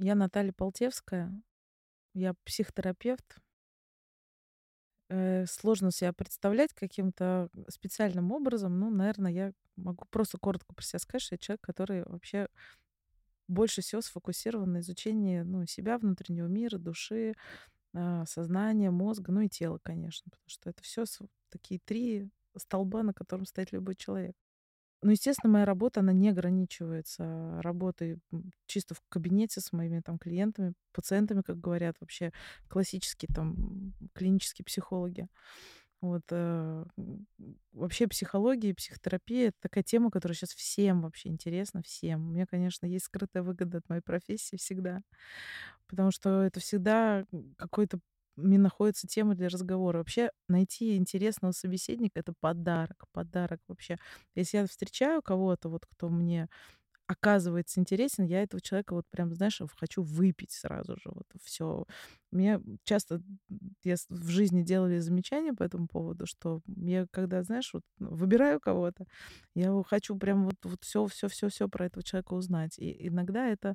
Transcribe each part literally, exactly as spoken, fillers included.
Я Наталья Полтевская, я психотерапевт. Э, Сложно себя представлять каким-то специальным образом, но, наверное, я могу просто коротко про себя сказать, что я человек, который вообще больше всего сфокусирован на изучении ну, себя, внутреннего мира, души, э, сознания, мозга, ну и тела, конечно, потому что это все такие три столба, на котором стоит любой человек. Ну, естественно, моя работа, она не ограничивается работой чисто в кабинете с моими там клиентами, пациентами, как говорят вообще классические там клинические психологи. Вот. Вообще психология и психотерапия — это такая тема, которая сейчас всем вообще интересна, всем. У меня, конечно, есть скрытая выгода от моей профессии всегда, потому что это всегда какой-то мне находится тема для разговора. Вообще найти интересного собеседника — это подарок, подарок вообще. Если я встречаю кого-то, вот, кто мне оказывается интересен, я этого человека вот прям, знаешь, хочу выпить сразу же. Вот все. Мне часто я, в жизни делали замечания по этому поводу, что я, когда, знаешь, вот, выбираю кого-то, я хочу прям вот, вот все, все, все, все про этого человека узнать. И иногда это...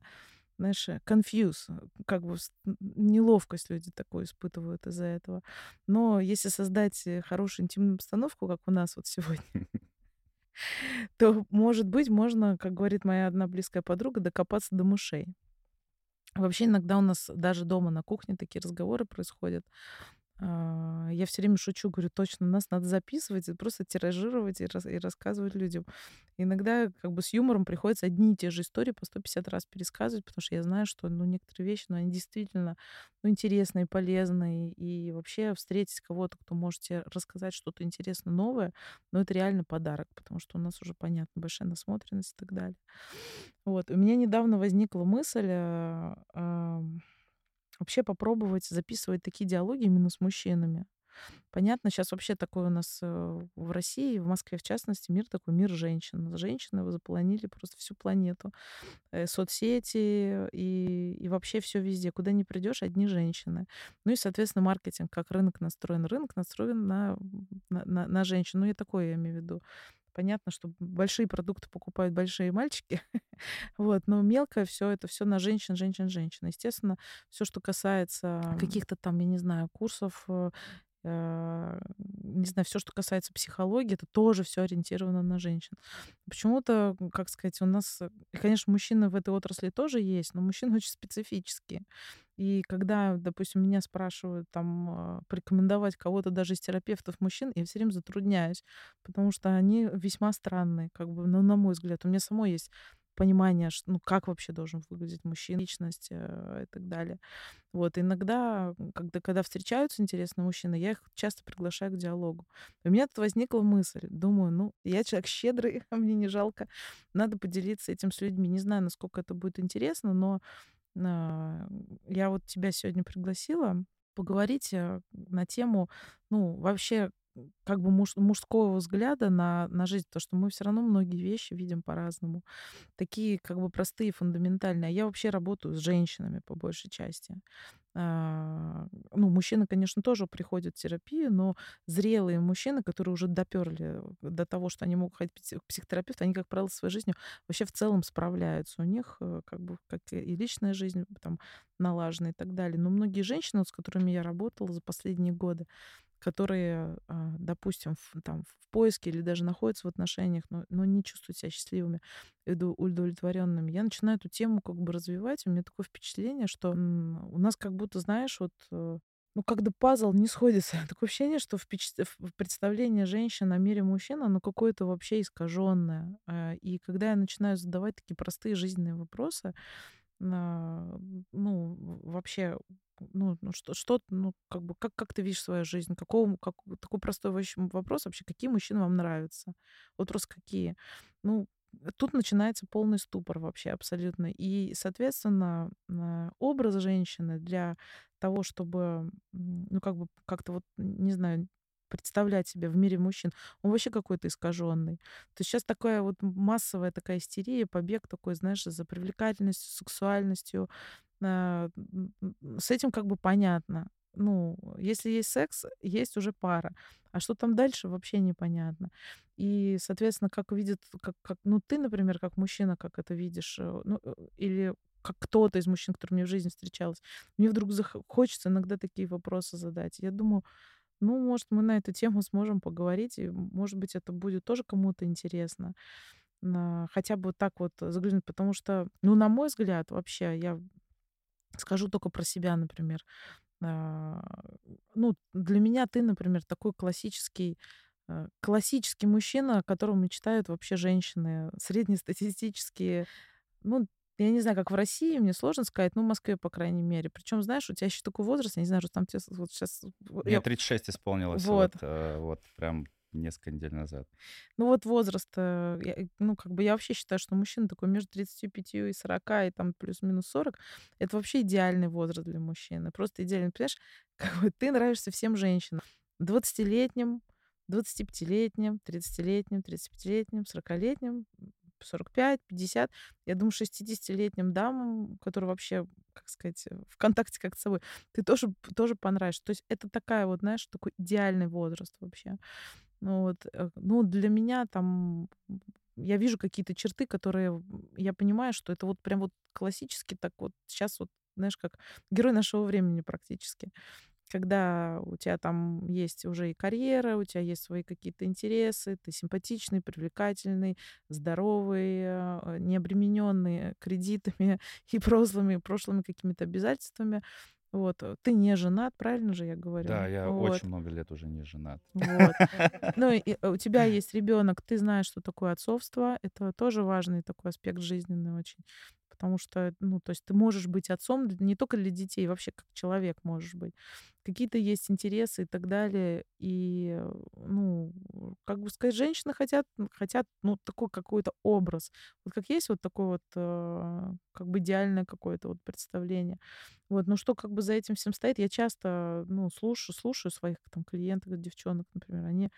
знаешь, конфьюз, как бы неловкость люди такую испытывают из-за этого. Но если создать хорошую интимную обстановку, как у нас вот сегодня, то, может быть, можно, как говорит моя одна близкая подруга, докопаться до мышей. Вообще иногда у нас даже дома на кухне такие разговоры происходят. Я все время шучу, говорю, точно, нас надо записывать, просто тиражировать и, рас- и рассказывать людям. Иногда как бы с юмором приходится одни и те же истории по сто пятьдесят раз пересказывать, потому что я знаю, что ну, некоторые вещи, ну, они действительно ну, интересные, полезные. И вообще встретить кого-то, кто может тебе рассказать что-то интересное, новое, ну, это реально подарок, потому что у нас уже, понятно, большая насмотренность и так далее. Вот. У меня недавно возникла мысль... А, а, вообще попробовать записывать такие диалоги именно с мужчинами. Понятно, сейчас вообще такой у нас в России, в Москве в частности, мир такой, мир женщин. Женщины заполонили просто всю планету. Соцсети и, и вообще все везде. Куда ни придешь, одни женщины. Ну и, соответственно, маркетинг, как рынок настроен. Рынок настроен на, на, на, на женщин. Ну я такое я имею в виду. Понятно, что большие продукты покупают большие мальчики, вот, но мелкое все это все на женщин, женщин, женщин. Естественно, все, что касается каких-то там, я не знаю, курсов, не знаю, все, что касается психологии, это тоже все ориентировано на женщин. Почему-то, как сказать, у нас, конечно, мужчины в этой отрасли тоже есть, но мужчины очень специфические. И когда, допустим, меня спрашивают там порекомендовать кого-то даже из терапевтов мужчин, я все время затрудняюсь, потому что они весьма странные, как бы, ну, на мой взгляд. У меня самой есть понимание, ну, как вообще должен выглядеть мужчина, личность и так далее. Вот. Иногда, когда, когда встречаются интересные мужчины, я их часто приглашаю к диалогу. У меня тут возникла мысль. Думаю, ну, я человек щедрый, мне не жалко. Надо поделиться этим с людьми. Не знаю, насколько это будет интересно, но я вот тебя сегодня пригласила поговорить на тему, ну, вообще, как бы муж, мужского взгляда на, на жизнь, потому что мы все равно многие вещи видим по-разному. Такие как бы простые, фундаментальные. А я вообще работаю с женщинами по большей части. А, ну, мужчины, конечно, тоже приходят в терапию, но зрелые мужчины, которые уже доперли до того, что они могут ходить к психотерапевту, они, как правило, своей жизнью вообще в целом справляются. У них как бы как и личная жизнь там налажена и так далее. Но многие женщины, с которыми я работала за последние годы, которые, допустим, в, там, в поиске или даже находятся в отношениях, но, но не чувствуют себя счастливыми, удовлетворенными, я начинаю эту тему как бы развивать. У меня такое впечатление, что у нас как будто, знаешь, вот, ну, когда пазл не сходится. Такое ощущение, что представление женщин о мире мужчин, оно какое-то вообще искаженное. И когда я начинаю задавать такие простые жизненные вопросы, ну, вообще... Ну, ну, что, что ну, как бы, как, как ты видишь свою жизнь? Какого, как, такой простой вопрос вообще, какие мужчины вам нравятся? Вот просто какие? Ну, тут начинается полный ступор вообще абсолютно. И, соответственно, образ женщины для того, чтобы, ну, как бы, как-то вот, не знаю, представлять себя в мире мужчин, он вообще какой-то искаженный. То есть сейчас такая вот массовая такая истерия, побег такой, знаешь, за привлекательностью, сексуальностью. С этим как бы понятно. Ну, если есть секс, есть уже пара. А что там дальше, вообще непонятно. И, соответственно, как видит, как, как, ну, ты, например, как мужчина, как это видишь, ну, или как кто-то из мужчин, который мне в жизни встречалась, мне вдруг хочется иногда такие вопросы задать. Я думаю, ну, может, мы на эту тему сможем поговорить, и, может быть, это будет тоже кому-то интересно. Хотя бы вот так вот заглянуть, потому что, ну, на мой взгляд, вообще, я скажу только про себя, например. Ну, для меня ты, например, такой классический, классический мужчина, о котором мечтают вообще женщины, среднестатистические, ну, я не знаю, как в России, мне сложно сказать, но в Москве, по крайней мере. Причем, знаешь, у тебя еще такой возраст, я не знаю, что там тебе вот сейчас... Мне тридцать шесть исполнилось, вот, вот, вот прям несколько недель назад. Ну вот возраст, я, ну как бы я вообще считаю, что мужчина такой между тридцатью пятью и сорока, и там плюс-минус сорок, это вообще идеальный возраст для мужчины. Просто идеальный, понимаешь, как бы ты нравишься всем женщинам. двадцатилетним, двадцатипятилетним, тридцатилетним, тридцатипятилетним, сорокалетним, сорок пять, пятьдесят. Я думаю, шестидесятилетним дамам, которые вообще, как сказать, в контакте как с собой, ты тоже, тоже понравишься. То есть это такая вот, знаешь, такой идеальный возраст вообще. Ну, вот, ну, для меня там... Я вижу какие-то черты, которые... Я понимаю, что это вот прям вот классически так вот сейчас вот, знаешь, как герой нашего времени практически. Когда у тебя там есть уже и карьера, у тебя есть свои какие-то интересы, ты симпатичный, привлекательный, здоровый, не обремененный кредитами и прошлыми, прошлыми какими-то обязательствами. Вот. Ты не женат, правильно же я говорю? Да, я вот. Очень много лет уже не женат. Вот. Ну, и у тебя есть ребенок, ты знаешь, что такое отцовство. Это тоже важный такой аспект жизненный очень. Потому что, ну, то есть ты можешь быть отцом не только для детей, вообще как человек можешь быть. Какие-то есть интересы и так далее. И, ну, как бы сказать, женщины хотят, хотят, ну, такой какой-то образ. Вот как есть вот такое вот, как бы идеальное какое-то вот представление. Вот, ну, что как бы за этим всем стоит? Я часто, ну, слушаю, слушаю своих там клиентов, девчонок, например, они...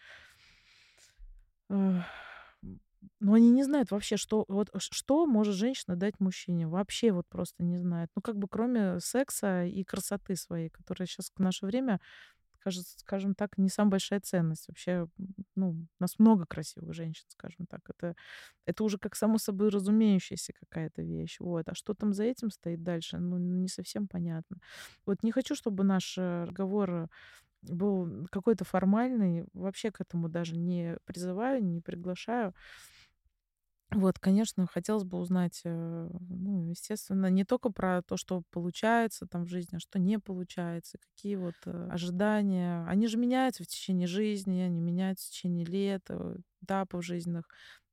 Но они не знают вообще, что, вот, что может женщина дать мужчине. Вообще вот просто не знают. Ну, как бы кроме секса и красоты своей, которая сейчас в наше время, кажется, скажем так, не самая большая ценность. Вообще, ну, у нас много красивых женщин, скажем так. Это, это уже как само собой разумеющаяся какая-то вещь. Вот. А что там за этим стоит дальше, ну, не совсем понятно. Вот не хочу, чтобы наш разговор... был какой-то формальный, вообще к этому даже не призываю, не приглашаю. Вот, конечно, хотелось бы узнать, ну, естественно, не только про то, что получается там в жизни, а что не получается, какие вот ожидания. Они же меняются в течение жизни, они меняются в течение лет, этапов жизненных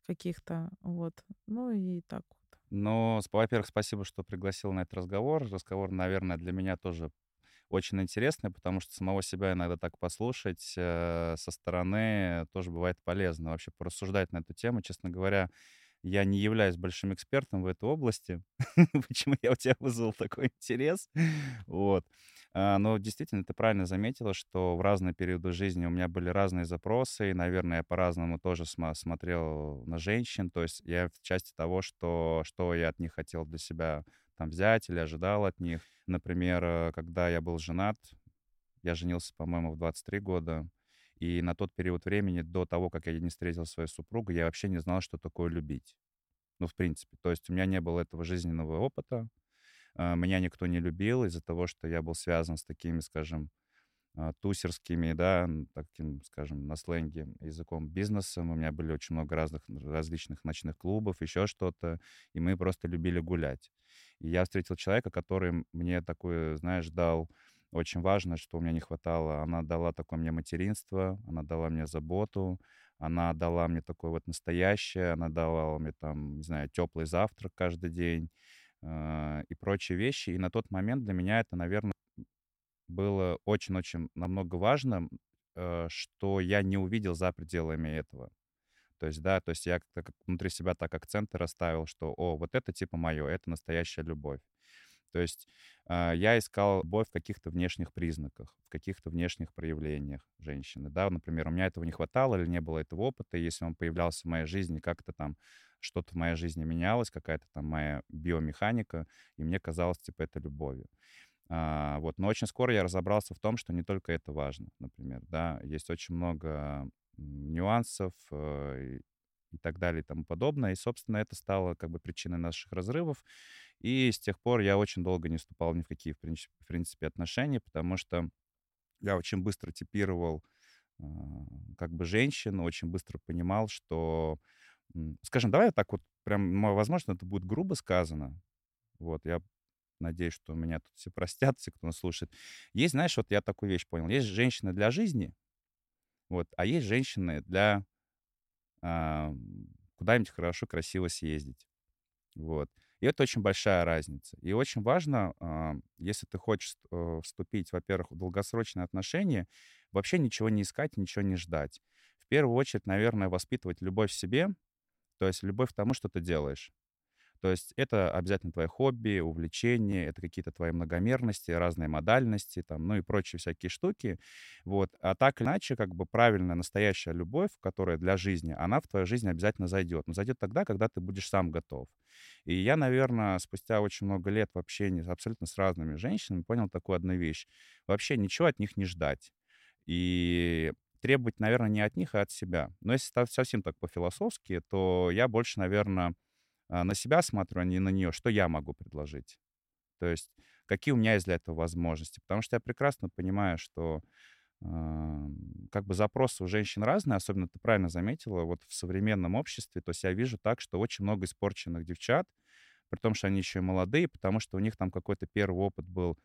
каких-то, вот. Ну и так вот. Ну, во-первых, спасибо, что пригласил на этот разговор. Разговор, наверное, для меня тоже очень интересный, потому что самого себя иногда так послушать э, со стороны тоже бывает полезно. Вообще порассуждать на эту тему, честно говоря, я не являюсь большим экспертом в этой области. Почему я у тебя вызвал такой интерес? Вот. А, но действительно, ты правильно заметила, что в разные периоды жизни у меня были разные запросы, и, наверное, я по-разному тоже см- смотрел на женщин. То есть я в части того, что, что я от них хотел для себя там взять или ожидал от них. Например, когда я был женат, я женился, по-моему, в двадцать три года, и на тот период времени, до того, как я не встретил свою супругу, я вообще не знал, что такое любить. Ну, в принципе. То есть у меня не было этого жизненного опыта, меня никто не любил из-за того, что я был связан с такими, скажем, тусерскими, да, таким, скажем, на сленге языком бизнесом. У меня были очень много разных различных ночных клубов, еще что-то, и мы просто любили гулять. И я встретил человека, который мне такое, знаешь, дал очень важно, что у меня не хватало. Она дала такое мне материнство, она дала мне заботу, она дала мне такое вот настоящее, она давала мне там, не знаю, теплый завтрак каждый день э- и прочие вещи. И на тот момент для меня это, наверное, было очень-очень намного важно, что я не увидел за пределами этого. То есть, да, то есть я как-то внутри себя так акценты расставил, что, о, вот это типа мое, это настоящая любовь. То есть я искал любовь в каких-то внешних признаках, в каких-то внешних проявлениях женщины. Да, например, у меня этого не хватало или не было этого опыта, и если он появлялся в моей жизни, как-то там что-то в моей жизни менялось, какая-то там моя биомеханика, и мне казалось, типа, это любовью. А, вот. Но очень скоро я разобрался в том, что не только это важно, например, да, есть очень много нюансов, и так далее и тому подобное. И, собственно, это стало как бы причиной наших разрывов. И с тех пор я очень долго не вступал ни в какие, в принципе, отношения, потому что я очень быстро типировал как бы женщин, очень быстро понимал, что... Скажем, давай вот так вот, прям, возможно, это будет грубо сказано. Вот, я надеюсь, что меня тут все простят, все, кто нас слушает. Есть, знаешь, вот я такую вещь понял. Есть женщины для жизни, вот, а есть женщины для а, куда-нибудь хорошо, красиво съездить. Вот. И это очень большая разница. И очень важно, а, если ты хочешь а, вступить, во-первых, в долгосрочные отношения, вообще ничего не искать, ничего не ждать. В первую очередь, наверное, воспитывать любовь в себе, то есть любовь к тому, что ты делаешь. То есть это обязательно твои хобби, увлечения, это какие-то твои многомерности, разные модальности, там, ну и прочие всякие штуки. Вот. А так или иначе, как бы правильная, настоящая любовь, которая для жизни, она в твою жизнь обязательно зайдет. Но зайдет тогда, когда ты будешь сам готов. И я, наверное, спустя очень много лет в общении абсолютно с разными женщинами понял такую одну вещь. Вообще ничего от них не ждать. И... требовать, наверное, не от них, а от себя. Но если совсем так по-философски, то я больше, наверное, на себя смотрю, а не на нее, что я могу предложить. То есть какие у меня есть для этого возможности. Потому что я прекрасно понимаю, что э, как бы запросы у женщин разные, особенно ты правильно заметила, вот в современном обществе, то есть я вижу так, что очень много испорченных девчат, при том, что они еще и молодые, потому что у них там какой-то первый опыт был,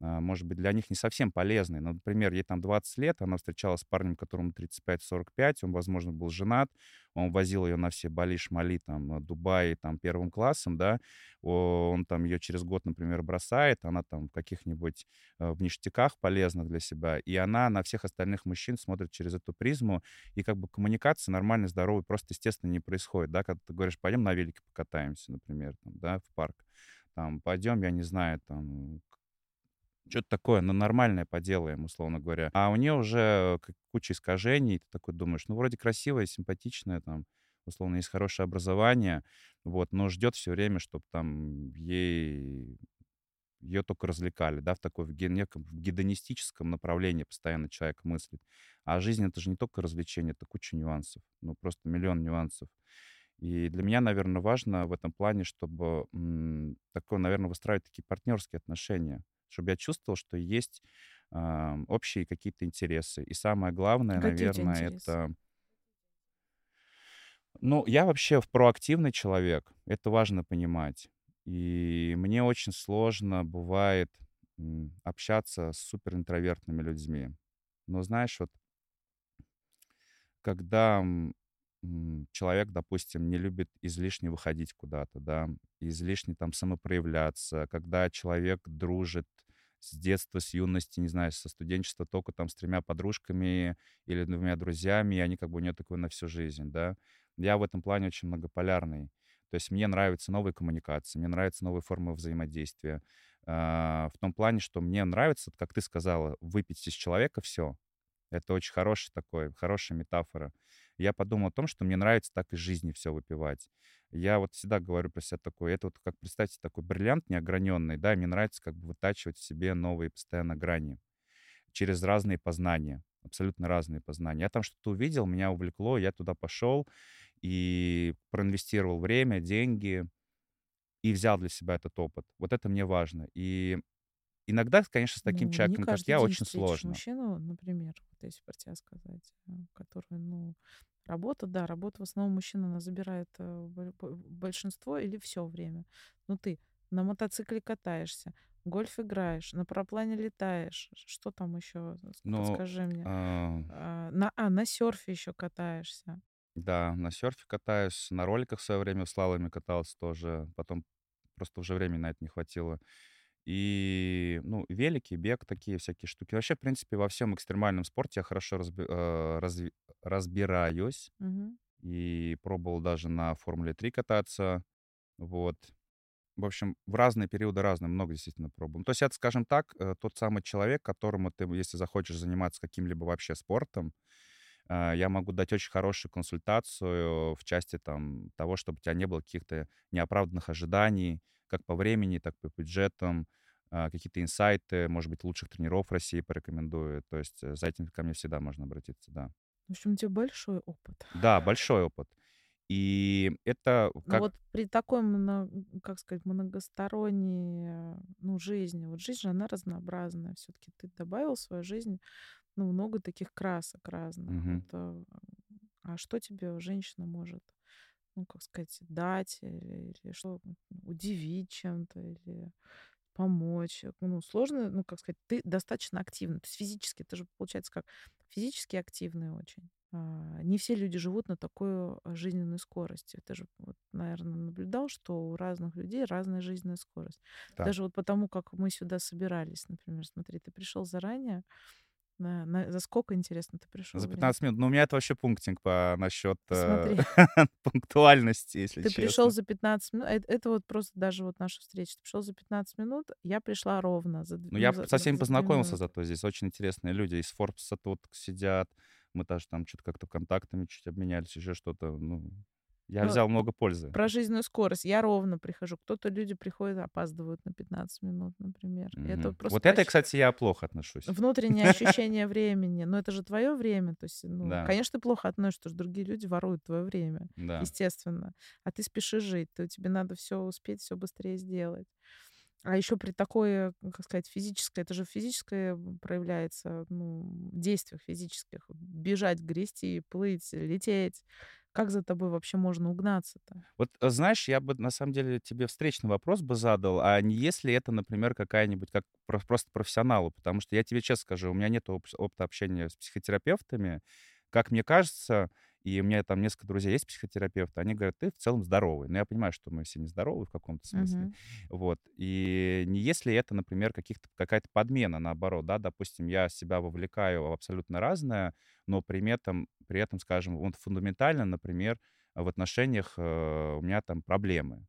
может быть, для них не совсем полезный. Но, например, ей там двадцать лет, она встречалась с парнем, которому тридцать пять сорок пять, он, возможно, был женат, он возил ее на все Бали, Шмали, там, Дубай, там, первым классом, да, он там ее через год, например, бросает, она там в каких-нибудь в ништяках полезна для себя, и она на всех остальных мужчин смотрит через эту призму, и как бы коммуникация нормальная, здоровая просто, естественно, не происходит, да, когда ты говоришь, пойдем на велике покатаемся, например, там, да, в парк, там, пойдем, я не знаю, там, что-то такое, но нормальное поделаем, условно говоря. А у нее уже куча искажений, ты такой думаешь, ну, вроде красивая, симпатичная, там, условно, есть хорошее образование, вот, но ждет все время, чтобы там ей... ее только развлекали, да, в такой в гедонистическом направлении постоянно человек мыслит. А жизнь — это же не только развлечение, это куча нюансов, ну, просто миллион нюансов. И для меня, наверное, важно в этом плане, чтобы м- такое, наверное, выстраивать такие партнерские отношения, чтобы я чувствовал, что есть э, общие какие-то интересы. И самое главное, какие, наверное, это... Ну, я вообще проактивный человек, это важно понимать. И мне очень сложно бывает общаться с суперинтровертными людьми. Но знаешь, вот когда человек, допустим, не любит излишне выходить куда-то, да, излишне там самопроявляться, когда человек дружит с детства, с юности, не знаю, со студенчества только там с тремя подружками или двумя друзьями, и они как бы у нее такое на всю жизнь, да. Я в этом плане очень многополярный. То есть мне нравятся новые коммуникации, мне нравятся новые формы взаимодействия. В том плане, что мне нравится, как ты сказала, выпить из человека все. Это очень хороший такой, хорошая метафора. Я подумал о том, что мне нравится так из жизни все выпивать. Я вот всегда говорю про себя такое. Это вот как, представьте, такой бриллиант неограненный, да, мне нравится как бы вытачивать в себе новые постоянно грани через разные познания, абсолютно разные познания. Я там что-то увидел, меня увлекло, я туда пошел и проинвестировал время, деньги и взял для себя этот опыт. Вот это мне важно. И иногда, конечно, с таким ну, человеком, как я, очень сложно. Мужчину, например, вот если про тебя сказать, который, ну, работа, да, работа в основном мужчина, она забирает большинство или все время. Ну, ты на мотоцикле катаешься, гольф играешь, на параплане летаешь, что там еще, подскажи мне. А, на, а, на серфе еще катаешься. Да, на серфе катаюсь, на роликах в свое время с лалами катался тоже, потом просто уже времени на это не хватило. И, ну, велики, бег, такие всякие штуки. Вообще, в принципе, во всем экстремальном спорте я хорошо разби- э, разви- разбираюсь. Угу. И пробовал даже на Формуле три кататься. Вот. В общем, в разные периоды разные, много действительно пробовал. То есть это, скажем так, тот самый человек, которому ты, если захочешь заниматься каким-либо вообще спортом, я могу дать очень хорошую консультацию в части там, того, чтобы у тебя не было каких-то неоправданных ожиданий, как по времени, так и по бюджетам, какие-то инсайты, может быть, лучших тренеров России порекомендую. То есть за этим ко мне всегда можно обратиться, да. В общем, у тебя большой опыт. Да, большой опыт. И это Ну как... вот при такой, мно- как сказать, многосторонней ну, жизни, вот жизнь же, она разнообразная. Все-таки ты добавил в свою жизнь ну, много таких красок разных. Мгм. Это, а что тебе женщина может, ну, как сказать, дать или, или что удивить чем-то или помочь? Ну, сложно, ну, как сказать, ты достаточно активный. То есть физически, ты же, получается, как физически активный очень. А, Не все люди живут на такой жизненной скорости. Ты же, вот, наверное, наблюдал, что у разных людей разная жизненная скорость. Да. Даже вот потому, как мы сюда собирались, например, смотри, ты пришел заранее. На- на- за сколько, интересно, ты пришел За время? пятнадцать минут. Но у меня это вообще пунктинг по насчет Смотри, пунктуальности, если ты пришел честно. за пятнадцать минут. э, Это вот просто даже вот наша встреча. Ты пришел за пятнадцать минут, я пришла ровно за, д- Ну, я ну, п- за, со всеми за две познакомился, минуты. зато здесь очень интересные люди. Из Форбса тут сидят. Мы даже там что-то как-то контактами чуть обменялись, еще что-то. Ну, я Ну, взял много пользы. про жизненную скорость. Я ровно прихожу. Кто-то люди приходят, опаздывают на пятнадцать минут, например. И это Мгм. просто Вот это, ощ- кстати, я плохо отношусь. внутреннее ощущение времени. Но это же твое время. То есть, ну, Да, конечно, ты плохо относишься, потому что другие люди воруют твое время, да. естественно. А ты спешишь жить, то тебе надо все успеть, все быстрее сделать. А еще при такой, ну, как сказать, физической, это же физическое проявляется, ну, в действиях физических. Бежать, грести, плыть, лететь. Как за тобой вообще можно угнаться-то? Вот э, знаешь, я бы на самом деле тебе встречный вопрос бы задал, а не если это, например, какая-нибудь как про- просто профессионалу, потому что я тебе честно скажу, у меня нет опыта общения с психотерапевтами, как мне кажется, и у меня там несколько друзей есть психотерапевты, они говорят, ты в целом здоровый, но я понимаю, что мы все нездоровы в каком-то смысле, Мгм. вот, и не если это, например, каких-то, какая-то подмена, наоборот, да, допустим, я себя вовлекаю в абсолютно разное, но при этом, при этом, скажем, он фундаментально, например, а в отношениях э, у меня там проблемы.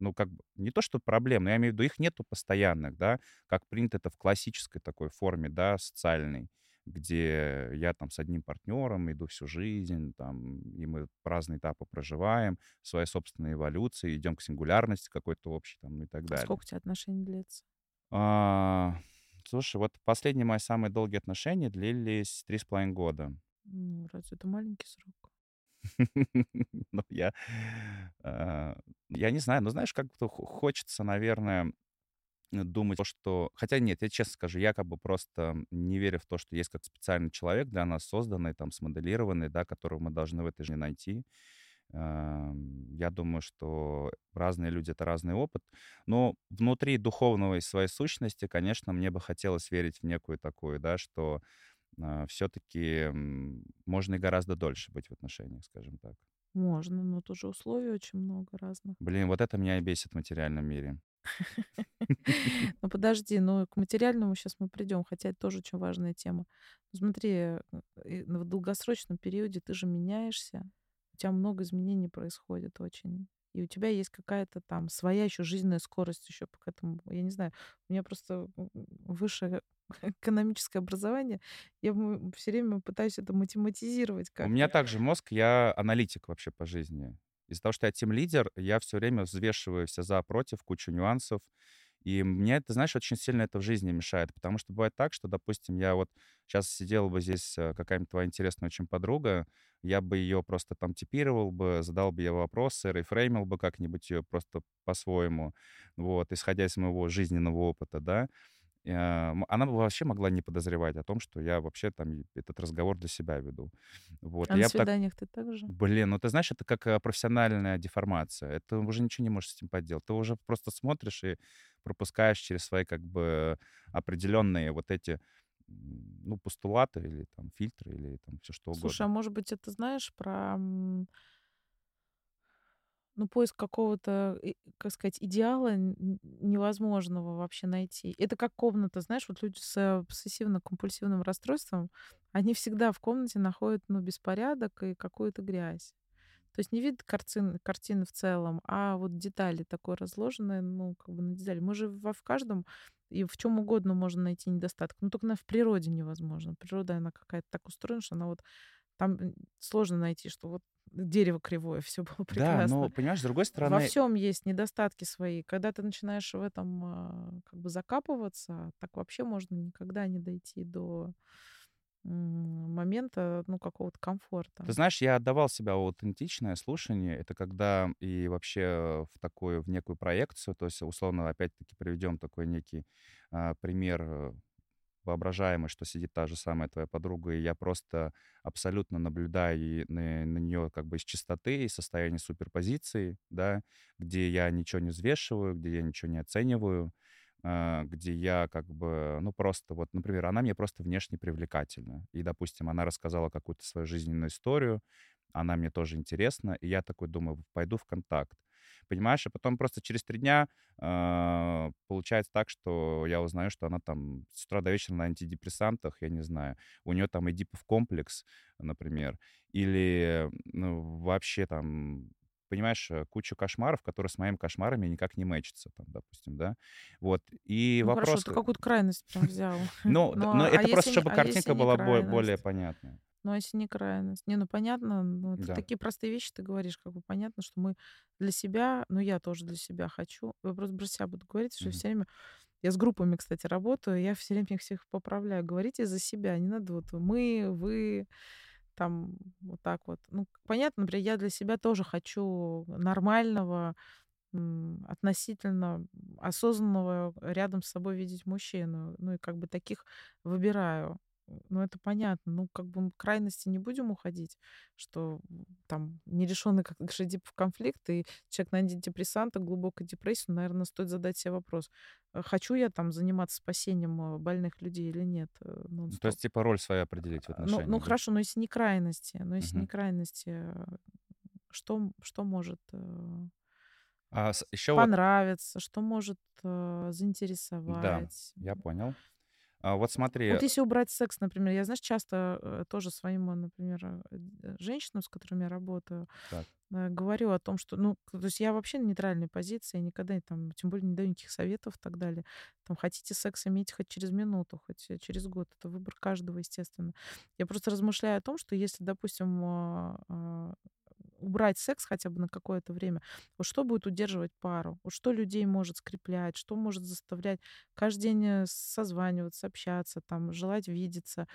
Ну, как бы, не то, что проблемы, но я имею в виду, их нету постоянных, да, как принято это в классической такой форме, да, социальной, где я там с одним партнером иду всю жизнь, там, и мы разные этапы проживаем, своей собственной эволюции, идем к сингулярности какой-то общей, там, и так А далее. сколько у тебя отношений длится? А, слушай, вот последние мои самые долгие отношения длились три с половиной года. Ну, разве это маленький срок? Ну, я... а, Я не знаю, но знаешь, как-то хо- хочется, наверное, думать, то, что... Хотя нет, я честно скажу, я как бы просто не верю в то, что есть как специальный человек для нас созданный, там, смоделированный, да, которого мы должны в этой жизни найти. Ам, Я думаю, что разные люди — это разный опыт. Но внутри духовного и своей сущности, конечно, мне бы хотелось верить в некую такую, да, что все-таки можно и гораздо дольше быть в отношениях, скажем так. Можно, но тут же условий очень много разных. Блин, вот это меня и бесит в материальном мире. Ну подожди, ну к материальному сейчас мы придем, хотя это тоже очень важная тема. Ну, смотри, э, и на- в долгосрочном периоде ты же меняешься, у тебя много изменений происходит очень. И у тебя есть какая-то там своя еще жизненная скорость еще к этому. Я не знаю, у меня просто м, высшее экономическое образование. Я все время пытаюсь это математизировать У меня как-то. также мозг, я аналитик вообще по жизни. Из-за того, что я тим-лидер, я все время взвешиваю все за, против, кучу нюансов. И мне это, знаешь, очень сильно это в жизни мешает. Потому что бывает так, что, допустим, я вот сейчас сидела бы здесь э, какая-нибудь твоя интересная очень подруга, я бы ее просто там типировал бы, задал бы ей вопросы, рефреймил бы как-нибудь ее просто по-своему, вот, исходя из моего жизненного опыта, да. Э, м- Она бы вообще могла не подозревать о том, что я вообще там и этот разговор для себя веду. Вот, А и на я бы так, свиданиях ты также? блин, ну ты знаешь, это как э, профессиональная деформация. Это уже ничего не можешь с этим поделать. Ты уже просто смотришь и пропускаешь через свои как бы определенные вот эти м, ну, постулаты или там фильтры или там все что Слушай, а угодно. может быть, это знаешь про м, ну, поиск какого-то, и- как сказать, идеала н- н- невозможного вообще найти. Это как комната, знаешь, вот люди с э, обсессивно-компульсивным расстройством, они всегда в комнате находят, ну, беспорядок и какую-то грязь. То есть не вид картин, картины в целом, а вот детали такой разложенные, ну, как бы на детали. Мы же во в каждом и в чем угодно можно найти недостаток. Ну, только она в природе невозможно. Природа, она какая-то так устроена, что она вот там м, сложно найти, что вот дерево кривое, все было Да, но прекрасно. понимаешь, с другой Во стороны, всем есть недостатки свои. Когда ты начинаешь в этом а, как бы закапываться, так вообще можно никогда не дойти до момента, ну, какого-то комфорта. Ты знаешь, я отдавал себя в аутентичное слушание. Это когда и вообще в такую, в некую проекцию, то есть, условно, опять-таки приведем такой некий а, пример воображаемый, что сидит та же самая твоя подруга, и я просто абсолютно наблюдаю и на, на нее как бы из чистоты, из состояния суперпозиции, да, где я ничего не взвешиваю, где я ничего не оцениваю, где я как бы, ну, просто вот, например, она мне просто внешне привлекательна. И, допустим, она рассказала какую-то свою жизненную историю, она мне тоже интересна, и я такой думаю, пойду в контакт. Понимаешь? А потом просто через три дня э, получается так, что я узнаю, что она там с утра до вечера на антидепрессантах, я не знаю, у нее там эдипов комплекс, например, или ну, вообще там, понимаешь, кучу кошмаров, которые с моими кошмарами никак не мэчатся, там, допустим, да? Вот, и ну, вопрос... Хорошо, ты какую-то крайность прям взял. Но это просто, чтобы картинка была более понятная. Ну, а если не крайность? Не, ну, понятно, ну, да. Такие простые вещи ты говоришь, как бы понятно, что мы для себя, ну, я тоже для себя хочу. Я просто про себя буду говорить, что mm-hmm. все время... Я с группами, кстати, работаю, я все время их всех поправляю. Говорите за себя, не надо вот мы, вы, там, вот так вот. Ну, понятно, например, я для себя тоже хочу нормального, относительно осознанного рядом с собой видеть мужчину. Ну, и как бы таких выбираю. Ну, это понятно. Ну, как бы мы в крайности не будем уходить, что там нерешенный как эдипов конфликт, и человек на антидепрессантах, глубокой депрессии, наверное, стоит задать себе вопрос. Хочу я там заниматься спасением больных людей или нет? Ну, то есть, типа, роль свою определить в отношении. Ну, ну да? Хорошо, но если не крайности, но если угу. не крайности, что, что может... А, понравиться, вот... что может заинтересовать. Да, я понял. Вот смотри... Вот если убрать секс, например, я, знаешь, часто тоже своим, например, женщинам, с которыми я работаю, так. говорю о том, что... Ну, то есть я вообще на нейтральной позиции, никогда там, тем более, не даю никаких советов и так далее. Там, хотите секс иметь хоть через минуту, хоть через год. Это выбор каждого, естественно. Я просто размышляю о том, что если, допустим... убрать секс хотя бы на какое-то время, вот что будет удерживать пару, вот что людей может скреплять, что может заставлять каждый день созваниваться, общаться, там, желать видеться,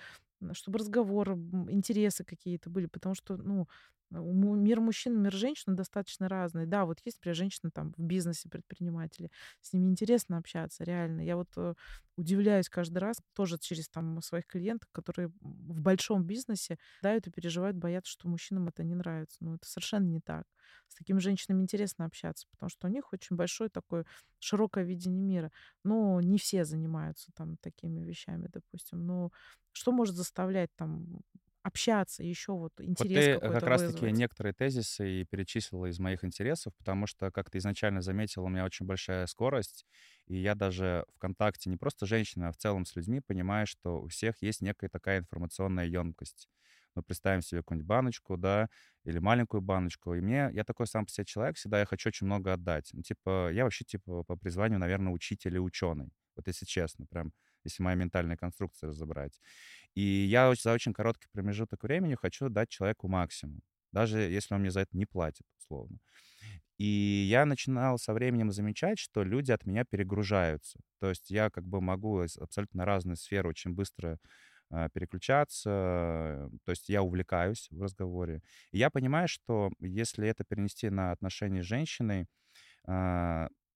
чтобы разговоры, интересы какие-то были, потому что, ну, мир мужчин, мир женщин достаточно разный. Да, вот есть, например, женщины там в бизнесе, предприниматели, с ними интересно общаться, реально. Я вот удивляюсь каждый раз, тоже через там своих клиентов, которые в большом бизнесе дают и переживают, боятся, что мужчинам это не нравится. Но это совершенно не так. С такими женщинами интересно общаться, потому что у них очень большое такое широкое видение мира. Но не все занимаются там такими вещами, допустим. Но что может заставлять там... общаться, еще вот интерес вот какой-то вызвать. Ты как раз-таки некоторые тезисы и перечислила из моих интересов, потому что, как ты изначально заметила, у меня очень большая скорость, и я даже в контакте не просто с женщинами, а в целом с людьми понимаю, что у всех есть некая такая информационная емкость. Мы представим себе какую-нибудь баночку, да, или маленькую баночку, и мне, я такой сам по себе человек, всегда я хочу очень много отдать. Ну, типа, я вообще, типа, по призванию, наверное, учитель и ученый. Вот если честно, прям, если моя ментальная конструкция разобрать. И я за очень короткий промежуток времени хочу дать человеку максимум, даже если он мне за это не платит, условно. И я начинал со временем замечать, что люди от меня перегружаются. То есть я как бы могу из абсолютно разной сферы очень быстро переключаться, то есть я увлекаюсь в разговоре. И я понимаю, что если это перенести на отношения с женщиной,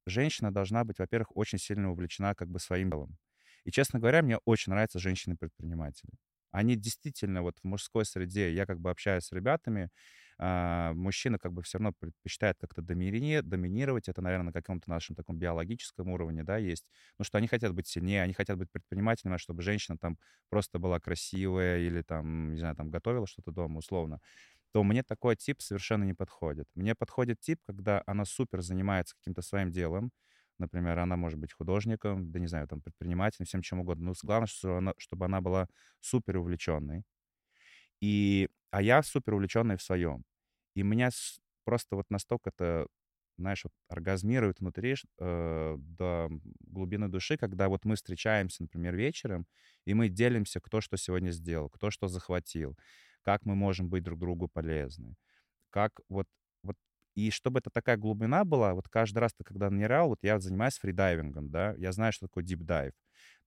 женщина должна быть, во-первых, очень сильно увлечена как бы своим делом. И, честно говоря, мне очень нравятся женщины-предприниматели. Они действительно вот в мужской среде, я как бы общаюсь с ребятами, а мужчина как бы все равно предпочитает как-то доминировать, это, наверное, на каком-то нашем таком биологическом уровне, да, есть. Ну, что они хотят быть сильнее, они хотят быть предпринимателями, чтобы женщина там просто была красивая или там, не знаю, там готовила что-то дома, условно. То мне такой тип совершенно не подходит. Мне подходит тип, когда она супер занимается каким-то своим делом. Например, она может быть художником, да не знаю, там, предпринимателем, всем чем угодно. Но главное, чтобы она, чтобы она была супер увлеченной. И, а я супер увлеченный в своем. И меня просто вот настолько это, знаешь, вот оргазмирует внутри э, до глубины души, когда вот мы встречаемся, например, вечером, и мы делимся, кто что сегодня сделал, кто что захватил, как мы можем быть друг другу полезны, как вот, вот, и чтобы это такая глубина была, вот каждый раз, когда нырял, вот я занимаюсь фридайвингом, да, я знаю, что такое дип-дайв,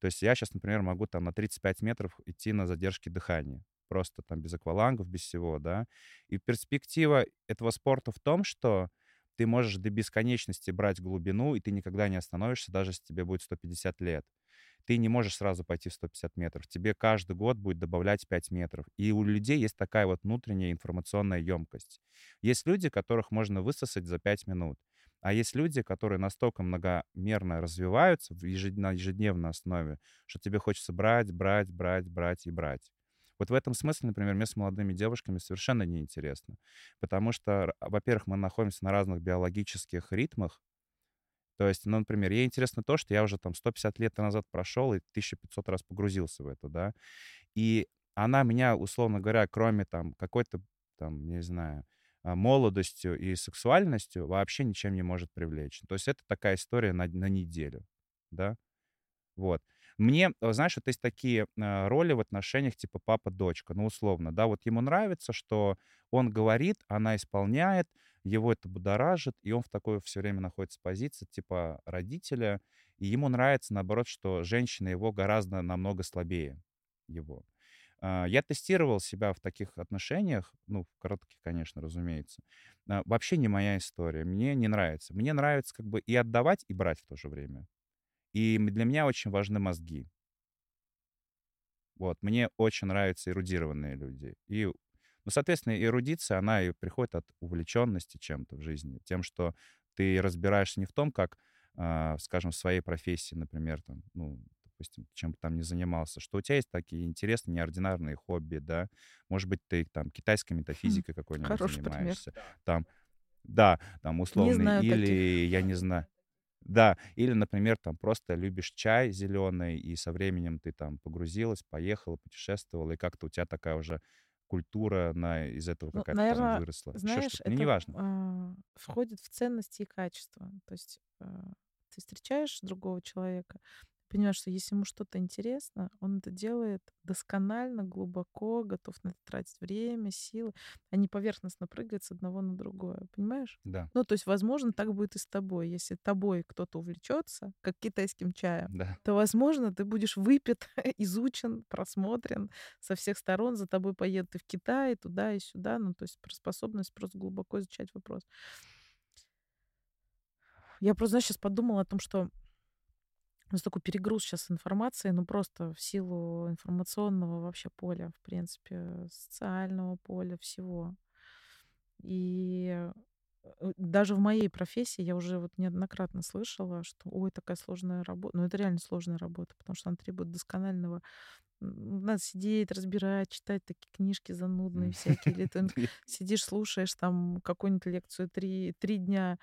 То есть я сейчас, например, могу там на тридцать пять метров идти на задержке дыхания. Просто там без аквалангов, без всего, да. И перспектива этого спорта в том, что ты можешь до бесконечности брать глубину, и ты никогда не остановишься, даже если тебе будет сто пятьдесят лет. Ты не можешь сразу пойти в сто пятьдесят метров. Тебе каждый год будет добавлять пять метров. И у людей есть такая вот внутренняя информационная емкость. Есть люди, которых можно высосать за пять минут. А есть люди, которые настолько многомерно развиваются в ежед... на ежедневной основе, что тебе хочется брать, брать, брать, брать и брать. Вот в этом смысле, например, мне с молодыми девушками совершенно неинтересно. Потому что, во-первых, мы находимся на разных биологических ритмах. То есть, ну, например, ей интересно то, что я уже там сто пятьдесят лет назад прошел и тысяча пятьсот раз погрузился в это, да. И она меня, условно говоря, кроме там какой-то, там, не знаю, молодостью и сексуальностью вообще ничем не может привлечь. То есть это такая история на, на неделю, да. Вот. Мне, знаешь, вот есть такие роли в отношениях типа папа-дочка, ну, условно, да, вот ему нравится, что он говорит, она исполняет, его это будоражит, и он в такой все время находится в позиции типа родителя, и ему нравится, наоборот, что женщина его гораздо намного слабее его. Я тестировал себя в таких отношениях, ну, в коротких, конечно, разумеется. Вообще не моя история, мне не нравится. Мне нравится как бы и отдавать, и брать в то же время. И для меня очень важны мозги. Вот, мне очень нравятся эрудированные люди. И, ну, соответственно, эрудиция, она и приходит от увлеченности чем-то в жизни. Тем, что ты разбираешься не в том, как, э, скажем, в своей профессии, например, там, ну, допустим, чем бы там ни занимался, что у тебя есть такие интересные, неординарные хобби, да. Может быть, ты там китайской метафизикой какой-нибудь Хороший занимаешься. Пример. Там, да, там условно, или таких. Я не знаю. Да, или, например, там просто любишь чай зеленый, и со временем ты там погрузилась, поехала, путешествовала, и как-то у тебя такая уже культура на, из этого ну, какая-то наверное, выросла. Знаешь, что-то, это неважно. Э, входит в ценности и качества. То есть э, ты встречаешь другого человека, понимаешь, что если ему что-то интересно, он это делает досконально, глубоко, готов на это тратить время, силы, а не поверхностно прыгает с одного на другое, понимаешь? Да. Ну, то есть, возможно, так будет и с тобой. Если тобой кто-то увлечется, как китайским чаем, да, то, возможно, ты будешь выпит, изучен, просмотрен со всех сторон, за тобой поедут и в Китай, и туда, и сюда. Ну, то есть, про способность просто глубоко изучать вопрос. Я просто, знаешь, сейчас подумала о том, что у нас такой перегруз сейчас информации, ну просто в силу информационного вообще поля, в принципе, социального поля, всего. И даже в моей профессии я уже вот неоднократно слышала, что ой, такая сложная работа. Ну это реально сложная работа, потому что она требует досконального... Надо сидеть, разбирать, читать такие книжки занудные всякие. Или ты сидишь, слушаешь там какую-нибудь лекцию три дня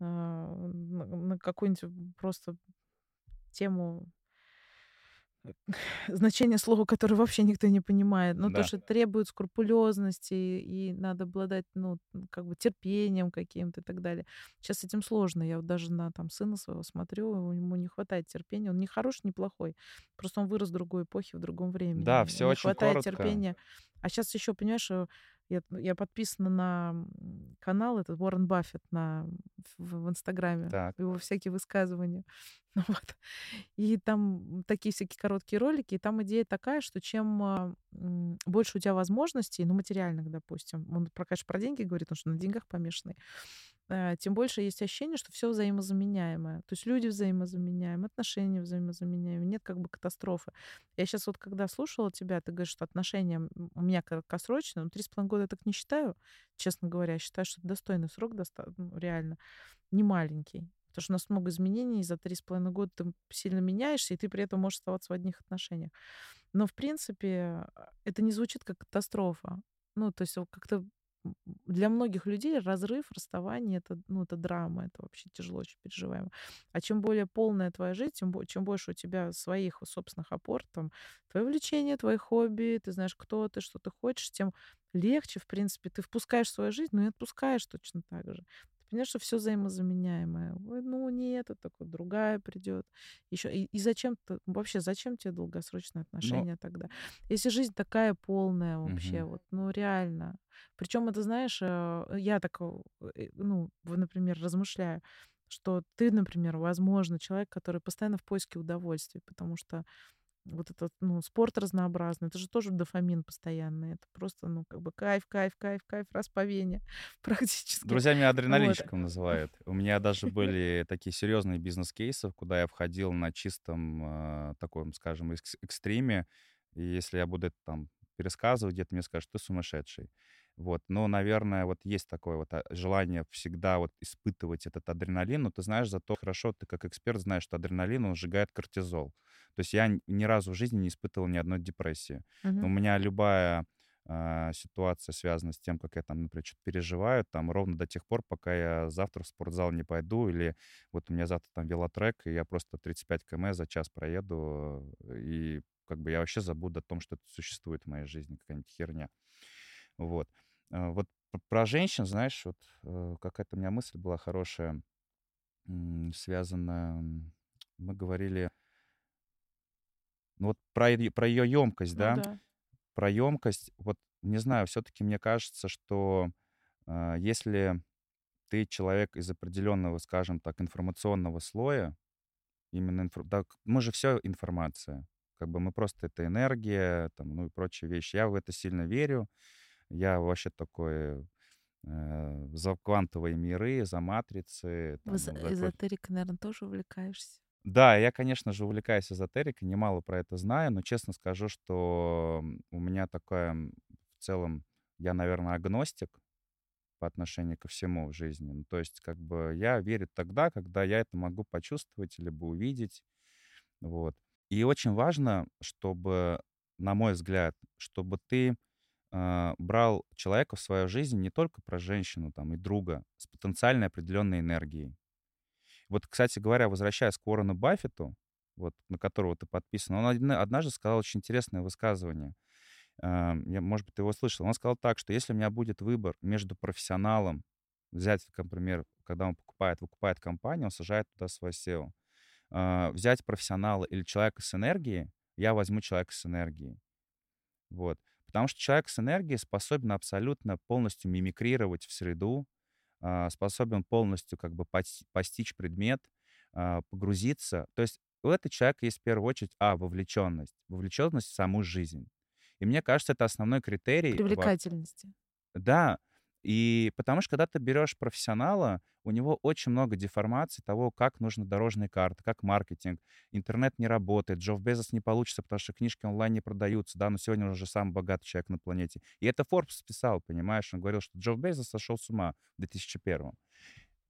на какую-нибудь просто... тему значение слова, которое вообще никто не понимает. Но да, то, что требует скрупулезности, и, и надо обладать, ну, как бы терпением каким-то и так далее. Сейчас с этим сложно. Я вот даже на там сына своего смотрю, ему не хватает терпения. Он не хороший, не плохой. Просто он вырос в другой эпохе, в другом времени. Да, все не очень хватает коротко. Терпения. А сейчас еще, понимаешь, я, я подписана на канал, этот Уоррен Баффет на, в, в Инстаграме, так, его всякие высказывания. Вот. И там такие всякие короткие ролики, и там идея такая, что чем больше у тебя возможностей, ну, материальных, допустим, он, конечно, про деньги говорит, потому что на деньгах помешанный, тем больше есть ощущение, что все взаимозаменяемое. То есть люди взаимозаменяемы, отношения взаимозаменяемы, нет как бы катастрофы. Я сейчас вот, когда слушала тебя, ты говоришь, что отношения у меня краткосрочные, но три с половиной года я так не считаю, честно говоря, я считаю, что это достойный срок, доста- ну, реально, не маленький. Потому что у нас много изменений, за три с половиной года ты сильно меняешься, и ты при этом можешь оставаться в одних отношениях. Но, в принципе, это не звучит как катастрофа. Ну, то есть как-то для многих людей разрыв, расставание — это, ну, это драма, это вообще тяжело, очень переживаемо. А чем более полная твоя жизнь, тем бо- чем больше у тебя своих собственных опор, там, твои увлечения, твои хобби, ты знаешь, кто ты, что ты хочешь, тем легче, в принципе, ты впускаешь в свою жизнь, но и отпускаешь точно так же. Понимаешь, что все взаимозаменяемое. Ой, ну нет, это такое, другая придет. Еще и, и зачем ты вообще, зачем тебе долгосрочные отношения, но... тогда? Если жизнь такая полная вообще, угу, вот, ну реально. Причем это, знаешь, я так, ну, например, размышляю. что ты, например, возможно, человек, который постоянно в поиске удовольствия, потому что вот этот, ну, спорт разнообразный, это же тоже дофамин постоянный, это просто, ну, как бы кайф, кайф, кайф, кайф, расповение практически. Друзьями адреналинщиком вот называют. У меня даже были такие серьезные бизнес-кейсы, куда я входил на чистом, таком, скажем, экстриме, и если я буду это там пересказывать, где-то мне скажут, ты сумасшедший. Вот. Но, наверное, вот есть такое вот желание всегда вот испытывать этот адреналин, но ты знаешь, зато хорошо, ты как эксперт знаешь, что адреналин, он сжигает кортизол. То есть я ни разу в жизни не испытывал ни одной депрессии. Uh-huh. У меня любая э, ситуация связана с тем, как я там, например, что-то переживаю, там ровно до тех пор, пока я завтра в спортзал не пойду, или вот у меня завтра там велотрек, и я просто тридцать пять километров за час проеду, и как бы я вообще забуду о том, что это существует в моей жизни, какая-нибудь херня. Вот. Вот про женщин, знаешь, вот какая-то у меня мысль была хорошая, связана, мы говорили, ну вот про, про ее емкость, ну, да? да, про емкость, вот не знаю, все-таки мне кажется, что если ты человек из определенного, скажем так, информационного слоя, именно инф... да, мы же все информация, как бы мы просто это энергия, там, ну и прочие вещи, я в это сильно верю. Я вообще такой э, за квантовые миры, за матрицы. Там, за эзотерикой, наверное, тоже увлекаешься? Да, я, конечно же, увлекаюсь эзотерикой, немало про это знаю, но честно скажу, что у меня такая, в целом, я, наверное, агностик по отношению ко всему в жизни. Ну, то есть, как бы, я верю тогда, когда я это могу почувствовать, либо увидеть. Вот. И очень важно, чтобы, на мой взгляд, чтобы ты брал человека в свою жизнь не только про женщину там, и друга с потенциально определенной энергией. Вот, кстати говоря, возвращаясь к Уоррену Баффету, вот, на которого ты подписан, он однажды сказал очень интересное высказывание. Я, может быть, ты его слышал. Он сказал так, что если у меня будет выбор между профессионалом, взять, например, когда он покупает, выкупает компанию, он сажает туда свое сео, взять профессионала или человека с энергией, я возьму человека с энергией. Вот. Потому что человек с энергией способен абсолютно полностью мимикрировать в среду, способен полностью как бы постичь предмет, погрузиться. То есть у этого человека есть в первую очередь, а, вовлеченность. Вовлеченность в саму жизнь. И мне кажется, это основной критерий. Привлекательности. Да. И потому что когда ты берешь профессионала, у него очень много деформаций того, как нужна дорожная карта, как маркетинг. Интернет не работает, Джефф Безос не получится, потому что книжки онлайн не продаются, да, но сегодня он уже самый богатый человек на планете. И это Forbes писал, понимаешь, он говорил, что Джефф Безос сошел с ума в две тысячи первом.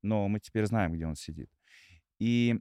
Но мы теперь знаем, где он сидит. И,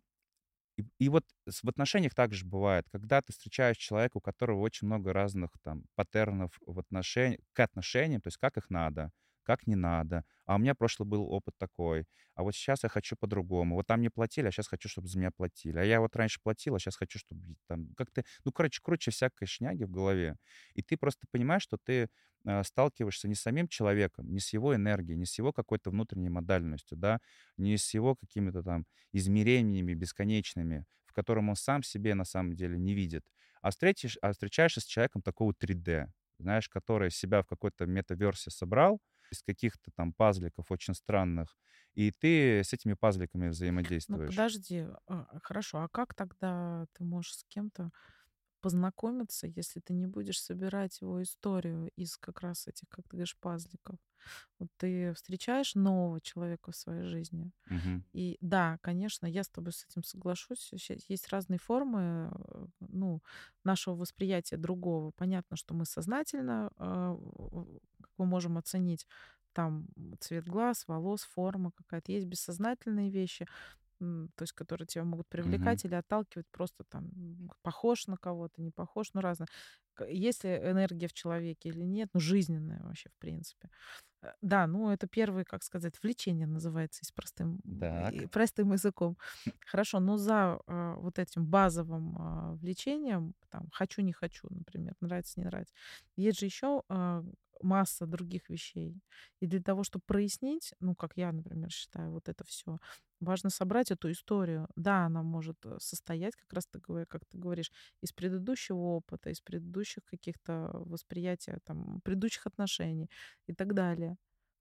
и, и вот в отношениях также бывает, когда ты встречаешь человека, у которого очень много разных там паттернов в отношении, к отношениям, то есть как их надо, как не надо, а у меня прошлый был опыт такой, а вот сейчас я хочу по-другому, вот там не платили, а сейчас хочу, чтобы за меня платили, а я вот раньше платил, а сейчас хочу, чтобы там как-то, ну, короче, круче всякой шняги в голове, и ты просто понимаешь, что ты э, сталкиваешься не с самим человеком, не с его энергией, не с его какой-то внутренней модальностью, да, не с его какими-то там измерениями бесконечными, в котором он сам себе на самом деле не видит, а, встретишь, а встречаешься с человеком такого три дэ, знаешь, который себя в какой-то метаверсе собрал, из каких-то там пазликов очень странных, и ты с этими пазликами взаимодействуешь. Ну, подожди, хорошо, а как тогда ты можешь с кем-то познакомиться, если ты не будешь собирать его историю из как раз этих, как ты говоришь, пазликов? Вот ты встречаешь нового человека в своей жизни, угу. И да, конечно, я с тобой с этим соглашусь. Есть разные формы, ну, нашего восприятия другого. Понятно, что мы сознательно мы можем оценить там цвет глаз, волос, форма какая-то. Есть бессознательные вещи, то есть которые тебя могут привлекать mm-hmm. или отталкивать, просто там похож на кого-то, не похож, ну разное. Есть ли энергия в человеке или нет, ну жизненная вообще в принципе. Да, ну это первое, как сказать, влечение называется, с простым, простым языком. Хорошо, но за э, вот этим базовым э, влечением, там, хочу, не хочу, например, нравится, не нравится, есть же еще э, масса других вещей. И для того, чтобы прояснить, ну, как я, например, считаю, вот это все, важно собрать эту историю. Да, она может состоять, как раз ты, как ты говоришь, из предыдущего опыта, из предыдущих каких-то восприятий, там, предыдущих отношений и так далее.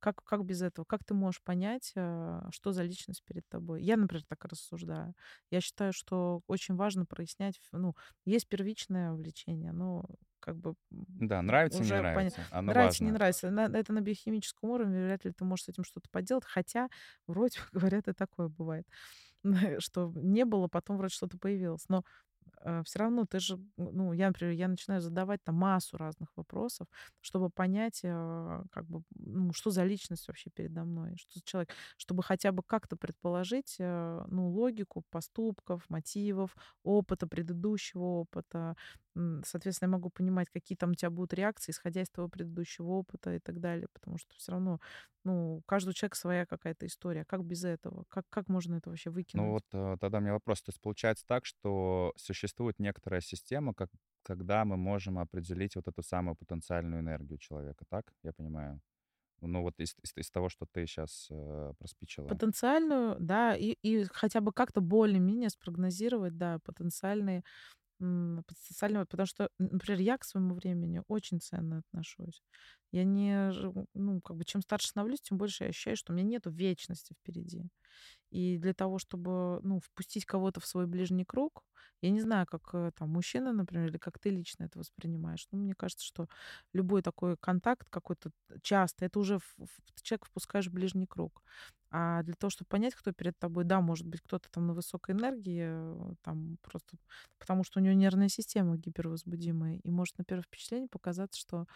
Как, как без этого? Как ты можешь понять, что за личность перед тобой? Я, например, так рассуждаю. Я считаю, что очень важно прояснять. Ну, есть первичное влечение, но как бы... Да, нравится, не нравится. Пон... Оно нравится, важно. Не нравится. На, это на биохимическом уровне. Вряд ли ты можешь с этим что-то поделать. Хотя, вроде, говорят, и такое бывает. Что не было, потом вроде что-то появилось. Но э, все равно ты же... Ну, я, например, я начинаю задавать там массу разных вопросов, чтобы понять, э, как бы, ну, что за личность вообще передо мной, что за человек, чтобы хотя бы как-то предположить, э, ну, логику поступков, мотивов, опыта, предыдущего опыта. Соответственно, я могу понимать, какие там у тебя будут реакции, исходя из твоего предыдущего опыта и так далее. Потому что все равно, ну, у каждого человека своя какая-то история. Как без этого? Как, как можно это вообще выкинуть? Ну вот тогда у меня вопрос. То есть получается так, что существует некоторая система, как, когда мы можем определить вот эту самую потенциальную энергию человека, так? Я понимаю. Ну вот из, из, из того, что ты сейчас э, проспичила. Потенциальную, да, и, и хотя бы как-то более-менее спрогнозировать, да, потенциальные... потенциального, потому что, например, я к своему времени очень ценно отношусь. Я не, ну, как бы, чем старше становлюсь, тем больше я ощущаю, что у меня нету вечности впереди. И для того, чтобы, ну, впустить кого-то в свой ближний круг, я не знаю, как там мужчина, например, или как ты лично это воспринимаешь. Ну, мне кажется, что любой такой контакт какой-то часто, это уже в, в, человек впускаешь в ближний круг. А для того, чтобы понять, кто перед тобой, да, может быть, кто-то там на высокой энергии, там просто потому что у него нервная система гипервозбудимая, и может на первое впечатление показаться, что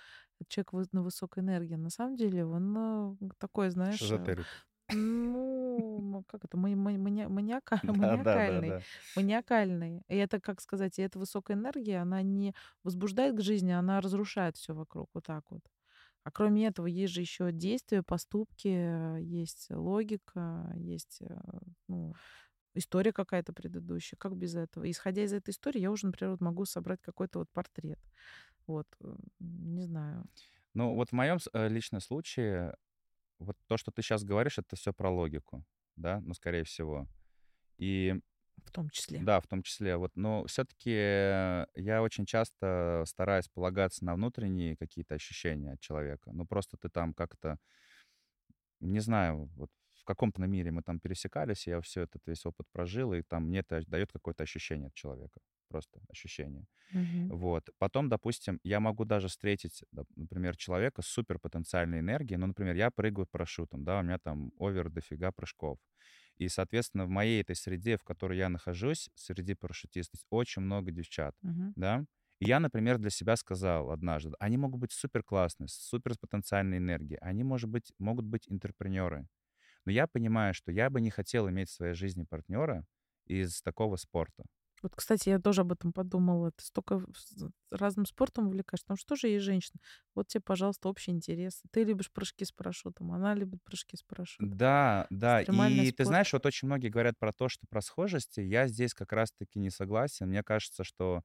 человек на высокой энергии. На самом деле он такой, знаешь... Шизотерик. Ну, как это, маниакальный. Маниакальный. И это, как сказать, и эта высокая энергия, она не возбуждает к жизни, она разрушает все вокруг, вот так вот. А кроме этого, есть же еще действия, поступки, есть логика, есть, ну, история какая-то предыдущая. Как без этого? И, исходя из этой истории, я уже, например, вот могу собрать какой-то вот портрет. Вот, не знаю. Ну, вот в моем личном случае, вот то, что ты сейчас говоришь, это все про логику, да, ну, скорее всего. И... В том числе. Да, в том числе. Вот, но все-таки я очень часто стараюсь полагаться на внутренние какие-то ощущения от человека. Ну, просто ты там как-то, не знаю, вот в каком-то мире мы там пересекались, и я все этот весь опыт прожил, и там мне это дает какое-то ощущение от человека. Просто ощущение. Угу. Вот. Потом, допустим, я могу даже встретить, например, человека с суперпотенциальной энергией. Ну, например, я прыгаю парашютом, да, у меня там овер дофига прыжков. И, соответственно, в моей этой среде, в которой я нахожусь, среди парашютистов, очень много девчат, uh-huh. да. И я, например, для себя сказал однажды, они могут быть суперклассные, с суперпотенциальной энергией, они, может быть, могут быть интерпренеры. Но я понимаю, что я бы не хотел иметь в своей жизни партнера из такого спорта. Вот, кстати, я тоже об этом подумала. Ты столько разным спортом увлекаешься. Потому что же есть женщины. Вот тебе, пожалуйста, общие интересы. Ты любишь прыжки с парашютом, она любит прыжки с парашютом. Да, да. И спорт. Ты знаешь, вот очень многие говорят про то, что про схожести. Я здесь как раз-таки не согласен. Мне кажется, что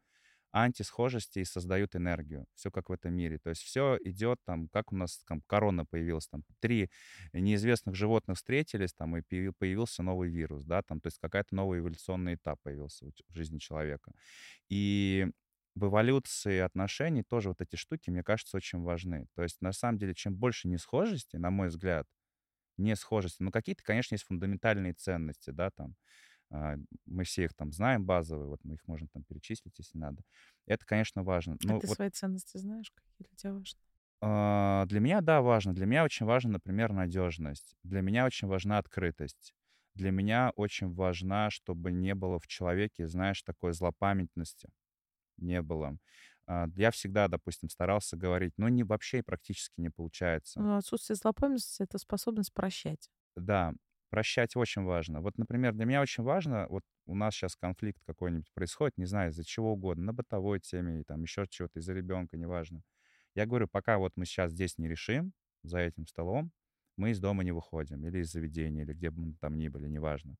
антисхожести создают энергию. Все как в этом мире. То есть все идет там, как у нас там корона появилась, там три неизвестных животных встретились, там и появился новый вирус, да, там, то есть какая-то новый эволюционный этап появился в жизни человека. И в эволюции отношений тоже вот эти штуки, мне кажется, очень важны. То есть на самом деле, чем больше несхожести, на мой взгляд, несхожести, ну какие-то, конечно, есть фундаментальные ценности, да, там, мы все их там знаем, базовые, вот мы их можем там перечислить, если надо. Это, конечно, важно. Но а ты вот... свои ценности знаешь, какие для тебя важны? А, для меня, да, важно. Для меня очень важна, например, надежность. Для меня очень важна открытость. Для меня очень важно, чтобы не было в человеке, знаешь, такой злопамятности. Не было. Я всегда, допустим, старался говорить, но не, вообще практически не получается. Но отсутствие злопамятности — это способность прощать. Да. Прощать очень важно. Вот, например, для меня очень важно, вот у нас сейчас конфликт какой-нибудь происходит, не знаю, из-за чего угодно, на бытовой теме, там еще чего-то, из-за ребенка, неважно. Я говорю, пока вот мы сейчас здесь не решим, за этим столом, мы из дома не выходим, или из заведения, или где бы мы там ни были, неважно.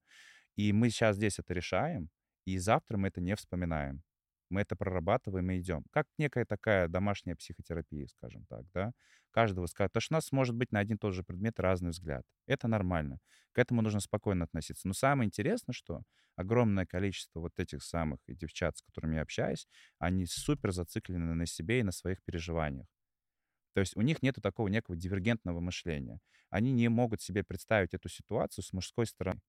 И мы сейчас здесь это решаем, и завтра мы это не вспоминаем. Мы это прорабатываем и идем. Как некая такая домашняя психотерапия, скажем так, да? Каждого скажет, потому что у нас может быть на один и тот же предмет разный взгляд. Это нормально. К этому нужно спокойно относиться. Но самое интересное, что огромное количество вот этих самых и девчат, с которыми я общаюсь, они супер зациклены на себе и на своих переживаниях. То есть у них нету такого некого дивергентного мышления. Они не могут себе представить эту ситуацию с мужской стороны.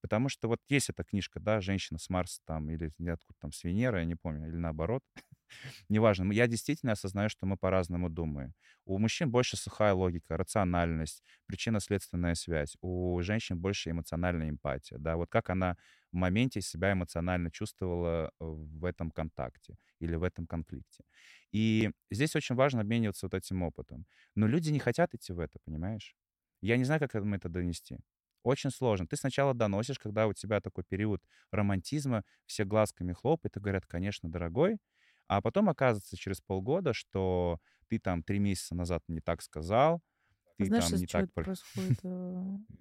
Потому что вот есть эта книжка, да, «Женщина с Марса» там, или откуда там, с Венеры, я не помню, или наоборот. Неважно. Я действительно осознаю, что мы по-разному думаем. У мужчин больше сухая логика, рациональность, причинно-следственная связь. У женщин больше эмоциональная эмпатия. Да, вот как она в моменте себя эмоционально чувствовала в этом контакте или в этом конфликте. И здесь очень важно обмениваться вот этим опытом. Но люди не хотят идти в это, понимаешь? Я не знаю, как им это донести. Очень сложно. Ты сначала доносишь, когда у тебя такой период романтизма, все глазками хлопают и говорят, конечно, дорогой. А потом оказывается через полгода, что ты там три месяца назад не так сказал. Ты знаешь, там не так... это происходит?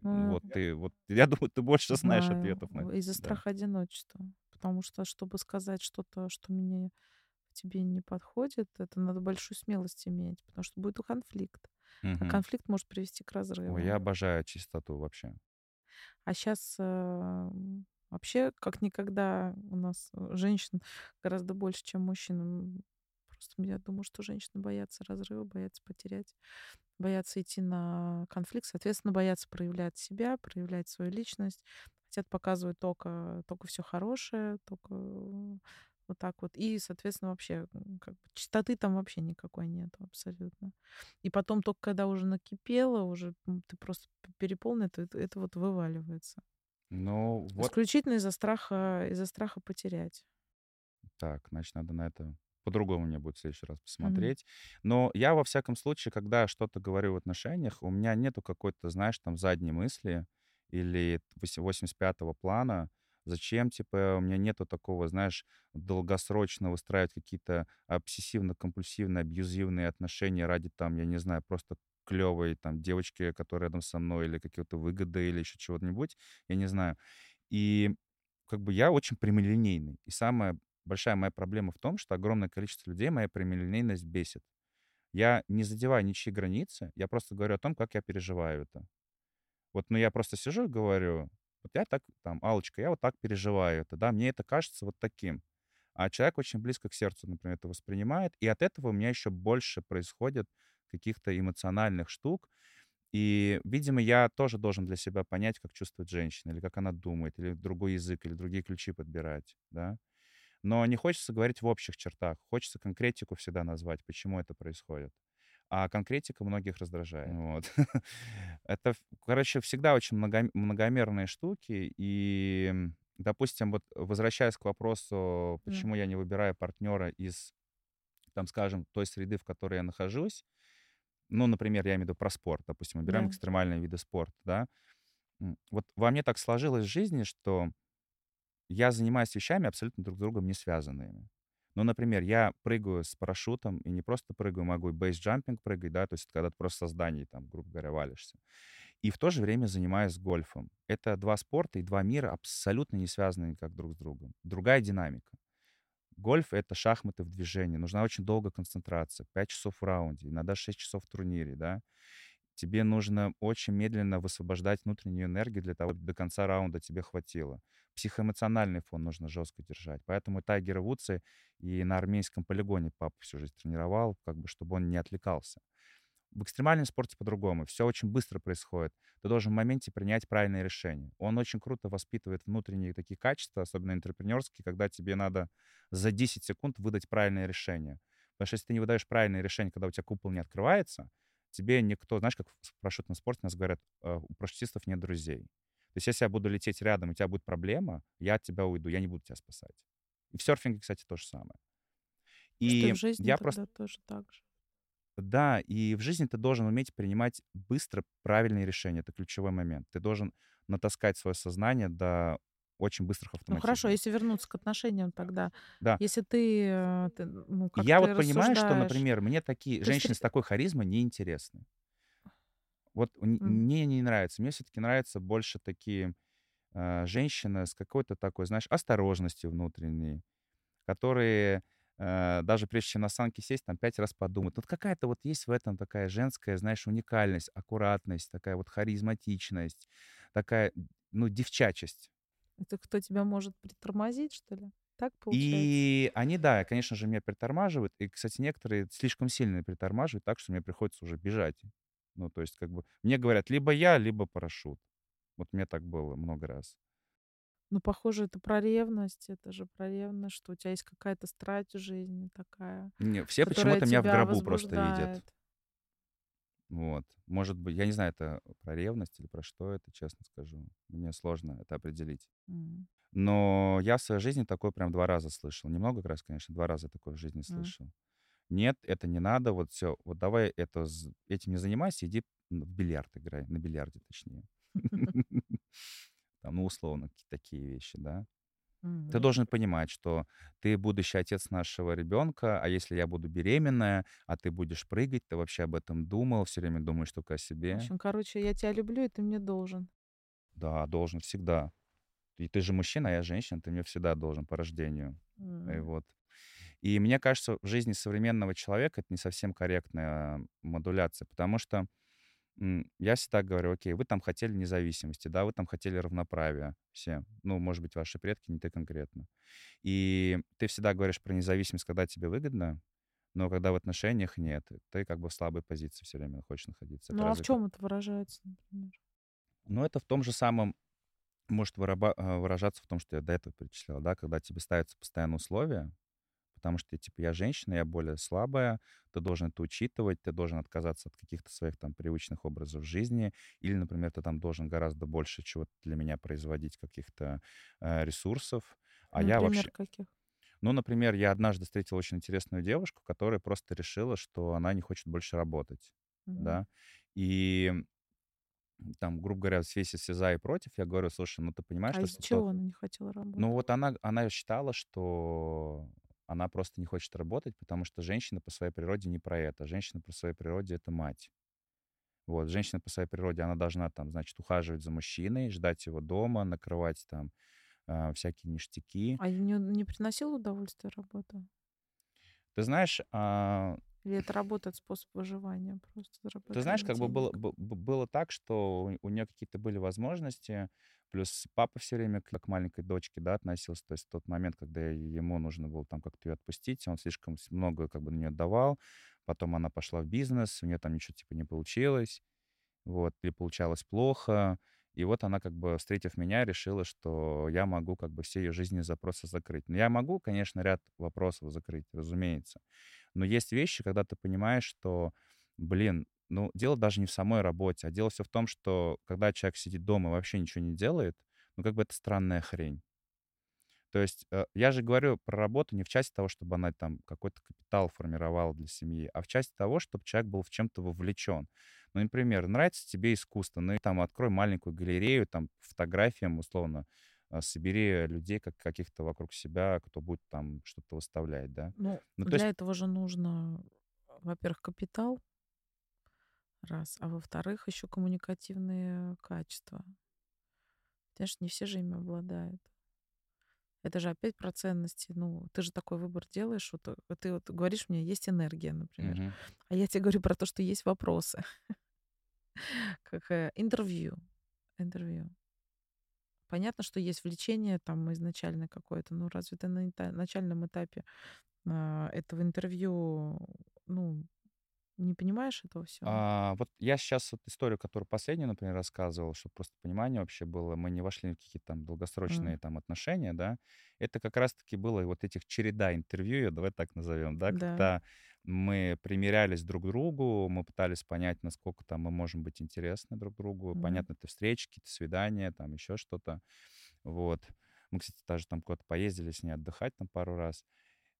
Вот ты, вот я думаю, ты больше знаешь ответов на это. Из-за страха одиночества. Потому что, чтобы сказать что-то, что мне тебе не подходит, это надо большую смелость иметь, потому что будет конфликт. А конфликт может привести к разрыву. Ой, я обожаю чистоту вообще. А сейчас э, вообще, как никогда, у нас женщин гораздо больше, чем мужчин. Просто я думаю, что женщины боятся разрыва, боятся потерять, боятся идти на конфликт, соответственно, боятся проявлять себя, проявлять свою личность, хотят показывать только, только все хорошее, только вот так вот. И, соответственно, вообще как бы, чистоты там вообще никакой нет абсолютно. И потом только когда уже накипело, уже ты просто переполнен, это, это вот вываливается. Ну, вот... Исключительно из-за страха, из-за страха потерять. Так, значит, надо на это... По-другому мне будет в следующий раз посмотреть. Mm-hmm. Но я, во всяком случае, когда что-то говорю в отношениях, у меня нету какой-то, знаешь, там, задней мысли или восемьдесят пятого плана. Зачем, типа, у меня нету такого, знаешь, долгосрочно выстраивать какие-то обсессивно-компульсивные, абьюзивные отношения ради, там, я не знаю, просто клевой, там, девочки, которая рядом со мной, или какие-то выгоды, или еще чего-нибудь, я не знаю. И, как бы, я очень прямолинейный. И самое... Большая моя проблема в том, что огромное количество людей моя прямолинейность бесит. Я не задеваю ничьи границы, я просто говорю о том, как я переживаю это. Вот, ну, я просто сижу и говорю, вот я так, там, Аллочка, я вот так переживаю это, да, мне это кажется вот таким. А человек очень близко к сердцу, например, это воспринимает, и от этого у меня еще больше происходит каких-то эмоциональных штук. И, видимо, я тоже должен для себя понять, как чувствует женщина, или как она думает, или другой язык, или другие ключи подбирать, да. Но не хочется говорить в общих чертах. Хочется конкретику всегда назвать, почему это происходит. А конкретика многих раздражает. Вот. Это, короче, всегда очень много, многомерные штуки. И, допустим, вот возвращаясь к вопросу, почему mm. я не выбираю партнера из, там, скажем, той среды, в которой я нахожусь. Ну, например, я имею в виду про спорт. Допустим, выбираем yeah. экстремальные виды спорта, да. Вот во мне так сложилось в жизни, что... Я занимаюсь вещами, абсолютно друг с другом не связанными. Ну, например, я прыгаю с парашютом, и не просто прыгаю, могу и бейсджампинг прыгать, да, то есть когда ты просто со зданий, там, грубо говоря, валишься. И в то же время занимаюсь гольфом. Это два спорта и два мира, абсолютно не связанные как друг с другом. Другая динамика. Гольф — это шахматы в движении. Нужна очень долгая концентрация. Пять часов в раунде, иногда шесть часов в турнире, да. Тебе нужно очень медленно высвобождать внутреннюю энергию для того, чтобы до конца раунда тебе хватило. Психоэмоциональный фон нужно жестко держать. Поэтому Тайгера Вудса и на армейском полигоне папа всю жизнь тренировал, как бы, чтобы он не отвлекался. В экстремальном спорте по-другому. Все очень быстро происходит. Ты должен в моменте принять правильное решение. Он очень круто воспитывает внутренние такие качества, особенно интерпренерские, когда тебе надо за десять секунд выдать правильное решение. Потому что если ты не выдаешь правильное решение, когда у тебя купол не открывается, тебе никто, знаешь, как в парашютном спорте нас говорят, у парашютистов нет друзей. То есть если я буду лететь рядом, и у тебя будет проблема, я от тебя уйду, я не буду тебя спасать. И в серфинге, кстати, то же самое. И, и в жизни я просто... тоже так же. Да, и в жизни ты должен уметь принимать быстро правильные решения. Это ключевой момент. Ты должен натаскать свое сознание до очень быстрых автоматизмов. Ну хорошо, если вернуться к отношениям тогда. Да. Если ты, ты ну, как я ты вот понимаю, что, например, мне такие ты женщины с такой харизмой неинтересны. Вот mm. мне не нравится. Мне все-таки нравятся больше такие э, женщины с какой-то такой, знаешь, осторожностью внутренней, которые э, даже прежде чем на санки сесть, там пять раз подумают. Вот какая-то вот есть в этом такая женская, знаешь, уникальность, аккуратность, такая вот харизматичность, такая, ну, девчачесть. Это кто тебя может притормозить, что ли? Так получается. И они, да, конечно же, меня притормаживают. И, кстати, некоторые слишком сильно притормаживают, так что мне приходится уже бежать. Ну, то есть, как бы, мне говорят, либо я, либо парашют. Вот мне так было много раз. Ну, похоже, это про ревность. Это же про ревность, что у тебя есть какая-то страсть в жизни такая. Не, все которая почему-то меня в тебя гробу просто возбуждает. Видят. Вот. Может быть, я не знаю, это про ревность или про что это, честно скажу. Мне сложно это определить. Mm. Но я в своей жизни такое прям два раза слышал. Немного раз, конечно, два раза такое в жизни слышал. Mm. Нет, это не надо, вот все, вот давай это, этим не занимайся, иди в бильярд играй, на бильярде точнее. Там, ну, условно, такие вещи, да. Mm-hmm. Ты должен понимать, что ты будущий отец нашего ребенка, а если я буду беременная, а ты будешь прыгать, ты вообще об этом думал, все время думаешь только о себе. В общем, короче, я тебя люблю, и ты мне должен. Да, должен всегда. И ты же мужчина, а я женщина, ты мне всегда должен по рождению. Mm-hmm. И вот. И мне кажется, в жизни современного человека это не совсем корректная модуляция, потому что я всегда говорю, окей, вы там хотели независимости, да, вы там хотели равноправия все. Ну, может быть, ваши предки, не ты конкретно. И ты всегда говоришь про независимость, когда тебе выгодно, но когда в отношениях нет, ты как бы в слабой позиции все время хочешь находиться. Ну, это а разве... в чем это выражается, например? Ну, это в том же самом, может выраба... выражаться в том, что я до этого перечислял, да, когда тебе ставятся постоянно условия, потому что, типа, я женщина, я более слабая, ты должен это учитывать, ты должен отказаться от каких-то своих там привычных образов жизни, или, например, ты там должен гораздо больше чего-то для меня производить, каких-то э, ресурсов. А например, я вообще... каких? Ну, например, я однажды встретил очень интересную девушку, которая просто решила, что она не хочет больше работать, mm-hmm. да, и там, грубо говоря, все все за и против, я говорю, слушай, ну ты понимаешь... А что из что-то... чего она не хотела работать? Ну, вот она, она считала, что... Она просто не хочет работать, потому что женщина по своей природе не про это. Женщина по своей природе — это мать. Вот, женщина по своей природе, она должна там, значит, ухаживать за мужчиной, ждать его дома, накрывать там э, всякие ништяки. А не, не приносила удовольствия работа? Ты знаешь... Э... Или это работает способ выживания просто? Ты знаешь, как бы было, было так, что у нее какие-то были возможности, плюс папа все время к маленькой дочке, да, относился, то есть в тот момент, когда ему нужно было там как-то ее отпустить, он слишком много как бы на нее давал, потом она пошла в бизнес, у нее там ничего типа не получилось, вот, или получалось плохо, и вот она как бы, встретив меня, решила, что я могу как бы все ее жизненные запросы закрыть. Но я могу, конечно, ряд вопросов закрыть, разумеется. Но есть вещи, когда ты понимаешь, что, блин, ну, дело даже не в самой работе, а дело все в том, что когда человек сидит дома и вообще ничего не делает, ну, как бы это странная хрень. То есть я же говорю про работу не в части того, чтобы она там какой-то капитал формировала для семьи, а в части того, чтобы человек был в чем-то вовлечен. Ну, например, нравится тебе искусство, ну, и там открой маленькую галерею, там, фотографиям, условно, собери людей как каких-то вокруг себя, кто будет там что-то выставлять, да? Ну, ну для есть... этого же нужно, во-первых, капитал, раз, а во-вторых, еще коммуникативные качества. Конечно, не все же ими обладают. Это же опять про ценности. Ну, ты же такой выбор делаешь. Вот, ты вот говоришь мне, есть энергия, например. Uh-huh. А я тебе говорю про то, что есть вопросы. Как интервью. Интервью. Понятно, что есть влечение там изначально какое-то, но разве ты на начальном этапе этого интервью, ну, не понимаешь этого всего? А, вот я сейчас вот историю, которую последнюю, например, рассказывал, чтобы просто понимание вообще было, мы не вошли в какие-то там долгосрочные mm. там отношения, да, это как раз-таки было вот этих череда интервью, давай так назовем, да, да, когда мы примерялись друг к другу, мы пытались понять, насколько там мы можем быть интересны друг другу, mm. понятно, это встречи, какие-то свидания, там еще что-то, вот. Мы, кстати, даже там куда-то поездили с ней отдыхать там пару раз,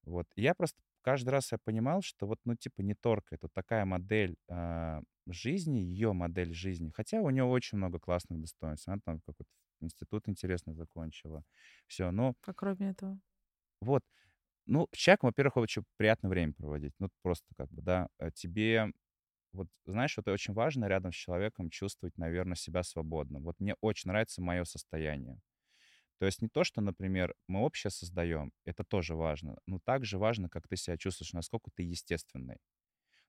вот. И я просто каждый раз я понимал, что вот, ну, типа, не торкает. Вот такая модель э, жизни, ее модель жизни. Хотя у нее очень много классных достоинств. Она там какой-то институт интересный закончила. Все, ну... А кроме этого? Вот. Ну, человек, во-первых, очень приятно время проводить. Ну, просто как бы, да. Тебе... Вот, знаешь, это очень важно рядом с человеком чувствовать, наверное, себя свободным. Вот мне очень нравится мое состояние. То есть не то, что, например, мы общее создаем, это тоже важно, но также важно, как ты себя чувствуешь, насколько ты естественный,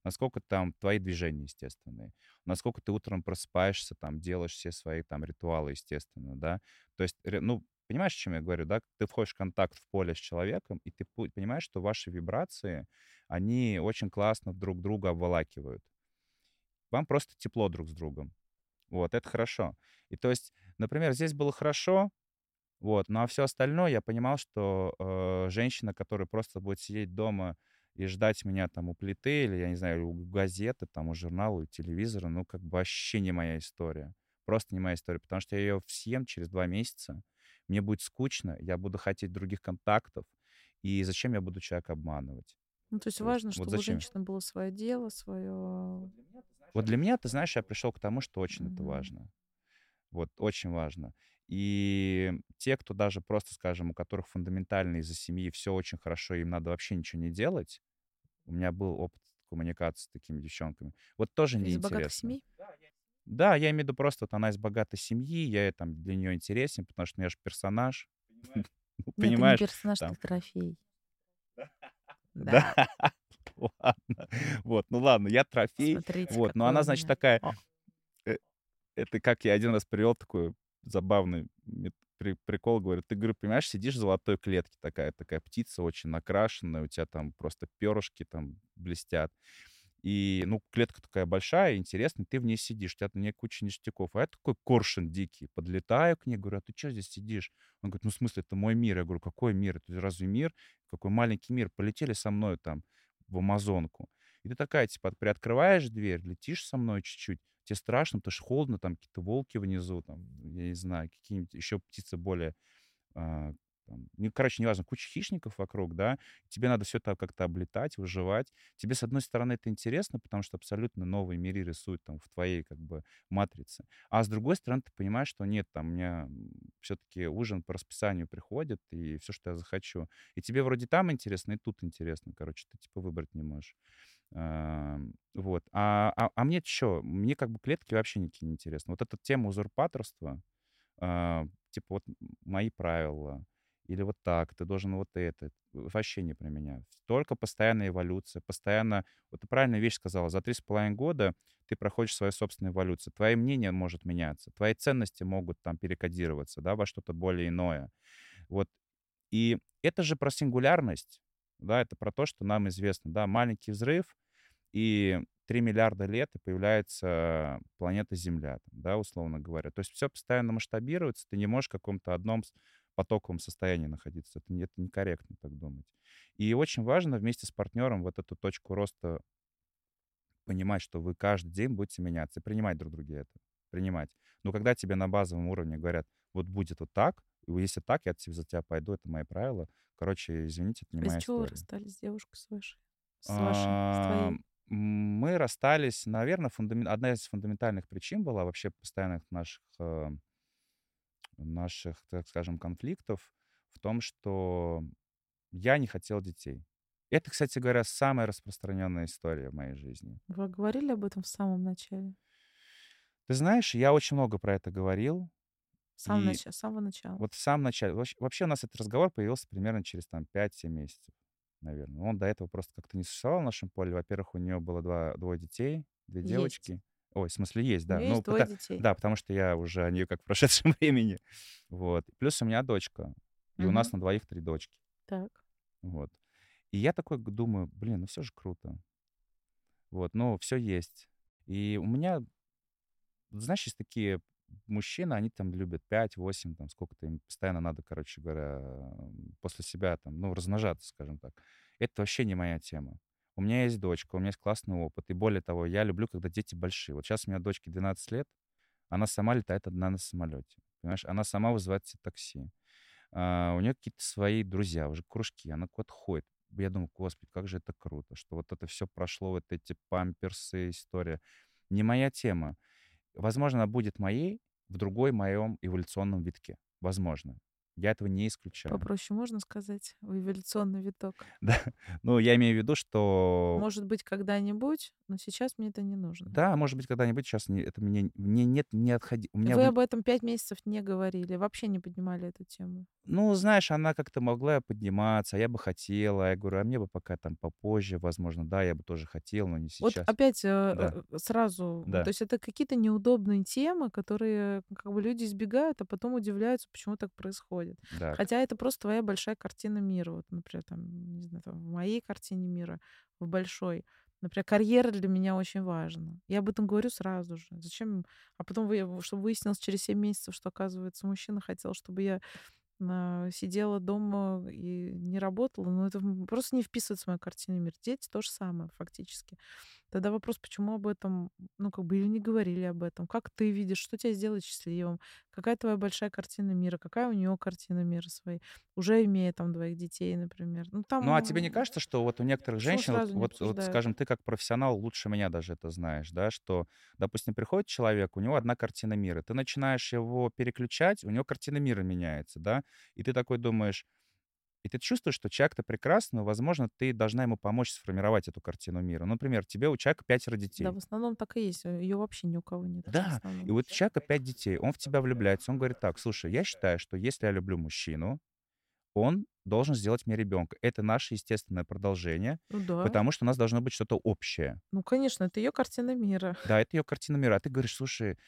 насколько там твои движения естественные, насколько ты утром просыпаешься, там, делаешь все свои там ритуалы, естественно, да. То есть, ну, Понимаешь, о чем я говорю, да? Ты входишь в контакт в поле с человеком, и ты понимаешь, что ваши вибрации, они очень классно друг друга обволакивают. Вам просто тепло друг с другом. Вот, это хорошо. И то есть, например, здесь было хорошо, вот, ну а все остальное я понимал, что э, женщина, которая просто будет сидеть дома и ждать меня там у плиты или, я не знаю, у газеты, там, у журнала, у телевизора, ну как бы вообще не моя история. Просто не моя история, потому что я ее съем через два месяца, мне будет скучно, я буду хотеть других контактов, и зачем я буду человека обманывать? Ну, то есть важно, чтобы у женщины было свое дело, свое... Вот для меня, ты знаешь, я пришел к тому, что очень mm-hmm. это важно. Вот, очень важно. И те, кто даже просто, скажем, у которых фундаментально из-за семьи все очень хорошо, им надо вообще ничего не делать. У меня был опыт коммуникации с такими девчонками. Вот тоже неинтересно. Из богатых семей? Да, я имею в виду просто, вот она из богатой семьи, я там для нее интересен, потому что я же персонаж. Понимаешь? Нет, ты не персонаж, ты трофей. Да. Ладно. Вот, ну ладно, я трофей. Смотрите, вот, но она, значит, такая... О. Это как я один раз привел такой забавный прикол, говорю, ты, говорю, понимаешь, сидишь в золотой клетке, такая такая птица очень накрашенная, у тебя там просто перышки там блестят. И, ну, клетка такая большая, интересная, ты в ней сидишь, у тебя там куча ништяков. А я такой коршун дикий, подлетаю к ней, говорю, а ты что здесь сидишь? Он говорит, ну, в смысле, это мой мир. Я говорю, какой мир? Это разве мир? Какой маленький мир? Полетели со мной там в Амазонку. И ты такая, типа, приоткрываешь дверь, летишь со мной чуть-чуть, тебе страшно, потому что холодно, там какие-то волки внизу, там, я не знаю, какие-нибудь еще птицы более... А, там, ну, короче, неважно, куча хищников вокруг, да, тебе надо все это как-то облетать, выживать. Тебе, с одной стороны, это интересно, потому что абсолютно новые миры рисуют там в твоей, как бы, матрице. А с другой стороны, ты понимаешь, что нет, там, у меня все-таки ужин по расписанию приходит, и все, что я захочу. И тебе вроде там интересно, и тут интересно, короче, ты, типа, выбрать не можешь. А, вот. А, а, а мне что? Мне, как бы, клетки вообще никакие не интересны. Вот эта тема узурпаторства, а, типа, вот мои правила, или вот так, ты должен вот это. Вообще не про меня. Только постоянная эволюция, постоянно... Вот ты правильную вещь сказала. За три с половиной года ты проходишь свою собственную эволюцию. Твое мнение может меняться. Твои ценности могут там перекодироваться, да, во что-то более иное. Вот. И это же про сингулярность, да, это про то, что нам известно, да, маленький взрыв, и три миллиарда лет, и появляется планета Земля, да, условно говоря. То есть все постоянно масштабируется, ты не можешь в каком-то одном... потоковом состоянии находиться. Это, это некорректно так думать. И очень важно вместе с партнером вот эту точку роста понимать, что вы каждый день будете меняться, и принимать друг друга это. Принимать. Но когда тебе на базовом уровне говорят, вот будет вот так, и если так, я за тебя пойду, это мои правила. Короче, извините, это не моя история. Из чего вы расстались с девушкой с вашей? С вашей? Мы расстались, наверное, одна из фундаментальных причин была вообще постоянных наших... наших, так скажем, конфликтов в том, что я не хотел детей. Это, кстати говоря, самая распространенная история в моей жизни. Вы говорили об этом в самом начале? Ты знаешь, я очень много про это говорил. С самого, нач... самого начала? Вот в самом начале. Вообще у нас этот разговор появился примерно через там, пять-семь месяцев, наверное. Он до этого просто как-то не существовал в нашем поле. Во-первых, у нее было два, двое детей, две Есть. девочки. Ой, в смысле, есть, да. Ну, потому, да, потому что я уже о ней как в прошедшем времени. Вот. Плюс у меня дочка. И угу. у нас на двоих три дочки. Так. Вот. И я такой думаю, блин, ну все же круто. Вот, ну все есть. И у меня, знаешь, есть такие мужчины, они там любят пять-восемь, там сколько-то им постоянно надо, короче говоря, после себя там, ну, размножаться, скажем так. Это вообще не моя тема. У меня есть дочка, у меня есть классный опыт. И более того, я люблю, когда дети большие. Вот сейчас у меня дочке двенадцать лет, она сама летает одна на самолете. Понимаешь, она сама вызывает себе такси. А, у нее какие-то свои друзья, уже кружки, она куда-то ходит. Я думаю, господи, как же это круто, что вот это все прошло, вот эти памперсы, история. Не моя тема. Возможно, она будет моей в другой моем эволюционном витке. Возможно. Я этого не исключаю. Попроще можно сказать? Эволюционный виток. Да. Ну, я имею в виду, что... Может быть, когда-нибудь, но сейчас мне это не нужно. Да, может быть, когда-нибудь. Сейчас не, это мне, мне нет, не отходи. Меня... Вы об этом пять месяцев не говорили, вообще не поднимали эту тему. Ну, знаешь, она как-то могла подниматься, а я бы хотела. Я говорю, а мне бы пока там попозже, возможно, да, я бы тоже хотел, но не сейчас. Вот опять да. сразу. Да. То есть это какие-то неудобные темы, которые как бы люди избегают, а потом удивляются, почему так происходит. происходит. Так. Хотя это просто твоя большая картина мира. Вот, например, там, не знаю, там, в моей картине мира, в большой. Например, карьера для меня очень важна. Я об этом говорю сразу же. Зачем? А потом, вы, чтобы выяснилось через семь месяцев, что, оказывается, мужчина хотел, чтобы я сидела дома и не работала, но это просто не вписывается в мою картину мира. Дети то же самое, фактически. Тогда вопрос, почему об этом, ну, как бы, или не говорили об этом. Как ты видишь, что тебя сделает счастливым? Какая твоя большая картина мира? Какая у нее картина мира своей? Уже имея там двоих детей, например. Ну, там, ну а тебе не кажется, что вот у некоторых женщин, вот, вот, скажем, ты как профессионал лучше меня даже это знаешь, да, что, допустим, приходит человек, у него одна картина мира. Ты начинаешь его переключать, у него картина мира меняется, да? И ты такой думаешь, и ты чувствуешь, что человек-то прекрасный, но, возможно, ты должна ему помочь сформировать эту картину мира. Например, тебе у человека пятеро детей. Да, в основном так и есть. Ее вообще ни у кого нет. Да, и вот у человека пять детей, он в тебя влюбляется, он говорит так, слушай, я считаю, что если я люблю мужчину, он должен сделать мне ребенка. Это наше естественное продолжение, ну, да. Потому что у нас должно быть что-то общее. Ну, конечно, это ее картина мира. Да, это ее картина мира. А ты говоришь, слушай,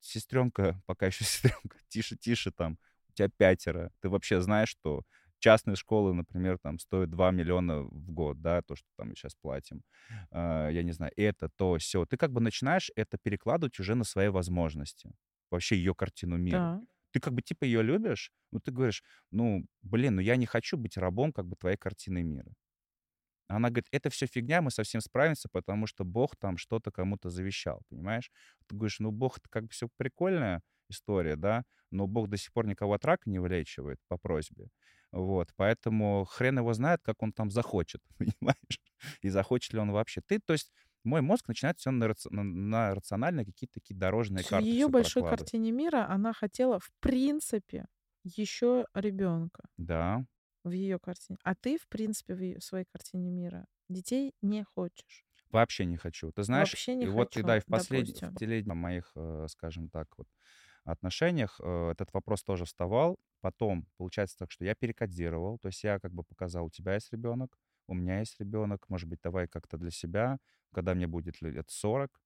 сестренка, пока еще сестренка, тише, тише там, у тебя пятеро. Ты вообще знаешь, что частные школы, например, там стоят два миллиона в год, да, то, что там мы сейчас платим. Э, я не знаю, это, то, все. Ты как бы начинаешь это перекладывать уже на свои возможности. Вообще ее картину мира. Да. Ты как бы типа ее любишь, но ты говоришь, ну, блин, ну я не хочу быть рабом как бы твоей картины мира. Она говорит, это все фигня, мы совсем справимся, потому что Бог там что-то кому-то завещал, понимаешь? Ты говоришь, ну, Бог, это как бы все прикольное, история, да, но Бог до сих пор никого от рака не вылечивает по просьбе, вот, поэтому хрен его знает, как он там захочет, понимаешь, и захочет ли он вообще. Ты, то есть мой мозг начинает все на, раци... на рационально какие-то такие дорожные все карты. В ее большой картине мира она хотела, в принципе, еще ребенка. Да. В ее картине. А ты, в принципе, в ее, своей картине мира детей не хочешь. Вообще не хочу. Ты знаешь, вообще не и хочу, вот, и, да, и в последних моих, скажем так, вот, отношениях этот вопрос тоже вставал. Потом получается так, что я перекодировал, то есть я как бы показал, у тебя есть ребенок, у меня есть ребенок, может быть, давай как-то для себя, когда мне будет лет сорок,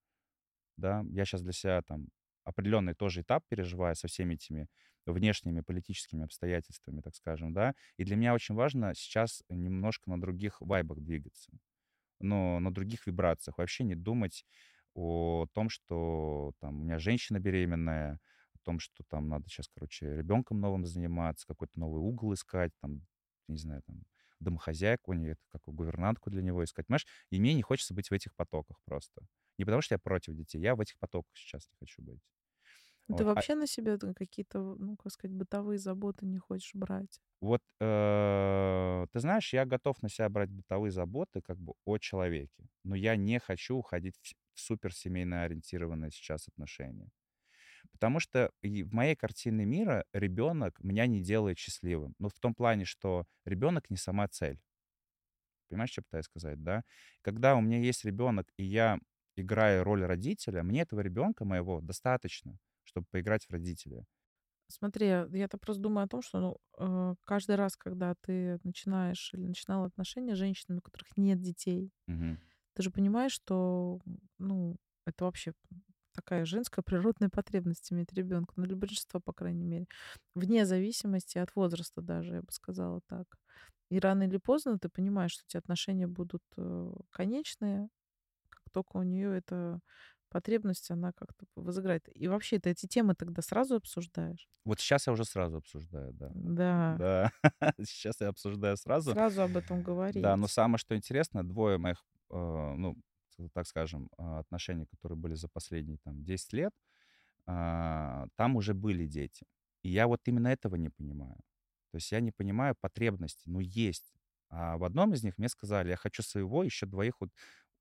да, я сейчас для себя там определенный тоже этап переживаю со всеми этими внешними политическими обстоятельствами, так скажем, да, и для меня очень важно сейчас немножко на других вайбах двигаться, но на других вибрациях, вообще не думать о том, что там у меня женщина беременная, о том, что там надо сейчас, короче, ребенком новым заниматься, какой-то новый угол искать, там, не знаю, там, домохозяйку, нет, какую гувернантку для него искать. Понимаешь, и мне не хочется быть в этих потоках просто. Не потому что я против детей, я в этих потоках сейчас не хочу быть. Ты вот. Вообще а... на себя какие-то, ну, как сказать, бытовые заботы не хочешь брать? Вот, э-э, ты знаешь, я готов на себя брать бытовые заботы как бы о человеке, но я не хочу уходить в суперсемейно ориентированные сейчас отношения. Потому что в моей картине мира ребенок меня не делает счастливым. Ну, в том плане, что ребенок не сама цель. Понимаешь, что я пытаюсь сказать, да? Когда у меня есть ребенок, и я играю роль родителя, мне этого ребенка моего достаточно, чтобы поиграть в родителя. Смотри, я-то просто думаю о том, что ну, каждый раз, когда ты начинаешь или начинала отношения с женщинами, у которых нет детей, угу. Ты же понимаешь, что ну, это вообще... такая женская природная потребность иметь ребенка, ну, для большинства, по крайней мере, вне зависимости от возраста даже, я бы сказала так. И рано или поздно ты понимаешь, что эти отношения будут конечные, как только у нее эта потребность, она как-то возыграет. И вообще ты эти темы тогда сразу обсуждаешь? Вот сейчас я уже сразу обсуждаю, да. Да. Да. Сейчас я обсуждаю сразу. Сразу об этом говорить. Да, но самое, что интересно, двое моих, ну, так скажем, отношения, которые были за последние там, десять лет, там уже были дети. И я вот именно этого не понимаю. То есть я не понимаю потребности, но есть. А в одном из них мне сказали, я хочу своего еще двоих вот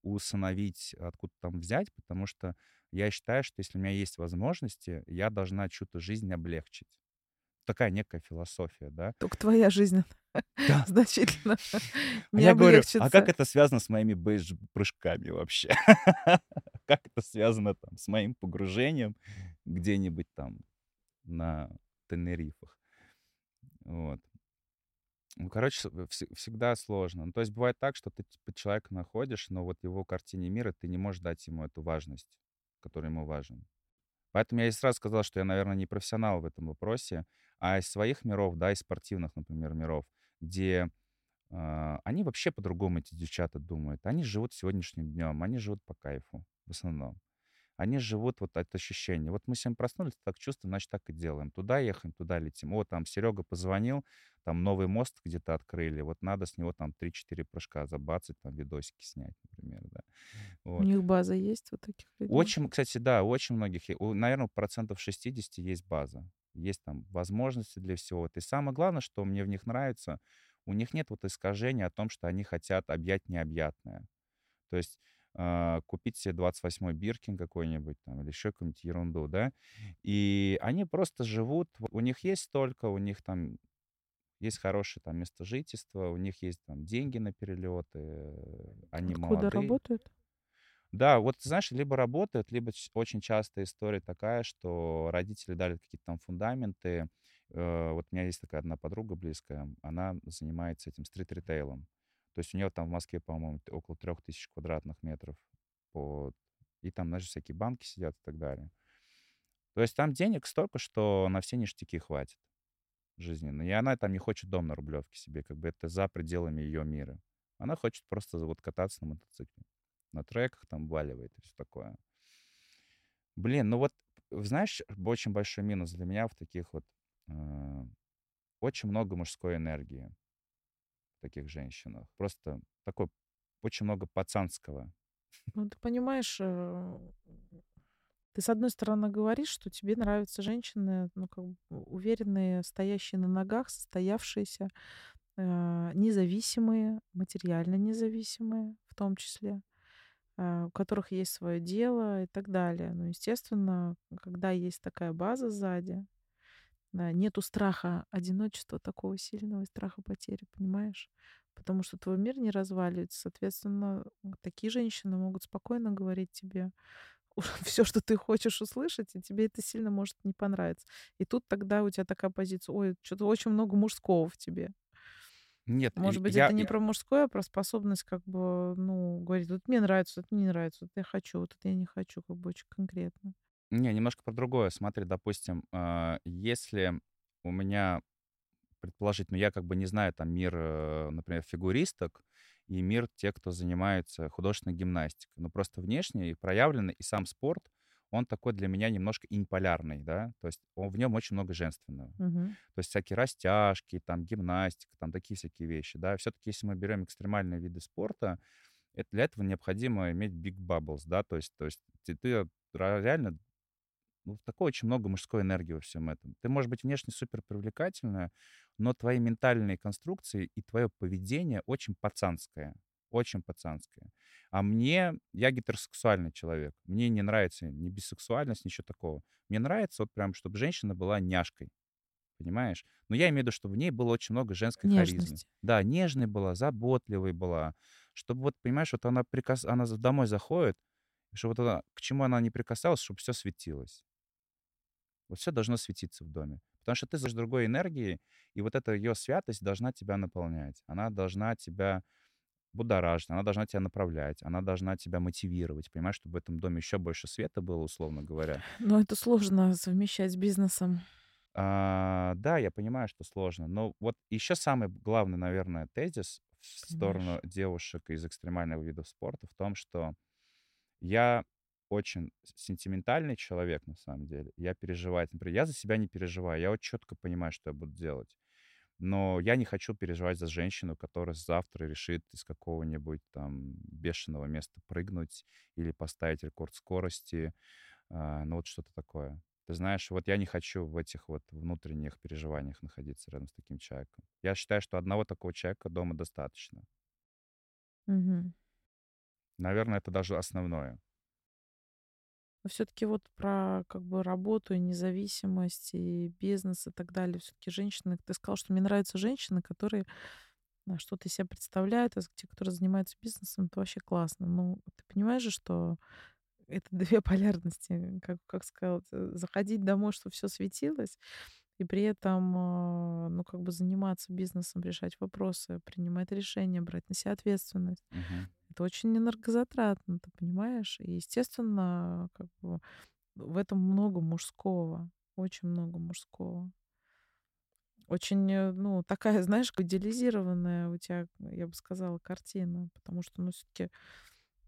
усыновить, откуда там взять, потому что я считаю, что если у меня есть возможности, я должна чью-то жизнь облегчить. Такая некая философия, да. Только твоя жизнь да. значительно не я облегчится. Говорю, а как это связано с моими бейдж-прыжками вообще? Как это связано там, с моим погружением где-нибудь там на Тенерифах? Вот. Ну, короче, вс- всегда сложно. Ну, то есть бывает так, что ты типа, человека находишь, но вот его картине мира ты не можешь дать ему эту важность, которая ему важна. Поэтому я и сразу сказал, что я, наверное, не профессионал в этом вопросе, А из своих миров, да, из спортивных, например, миров, где э, они вообще по-другому, эти девчата, думают. Они живут сегодняшним днем, они живут по кайфу в основном. Они живут вот от ощущения. Вот мы сегодня проснулись, так чувствуем, значит, так и делаем. Туда ехаем, туда летим. О, там Серега позвонил, там новый мост где-то открыли, вот надо с него там три-четыре прыжка забацать, там видосики снять, например, да. Вот. У них база есть вот таких людей? Очень, кстати, да, очень многих. Наверное, процентов шестьдесят есть база. Есть там возможности для всего. И самое главное, что мне в них нравится, у них нет вот искажения о том, что они хотят объять необъятное. То есть э, купить себе двадцать восьмой Биркин какой-нибудь там или еще какую-нибудь ерунду, да. И они просто живут. У них есть столько, у них там есть хорошее там место жительства, у них есть там деньги на перелеты, они откуда молодые. Откуда работают? Да, вот, знаешь, либо работают, либо очень часто история такая, что родители дали какие-то там фундаменты. Вот у меня есть такая одна подруга близкая, она занимается этим стрит-ритейлом. То есть у нее там в Москве, по-моему, около трех тысяч квадратных метров. По... И там, знаешь, всякие банки сидят и так далее. То есть там денег столько, что на все ништяки хватит жизненно. И она там не хочет дом на Рублевке себе, как бы это за пределами ее мира. Она хочет просто вот кататься на мотоцикле. На треках там валивает и все такое. Блин, ну вот, знаешь, очень большой минус для меня в таких вот... Э, очень много мужской энергии в таких женщинах. Просто такой очень много пацанского. Ну, ты понимаешь, ты с одной стороны говоришь, что тебе нравятся женщины, ну, как бы уверенные, стоящие на ногах, состоявшиеся, э, независимые, материально независимые в том числе, у которых есть свое дело и так далее. Но, естественно, когда есть такая база сзади, нету страха одиночества такого сильного и страха потери, понимаешь? Потому что твой мир не разваливается. Соответственно, такие женщины могут спокойно говорить тебе все, что ты хочешь услышать, и тебе это сильно может не понравиться. И тут тогда у тебя такая позиция: ой, что-то очень много мужского в тебе. Нет, может быть, я, это не я... про мужское, а про способность как бы, ну, говорить, вот мне нравится, вот мне не нравится, вот я хочу, вот это я не хочу, как бы очень конкретно. Не, немножко про другое. Смотри, допустим, если у меня, предположительно, я как бы не знаю там мир, например, фигуристок и мир тех, кто занимается художественной гимнастикой, но просто внешне и проявлено, и сам спорт, он такой для меня немножко инполярный, да, то есть он, в нем очень много женственного. Uh-huh. То есть всякие растяжки, там, гимнастика, там, такие всякие вещи, да. Все-таки, если мы берем экстремальные виды спорта, это, для этого необходимо иметь big bubbles, да, то есть, то есть ты, ты реально, ну, такой очень много мужской энергии во всем этом. Ты можешь быть внешне супер привлекательная, но твои ментальные конструкции и твое поведение очень пацанское. Очень пацанская. А мне... Я гетеросексуальный человек. Мне не нравится ни бисексуальность, ничего такого. Мне нравится вот прям, чтобы женщина была няшкой. Понимаешь? Но я имею в виду, чтобы в ней было очень много женской харизмы. Да, нежной была, заботливой была. Чтобы вот, понимаешь, вот она, прикас... она домой заходит, чтобы вот она... к чему она не прикасалась, чтобы все светилось. Вот все должно светиться в доме. Потому что ты с другой энергией, и вот эта ее святость должна тебя наполнять. Она должна тебя... будоражит, она должна тебя направлять, она должна тебя мотивировать, понимаешь, чтобы в этом доме еще больше света было, условно говоря. Но это сложно совмещать с бизнесом. А, да, я понимаю, что сложно. Но вот еще самый главный, наверное, тезис в Конечно. Сторону девушек из экстремального вида спорта в том, что я очень сентиментальный человек, на самом деле. Я переживаю, например, я за себя не переживаю, я вот четко понимаю, что я буду делать. Но я не хочу переживать за женщину, которая завтра решит из какого-нибудь там бешеного места прыгнуть или поставить рекорд скорости, ну вот что-то такое. Ты знаешь, вот я не хочу в этих вот внутренних переживаниях находиться рядом с таким человеком. Я считаю, что одного такого человека дома достаточно. Угу. Наверное, это даже основное. Но все-таки вот про как бы работу и независимость, и бизнес, и так далее. Все-таки женщины... Ты сказал, что мне нравятся женщины, которые что-то из себя представляют, а те, которые занимаются бизнесом, это вообще классно. Но ты понимаешь же, что это две полярности. Как, как сказал, заходить домой, чтобы все светилось, и при этом, ну, как бы заниматься бизнесом, решать вопросы, принимать решения, брать на себя ответственность. Uh-huh. Это очень энергозатратно, ты понимаешь? И, естественно, как бы в этом много мужского, очень много мужского. Очень, ну, такая, знаешь, идеализированная у тебя, я бы сказала, картина, потому что, ну, все-таки,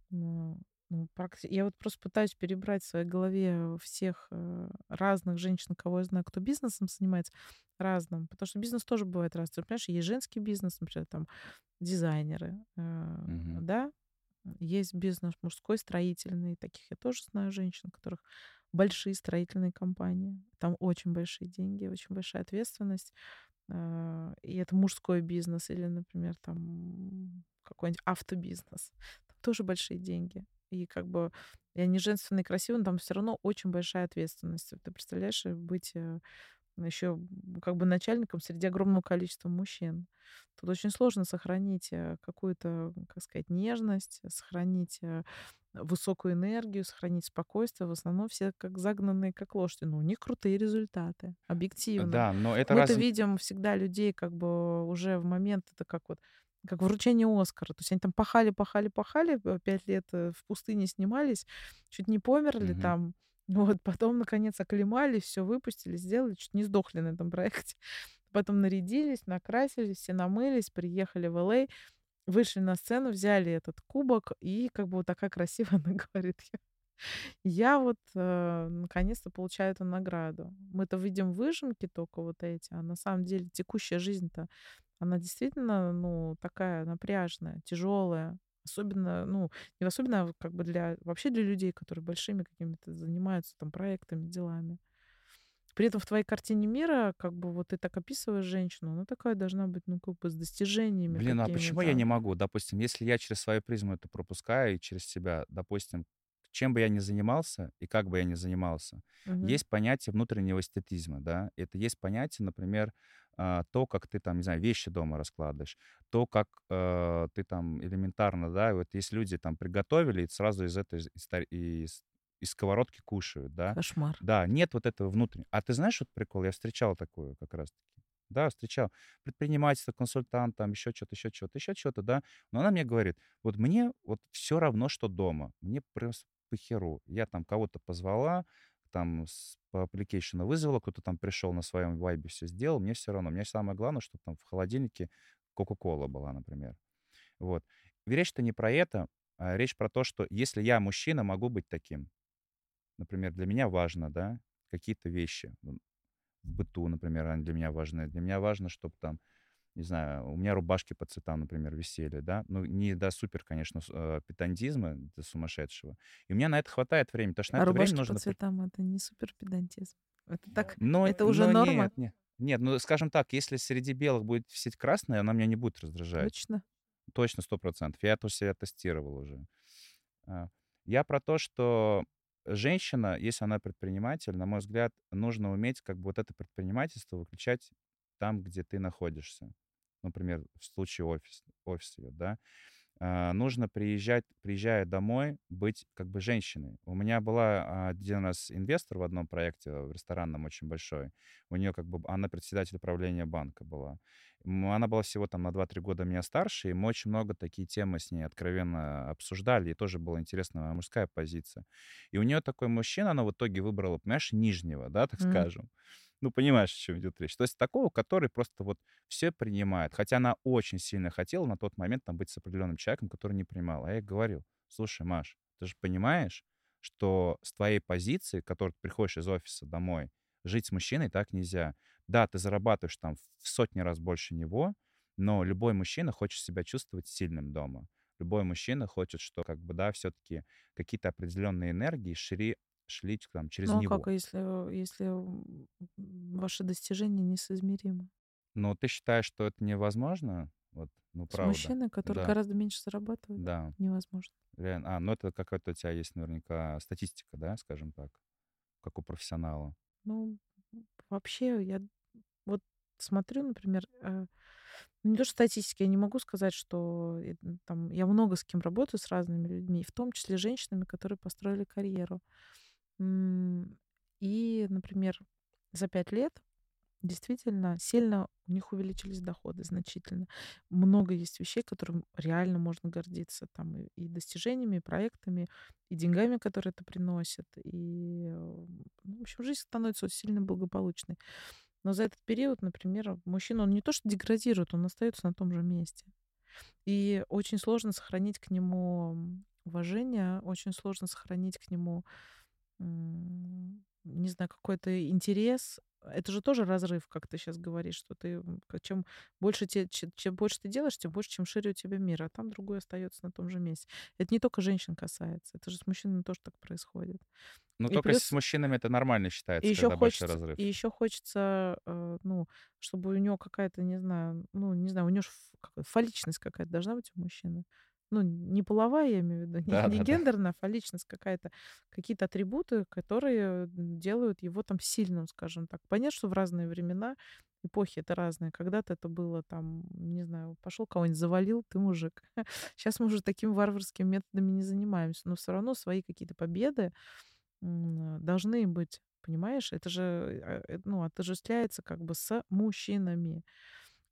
ну, ну, практи- я вот просто пытаюсь перебрать в своей голове всех э, разных женщин, кого я знаю, кто бизнесом занимается, разным, потому что бизнес тоже бывает разный. Понимаешь, есть женский бизнес, например, там, дизайнеры, э, Мгм. да, есть бизнес мужской, строительный, таких я тоже знаю женщин, у которых большие строительные компании, там очень большие деньги, очень большая ответственность, э, и это мужской бизнес, или, например, там какой-нибудь автобизнес, там тоже большие деньги. И как бы и они женственные и красивые, но там все равно очень большая ответственность. Ты представляешь, и быть еще как бы начальником среди огромного количества мужчин. Тут очень сложно сохранить э, какую-то, как сказать, нежность, сохранить э, высокую энергию, сохранить спокойствие. В основном все как загнанные, как лошади. Но у них крутые результаты, объективно. Да, но это Мы-то раз... видим всегда людей как бы уже в момент, это как вот как вручение Оскара. То есть они там пахали, пахали, пахали, э, пять лет э, в пустыне снимались, чуть не померли Мгм. там. Ну вот потом, наконец, оклемались, все выпустили, сделали, чуть не сдохли на этом проекте. Потом нарядились, накрасились, все намылись, приехали в Л А, вышли на сцену, взяли этот кубок, и как бы вот такая красивая она говорит, я, я вот э, наконец-то получаю эту награду. Мы-то видим выжимки только вот эти, а на самом деле текущая жизнь-то, она действительно, ну, такая напряжная, тяжелая. Особенно, ну, не особенно, а как бы для, вообще для людей, которые большими какими-то занимаются там проектами, делами. При этом в твоей картине мира, как бы вот ты так описываешь женщину, она такая должна быть, ну, как бы с достижениями Блин, а почему я какими-то. не могу? Допустим, если я через свою призму это пропускаю и через себя, допустим, чем бы я ни занимался и как бы я ни занимался, Мгм. есть понятие внутреннего эстетизма, да? Это есть понятие, например, а, то, как ты там, не знаю, вещи дома раскладываешь, то, как э, ты там элементарно, да, вот есть люди там приготовили и сразу из этой из, тар- из- из сковородки кушают, да? Кошмар. Да, нет вот этого внутреннего. А ты знаешь, вот прикол, я встречал такое как раз-таки. Да, встречал. Предпринимательство, консультант, там еще что-то, еще что-то, еще что-то, да. Но она мне говорит, вот мне вот все равно, что дома. Мне просто похеру. Я там кого-то позвала, там с по аппликейшену вызвала, кто-то там пришел на своем вайбе, все сделал, мне все равно. Мне самое главное, чтобы там в холодильнике Кока-Кола была, например. Вот. И речь-то не про это, а речь про то, что если я мужчина, могу быть таким. Например, для меня важно, да, какие-то вещи м, в быту, например, они для меня важны. Для меня важно, чтобы там, не знаю, у меня рубашки по цветам, например, висели, да. Ну, не до супер, конечно, с- э, педантизма, до сумасшедшего. И у меня на это хватает времени, потому что на А это время рубашки по нужно... пр- цветам это не супер педантизм. Это так, Но, это уже но норма. нет, нет. Нет, ну, скажем так, если среди белых будет висеть красная, она меня не будет раздражать. Точно. Точно, сто процентов. Я это себя тестировал уже. А, Я про то, что женщина, если она предприниматель, на мой взгляд, нужно уметь как бы вот это предпринимательство выключать там, где ты находишься. Например, в случае офис, офис её, да. А, Нужно приезжать, приезжая домой, быть как бы женщиной. У меня была а, один раз инвестор в одном проекте, в ресторанном очень большой. У нее как бы она председатель управления банка была. М, Она была всего там на два-три года меня старше, и мы очень много такие темы с ней откровенно обсуждали, и тоже была интересная мужская позиция. И у нее такой мужчина, она в итоге выбрала, понимаешь, нижнего, да, так М. скажем. Ну, понимаешь, о чем идет речь. То есть такого, который просто вот все принимает. Хотя она очень сильно хотела на тот момент там быть с определенным человеком, который не принимал. А я ей говорил, слушай, Маш, ты же понимаешь, что с твоей позиции, которой ты приходишь из офиса домой, жить с мужчиной так нельзя. Да, ты зарабатываешь там в сотни раз больше него, но любой мужчина хочет себя чувствовать сильным дома. Любой мужчина хочет, что как бы, да, все-таки какие-то определенные энергии шли, шли там, через Ну а как, него. а если, если м, ваши достижения несоизмеримы? Но ты считаешь, что это невозможно? Вот, ну, С правда. мужчиной, который Да, гораздо меньше зарабатывает, да. невозможно. Реально. А, ну это какая-то у тебя есть наверняка статистика, да, скажем так, как у профессионала. Ну, вообще, я вот смотрю, например, э, ну, не то, что статистики, я не могу сказать, что э, н- там, я много с кем работаю, с разными людьми, в том числе женщинами, которые построили карьеру. М, И, например, за пять лет действительно сильно у них увеличились доходы значительно. Много есть вещей, которым реально можно гордиться. Там и, и достижениями, и проектами, и деньгами, которые это приносит. И, э, ну, в общем, жизнь становится очень сильно благополучной. Но за этот период, например, мужчина, он не то что деградирует, он остается на том же месте. И очень сложно сохранить к нему уважение, очень сложно сохранить к нему, не знаю, какой-то интерес. Это же тоже разрыв, как ты сейчас говоришь, что ты чем больше, те, чем больше ты делаешь, тем больше, чем шире у тебя мир, а там другой остается на том же месте. Это не только женщин касается, это же с мужчинами тоже так происходит. Ну, только плюс... с мужчинами это нормально считается, и когда хочется, большой разрыв. И еще хочется, ну, чтобы у него какая-то, не знаю, ну, не знаю, у него фаличность какая-то должна быть у мужчины. Ну, не половая, я имею в виду, да, не, не да, гендерная, да. А фаличность какая-то, какие-то атрибуты, которые делают его там сильным, скажем так. Понятно, что в разные времена, эпохи это разные. Когда-то это было там, не знаю, пошел кого-нибудь завалил, ты мужик. Сейчас мы уже такими варварскими методами не занимаемся, но все равно свои какие-то победы должны быть, понимаешь? Это же, ну, отождествляется как бы с мужчинами.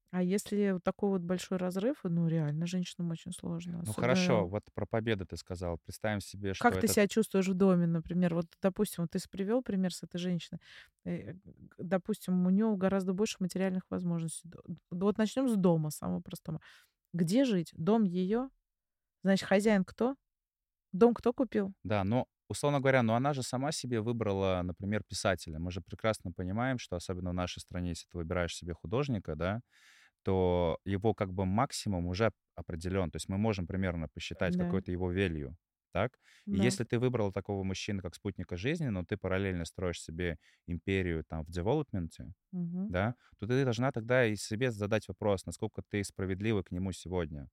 А если вот такой вот большой разрыв, ну, реально, женщинам очень сложно. Ну, особенно... хорошо, вот про победу ты сказал. Представим себе, что... Как этот... ты себя чувствуешь в доме, например? Вот, допустим, вот ты привел пример с этой женщиной. Допустим, у нее гораздо больше материальных возможностей. Вот начнем с дома, самого простого. Где жить? Дом ее? Значит, хозяин кто? Дом кто купил? Да, но... Условно говоря, но она же сама себе выбрала, например, писателя. Мы же прекрасно понимаем, что особенно в нашей стране, если ты выбираешь себе художника, да, то его как бы максимум уже определен. То есть мы можем примерно посчитать да. какой-то его value, так? Да. И если ты выбрал такого мужчину как спутника жизни, но ты параллельно строишь себе империю там в девелопменте, угу. да, то ты должна тогда и себе задать вопрос, насколько ты справедлива к нему сегодня.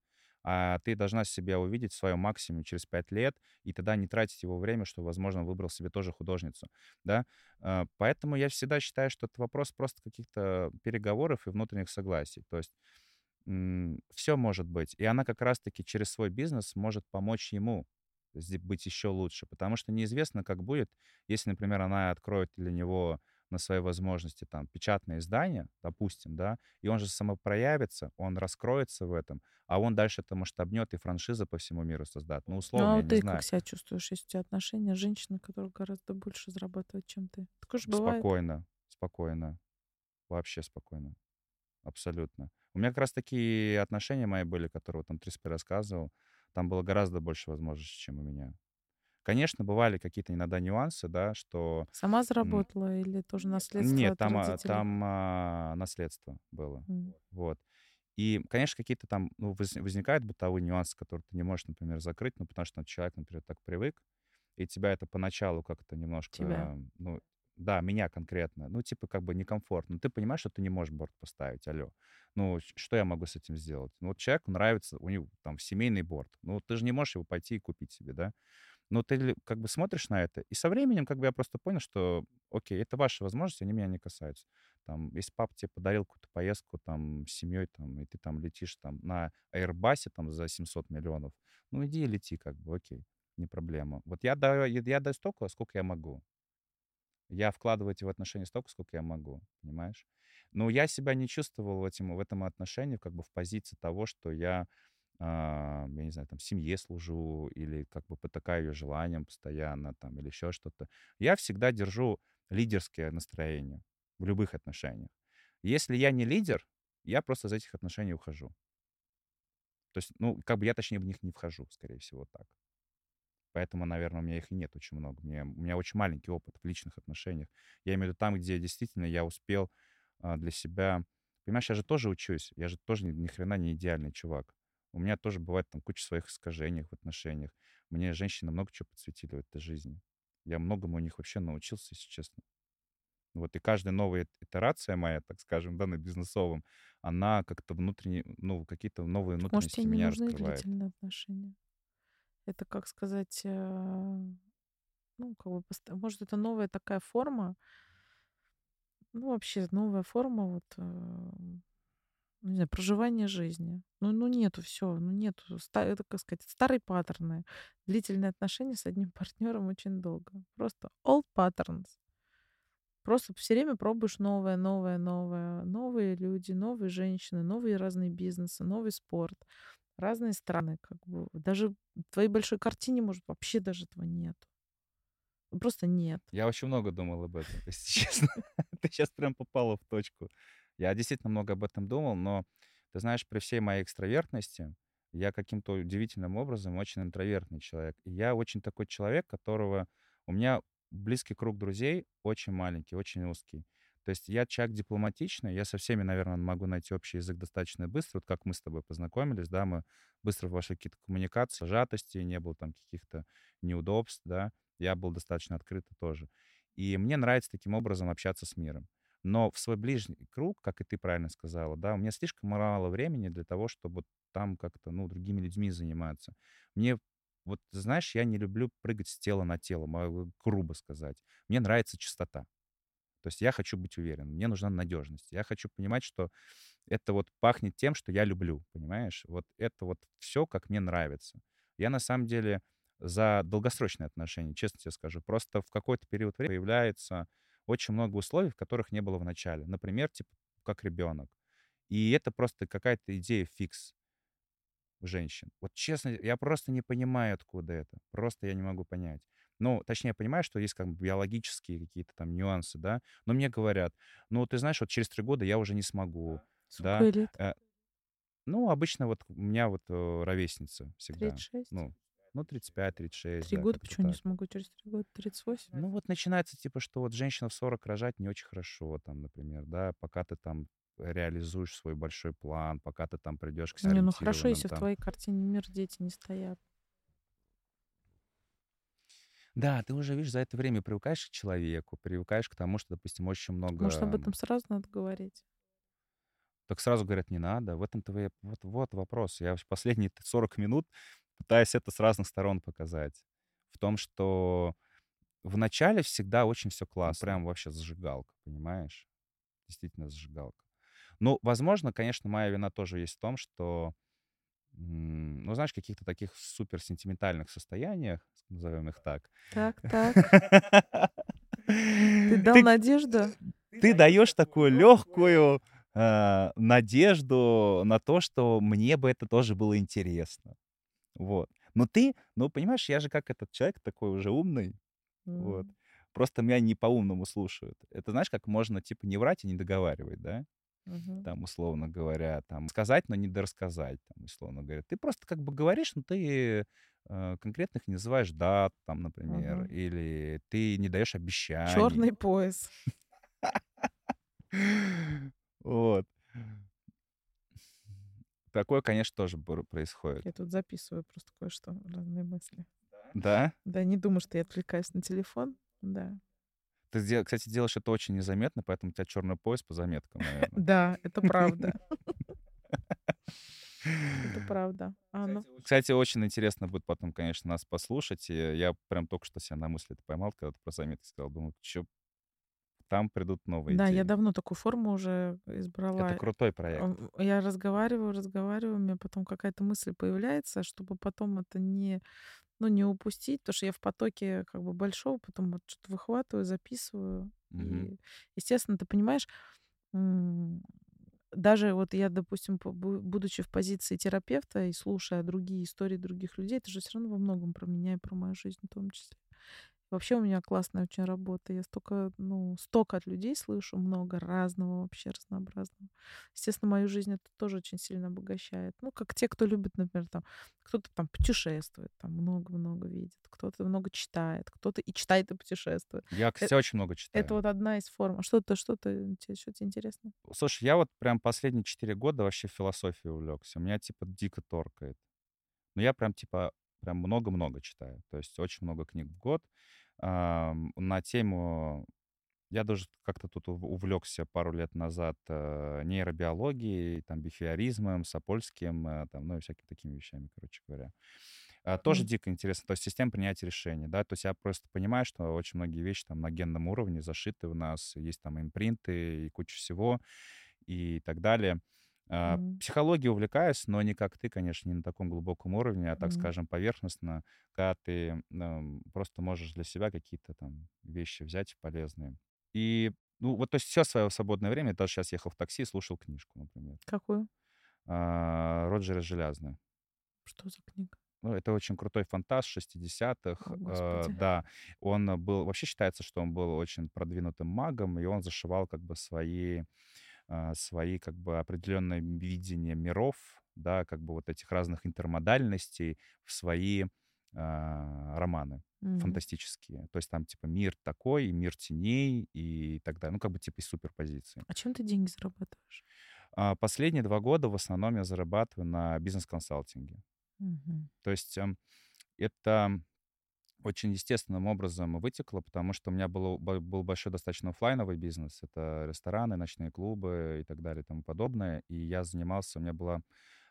А ты должна себя увидеть в своем максимуме через пять лет, и тогда не тратить его время, что, возможно, выбрал себе тоже художницу, да. Поэтому я всегда считаю, что это вопрос просто каких-то переговоров и внутренних согласий. То есть м- все может быть. И она как раз-таки через свой бизнес может помочь ему быть еще лучше, потому что неизвестно, как будет, если, например, она откроет для него... на свои возможности, там, печатное издание, допустим, да, и он же самопроявится, он раскроется в этом, а он дальше это масштабнет и франшизы по всему миру создат. Ну, условно, ну, а я ты не знаю. Как себя чувствуешь, если у тебя отношения с женщиной, которая гораздо больше зарабатывает, чем ты? Такое же бывает. Спокойно, спокойно. Вообще спокойно. Абсолютно. У меня как раз такие отношения мои были, которые вот там Триспе рассказывал, там было гораздо больше возможностей, чем у меня. Конечно, бывали какие-то иногда нюансы, да, что... Сама заработала или тоже наследство? Нет, там, там а, наследство было, mm. вот. И, конечно, какие-то там ну, возникают бытовые нюансы, которые ты не можешь, например, закрыть, ну, потому что там, человек, например, так привык, и тебя это поначалу как-то немножко... Тебя? Ну, да, меня конкретно, ну, типа, как бы некомфортно. Ты понимаешь, что ты не можешь борт поставить, алло. Ну, что я могу с этим сделать? Ну, вот человеку нравится, у него там семейный борт, ну, ты же не можешь его пойти и купить себе, да? Но ты как бы смотришь на это, и со временем как бы я просто понял, что, окей, это ваши возможности, они меня не касаются. Там, если папа тебе подарил какую-то поездку там с семьей, там, и ты там летишь там на Airbus там за семьсот миллионов, ну иди и лети как бы, окей, не проблема. Вот я даю, я даю столько, сколько я могу. Я вкладываю эти в отношения столько, сколько я могу, понимаешь? Но я себя не чувствовал в этом, в этом отношении как бы в позиции того, что я... я не знаю, там, семье служу или как бы потакаю ее желанием постоянно там или еще что-то. Я всегда держу лидерское настроение в любых отношениях. Если я не лидер, я просто из этих отношений ухожу. То есть, ну, как бы я, точнее, в них не вхожу, скорее всего, так. Поэтому, наверное, у меня их и нет очень много. У меня, у меня очень маленький опыт в личных отношениях. Я имею в виду там, где действительно я успел для себя... Понимаешь, я же тоже учусь, я же тоже ни хрена не идеальный чувак. У меня тоже бывает там куча своих искажений в отношениях. Мне женщины много чего подсветили в этой жизни. Я многому у них вообще научился, если честно. Вот и каждая новая итерация моя, так скажем, да, на бизнесовом, она как-то внутренне, ну, какие-то новые так внутренности может, меня раскрывает. Может, тебе не нужны длительные отношения? Это, как сказать, ну, как бы, может, это новая такая форма, ну, вообще новая форма, вот... не знаю, проживание жизни. Ну, ну нету все, ну нету, стар, как сказать, старые паттерны. Длительные отношения с одним партнером очень долго. Просто old patterns. Просто все время пробуешь новое, новое, новое. Новые люди, новые женщины, новые разные бизнесы, новый спорт, разные страны. Как бы. Даже в твоей большой картине, может, вообще даже этого нет. Просто нет. Я очень много думал об этом, если честно. ты сейчас прям попала в точку. Я действительно много об этом думал, но, ты знаешь, при всей моей экстравертности я каким-то удивительным образом очень интровертный человек. И я очень такой человек, которого... У меня близкий круг друзей очень маленький, очень узкий. То есть я человек дипломатичный, я со всеми, наверное, могу найти общий язык достаточно быстро. Вот как мы с тобой познакомились, да, мы быстро вошли в какие-то коммуникации, сжатости, не было там каких-то неудобств, да. Я был достаточно открыт тоже. И мне нравится таким образом общаться с миром. Но в свой ближний круг, как и ты правильно сказала, да, у меня слишком мало времени для того, чтобы там как-то, ну, другими людьми заниматься. Мне, вот, знаешь, я не люблю прыгать с тела на тело, могу грубо сказать. Мне нравится чистота. То есть я хочу быть уверен, мне нужна надежность. Я хочу понимать, что это вот пахнет тем, что я люблю, понимаешь? Вот это вот все, как мне нравится. Я на самом деле за долгосрочные отношения, честно тебе скажу. Просто в какой-то период времени появляется очень много условий, в которых не было в начале. Например, типа, как ребенок. И это просто какая-то идея фикс у женщин. Вот честно, я просто не понимаю, откуда это. Просто я не могу понять. Ну, точнее, я понимаю, что есть как бы биологические какие-то там нюансы, да. Но мне говорят, ну, ты знаешь, вот через три года я уже не смогу. Сколько да? лет? Ну, обычно вот у меня вот ровесница всегда. тридцать шесть? Ну, Ну, тридцать пять тридцать шесть. Три да, года, почему так. не смогу через три года? тридцать восемь? Ну, вот начинается, типа, что вот женщина в сорок рожать не очень хорошо, там, например, да, пока ты там реализуешь свой большой план, пока ты там придешь к сориентированным. Не, ну, хорошо, если там... в твоей картине мир дети не стоят. Да, ты уже, видишь, за это время привыкаешь к человеку, привыкаешь к тому, что, допустим, очень много... Может, об этом сразу надо говорить? Так сразу говорят, не надо. В этом-то вот, вот вопрос. Я в последние сорок минут пытаюсь это с разных сторон показать. В том, что в начале всегда очень все классно. Прям вообще зажигалка, понимаешь? Действительно зажигалка. Ну, возможно, конечно, моя вина тоже есть в том, что, ну, знаешь, в каких-то таких суперсентиментальных состояниях, назовем их так. Так, так. Ты дал надежду? Ты даешь такую легкую... надежду на то, что мне бы это тоже было интересно. Вот. Но ты, ну, понимаешь, я же как этот человек такой уже умный. Mm-hmm. Вот. Просто меня не по-умному слушают. Это, знаешь, как можно, типа, не врать и не договаривать, да? Mm-hmm. Там, условно говоря, там, сказать, но не дорассказать, там, условно говоря. Ты просто как бы говоришь, но ты э, конкретных не называешь дат, там, например, mm-hmm. или ты не даешь обещаний. Черный пояс. Вот. Такое, конечно, тоже происходит. Я тут записываю просто кое-что, разные мысли. Да? Да, не думаю, что я отвлекаюсь на телефон. Да. Ты, кстати, делаешь это очень незаметно, поэтому у тебя черный пояс по заметкам, наверное. Да, это правда. Это правда. Кстати, очень интересно будет потом, конечно, нас послушать. Я прям только что себя на мысли поймал, когда ты про заметки сказал. Думаю, что... Там придут новые да, идеи. Да, я давно такую форму уже избрала. Это крутой проект. Я разговариваю, разговариваю, у меня потом какая-то мысль появляется, чтобы потом это не, ну, не упустить, потому что я в потоке как бы большого, потом вот что-то выхватываю, записываю. Mm-hmm. И, естественно, ты понимаешь, даже вот я, допустим, будучи в позиции терапевта и слушая другие истории других людей, это же все равно во многом про меня и про мою жизнь в том числе. Вообще у меня классная очень работа. Я столько, ну, столько от людей слышу, много разного вообще, разнообразного. Естественно, мою жизнь это тоже очень сильно обогащает. Ну, как те, кто любит, например, там, кто-то там путешествует, там много-много видит, кто-то много читает, кто-то и читает, и путешествует. Я, кстати, очень много читаю. Это вот одна из форм. Что-то, что-то, что-то интересное? Слушай, я вот прям последние четыре года вообще философией увлекся. У меня, типа, дико торкает. Но я прям, типа, прям много-много читаю. То есть очень много книг в год. На тему... Я даже как-то тут увлекся пару лет назад нейробиологией, там, бихевиоризмом, сапольским, там, ну и всякими такими вещами, короче говоря. Тоже дико интересно. То есть система принятия решений, да. То есть я просто понимаю, что очень многие вещи там на генном уровне зашиты у нас. Есть там импринты и куча всего и так далее. Mm-hmm. Психологией увлекаюсь, но не как ты, конечно, не на таком глубоком уровне, а, так mm-hmm. скажем, поверхностно, когда ты ну, просто можешь для себя какие-то там вещи взять полезные. И, ну, вот, то есть все свое свободное время, я даже сейчас ехал в такси и слушал книжку, например. Какую? А, Роджера Железного. Что за книга? Ну, это очень крутой фантаст шестидесятых. Э, да. Он был... Вообще считается, что он был очень продвинутым магом, и он зашивал как бы свои, э, свои как бы определенные видения миров, да, как бы вот этих разных интермодальностей в свои э, романы. Mm-hmm. Фантастические. То есть там типа мир такой, мир теней и так далее. Ну, как бы типа из суперпозиции. А чем ты деньги зарабатываешь? Последние два года в основном я зарабатываю на бизнес-консалтинге. Mm-hmm. То есть это очень естественным образом вытекло, потому что у меня было, был большой достаточно офлайновый бизнес. Это рестораны, ночные клубы и так далее и тому подобное. И я занимался, у меня была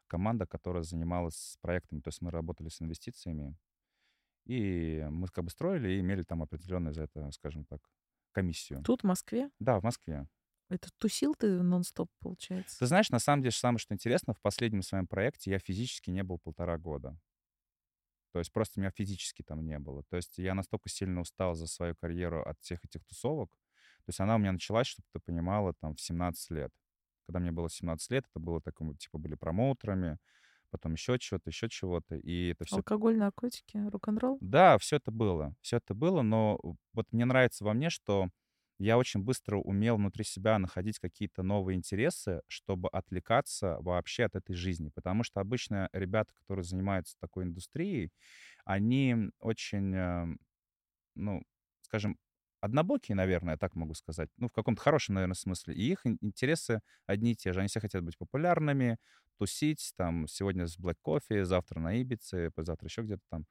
команда, которая занималась проектами. То есть мы работали с инвестициями. И мы как бы строили и имели там определенную за это, скажем так, комиссию. Тут, в Москве? Да, в Москве. Это тусил ты нон-стоп, получается? Ты знаешь, на самом деле, самое что интересно, в последнем своем проекте я физически не был полтора года. То есть просто меня физически там не было. То есть я настолько сильно устал за свою карьеру от всех этих тусовок. То есть она у меня началась, чтобы ты понимала, там в семнадцать лет. Когда мне было семнадцать лет, это было такое, типа были промоутерами, потом еще чего-то, еще чего-то. И это все... Алкоголь, наркотики, рок-н-ролл? Да, все это было. Все это было, но вот мне нравится во мне, что я очень быстро умел внутри себя находить какие-то новые интересы, чтобы отвлекаться вообще от этой жизни. Потому что обычно ребята, которые занимаются такой индустрией, они очень, ну, скажем, однобокие, наверное, я так могу сказать. Ну, в каком-то хорошем, наверное, смысле. И их интересы одни и те же. Они все хотят быть популярными, тусить, там, сегодня с Black Coffee, завтра на Ибице, завтра еще где-то там.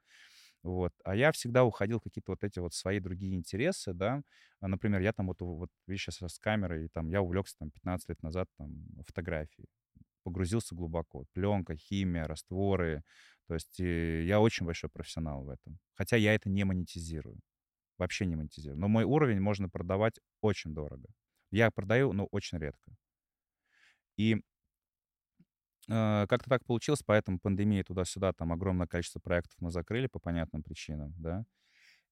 Вот. А я всегда уходил в какие-то вот эти вот свои другие интересы, да. Например, я там вот, вот видишь, сейчас с камерой, там, я увлекся там пятнадцать лет назад там фотографией, погрузился глубоко. Пленка, химия, растворы. То есть я очень большой профессионал в этом. Хотя я это не монетизирую. Вообще не монетизирую. Но мой уровень можно продавать очень дорого. Я продаю, но очень редко. И... Как-то так получилось, поэтому пандемия туда-сюда, там огромное количество проектов мы закрыли по понятным причинам, да.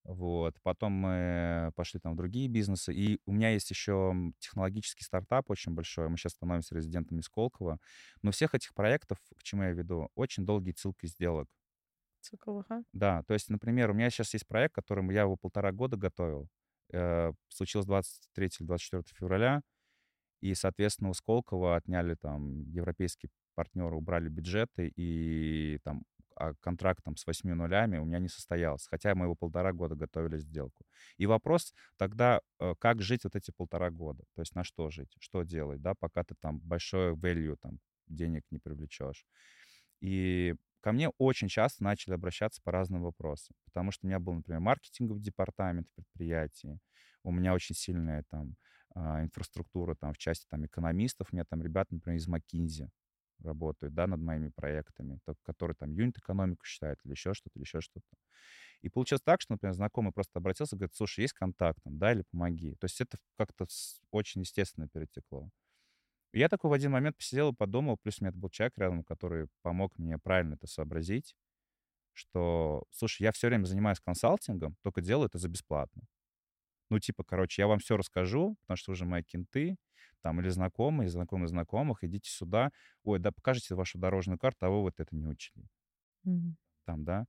Вот. Потом мы пошли там в другие бизнесы. И у меня есть еще технологический стартап очень большой. Мы сейчас становимся резидентами Сколково. Но всех этих проектов, к чему я веду, очень долгие ссылки сделок. Ссылковых, а? Да. То есть, например, у меня сейчас есть проект, которым я его полтора года готовил. Случилось двадцать третьего или двадцать четвёртого февраля. И, соответственно, у Сколково отняли там европейский партнеры убрали бюджеты, и там контракт там, с восьми нулями у меня не состоялся. Хотя мы его полтора года готовили сделку. И вопрос тогда, как жить вот эти полтора года? То есть на что жить? Что делать, да, пока ты там большое value, там, денег не привлечешь? И ко мне очень часто начали обращаться по разным вопросам. Потому что у меня был, например, маркетинговый департамент в предприятии. У меня очень сильная там инфраструктура там в части там экономистов. У меня там ребята, например, из McKinsey работают, да, над моими проектами, которые там юнит-экономику считают или еще что-то, или еще что-то. И получилось так, что, например, знакомый просто обратился и говорит, слушай, есть контакт там, да, или помоги. То есть это как-то очень естественно перетекло. И я такой в один момент посидел и подумал, плюс у меня был человек рядом, который помог мне правильно это сообразить, что, слушай, я все время занимаюсь консалтингом, только делаю это за бесплатно. Ну, типа, короче, я вам все расскажу, потому что вы же мои кенты, там, или знакомые, знакомые знакомых, идите сюда. Ой, да покажите вашу дорожную карту, а вы вот это не учили. Mm-hmm. Там, да.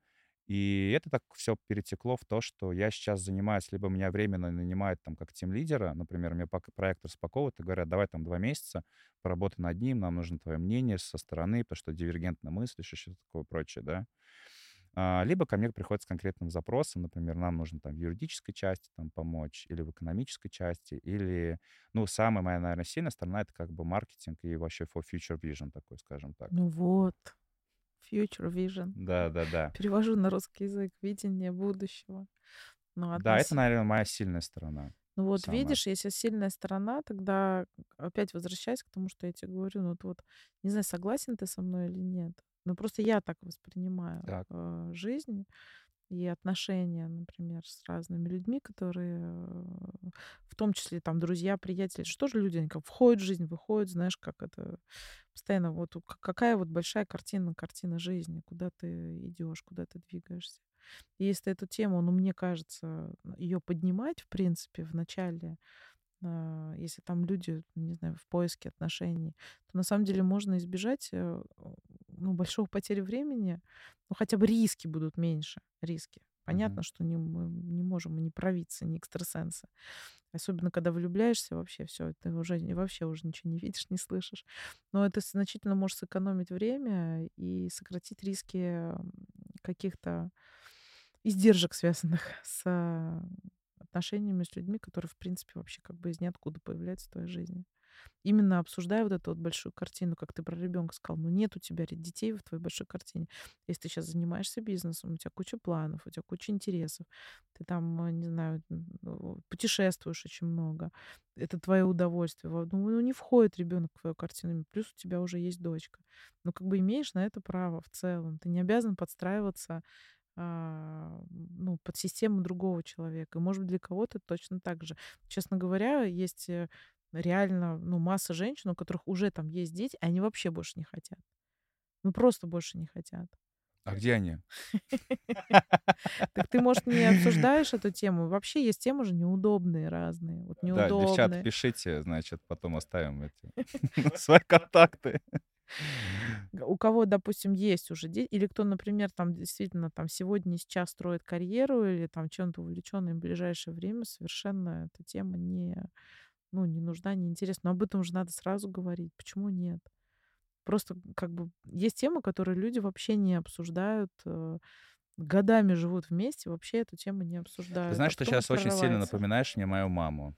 И это так все перетекло в то, что я сейчас занимаюсь, либо меня временно нанимают там как тимлидера, например, мне проект распаковывают и говорят, давай там два месяца, поработай над ним, нам нужно твое мнение со стороны, потому что дивергентно мыслишь и все такое прочее, да. Либо ко мне приходят с конкретным запросом, например, нам нужно там в юридической части там, помочь, или в экономической части, или, ну, самая моя, наверное, сильная сторона — это как бы маркетинг и вообще for future vision такой, скажем так. Ну вот, future vision. Да-да-да. Перевожу на русский язык, видение будущего. Ну, да, это, наверное, моя сильная сторона. Ну вот самая. Видишь, если сильная сторона, тогда опять возвращаясь к тому, что я тебе говорю, ну вот, вот не знаю, согласен ты со мной или нет. Ну, просто я так воспринимаю так. жизнь и отношения, например, с разными людьми, которые, в том числе, там, друзья, приятели, что же люди, они как входят в жизнь, выходят, знаешь, как это, постоянно вот какая вот большая картина, картина жизни, куда ты идешь, куда ты двигаешься. И если эту тему, ну, мне кажется, ее поднимать, в принципе, в начале, если там люди, не знаю, в поиске отношений, то на самом деле можно избежать ну, большого потери времени, ну, хотя бы риски будут меньше. Риски. Понятно, mm-hmm. что не, мы не можем, мы не провидцы, не экстрасенсы. Особенно, когда влюбляешься, вообще все, ты уже, вообще уже ничего не видишь, не слышишь. Но это значительно может сэкономить время и сократить риски каких-то издержек, связанных с отношениями с людьми, которые, в принципе, вообще как бы из ниоткуда появляются в твоей жизни. Именно обсуждая вот эту вот большую картину, как ты про ребенка сказал, ну нет у тебя детей в твоей большой картине. Если ты сейчас занимаешься бизнесом, у тебя куча планов, у тебя куча интересов, ты там, не знаю, путешествуешь очень много, это твое удовольствие. Ну, не входит ребенок в твою картину, плюс у тебя уже есть дочка. Ну, как бы имеешь на это право в целом. Ты не обязан подстраиваться ну, под систему другого человека. И, может быть, для кого-то точно так же. Честно говоря, есть... реально, ну, масса женщин, у которых уже там есть дети, они вообще больше не хотят. Ну, просто больше не хотят. А где они? Так ты, может, не обсуждаешь эту тему? Вообще есть темы же неудобные разные. Да, девчат, пишите, значит, потом оставим эти свои контакты. У кого, допустим, есть уже дети, или кто, например, там действительно там сегодня и сейчас строит карьеру, или там чем-то увлеченный в ближайшее время, совершенно эта тема не... ну, не нужна, не интересна. Но об этом же надо сразу говорить. Почему нет? Просто как бы есть темы, которые люди вообще не обсуждают. Годами живут вместе, вообще эту тему не обсуждают. Ты знаешь, а что сейчас очень сильно напоминаешь мне мою маму.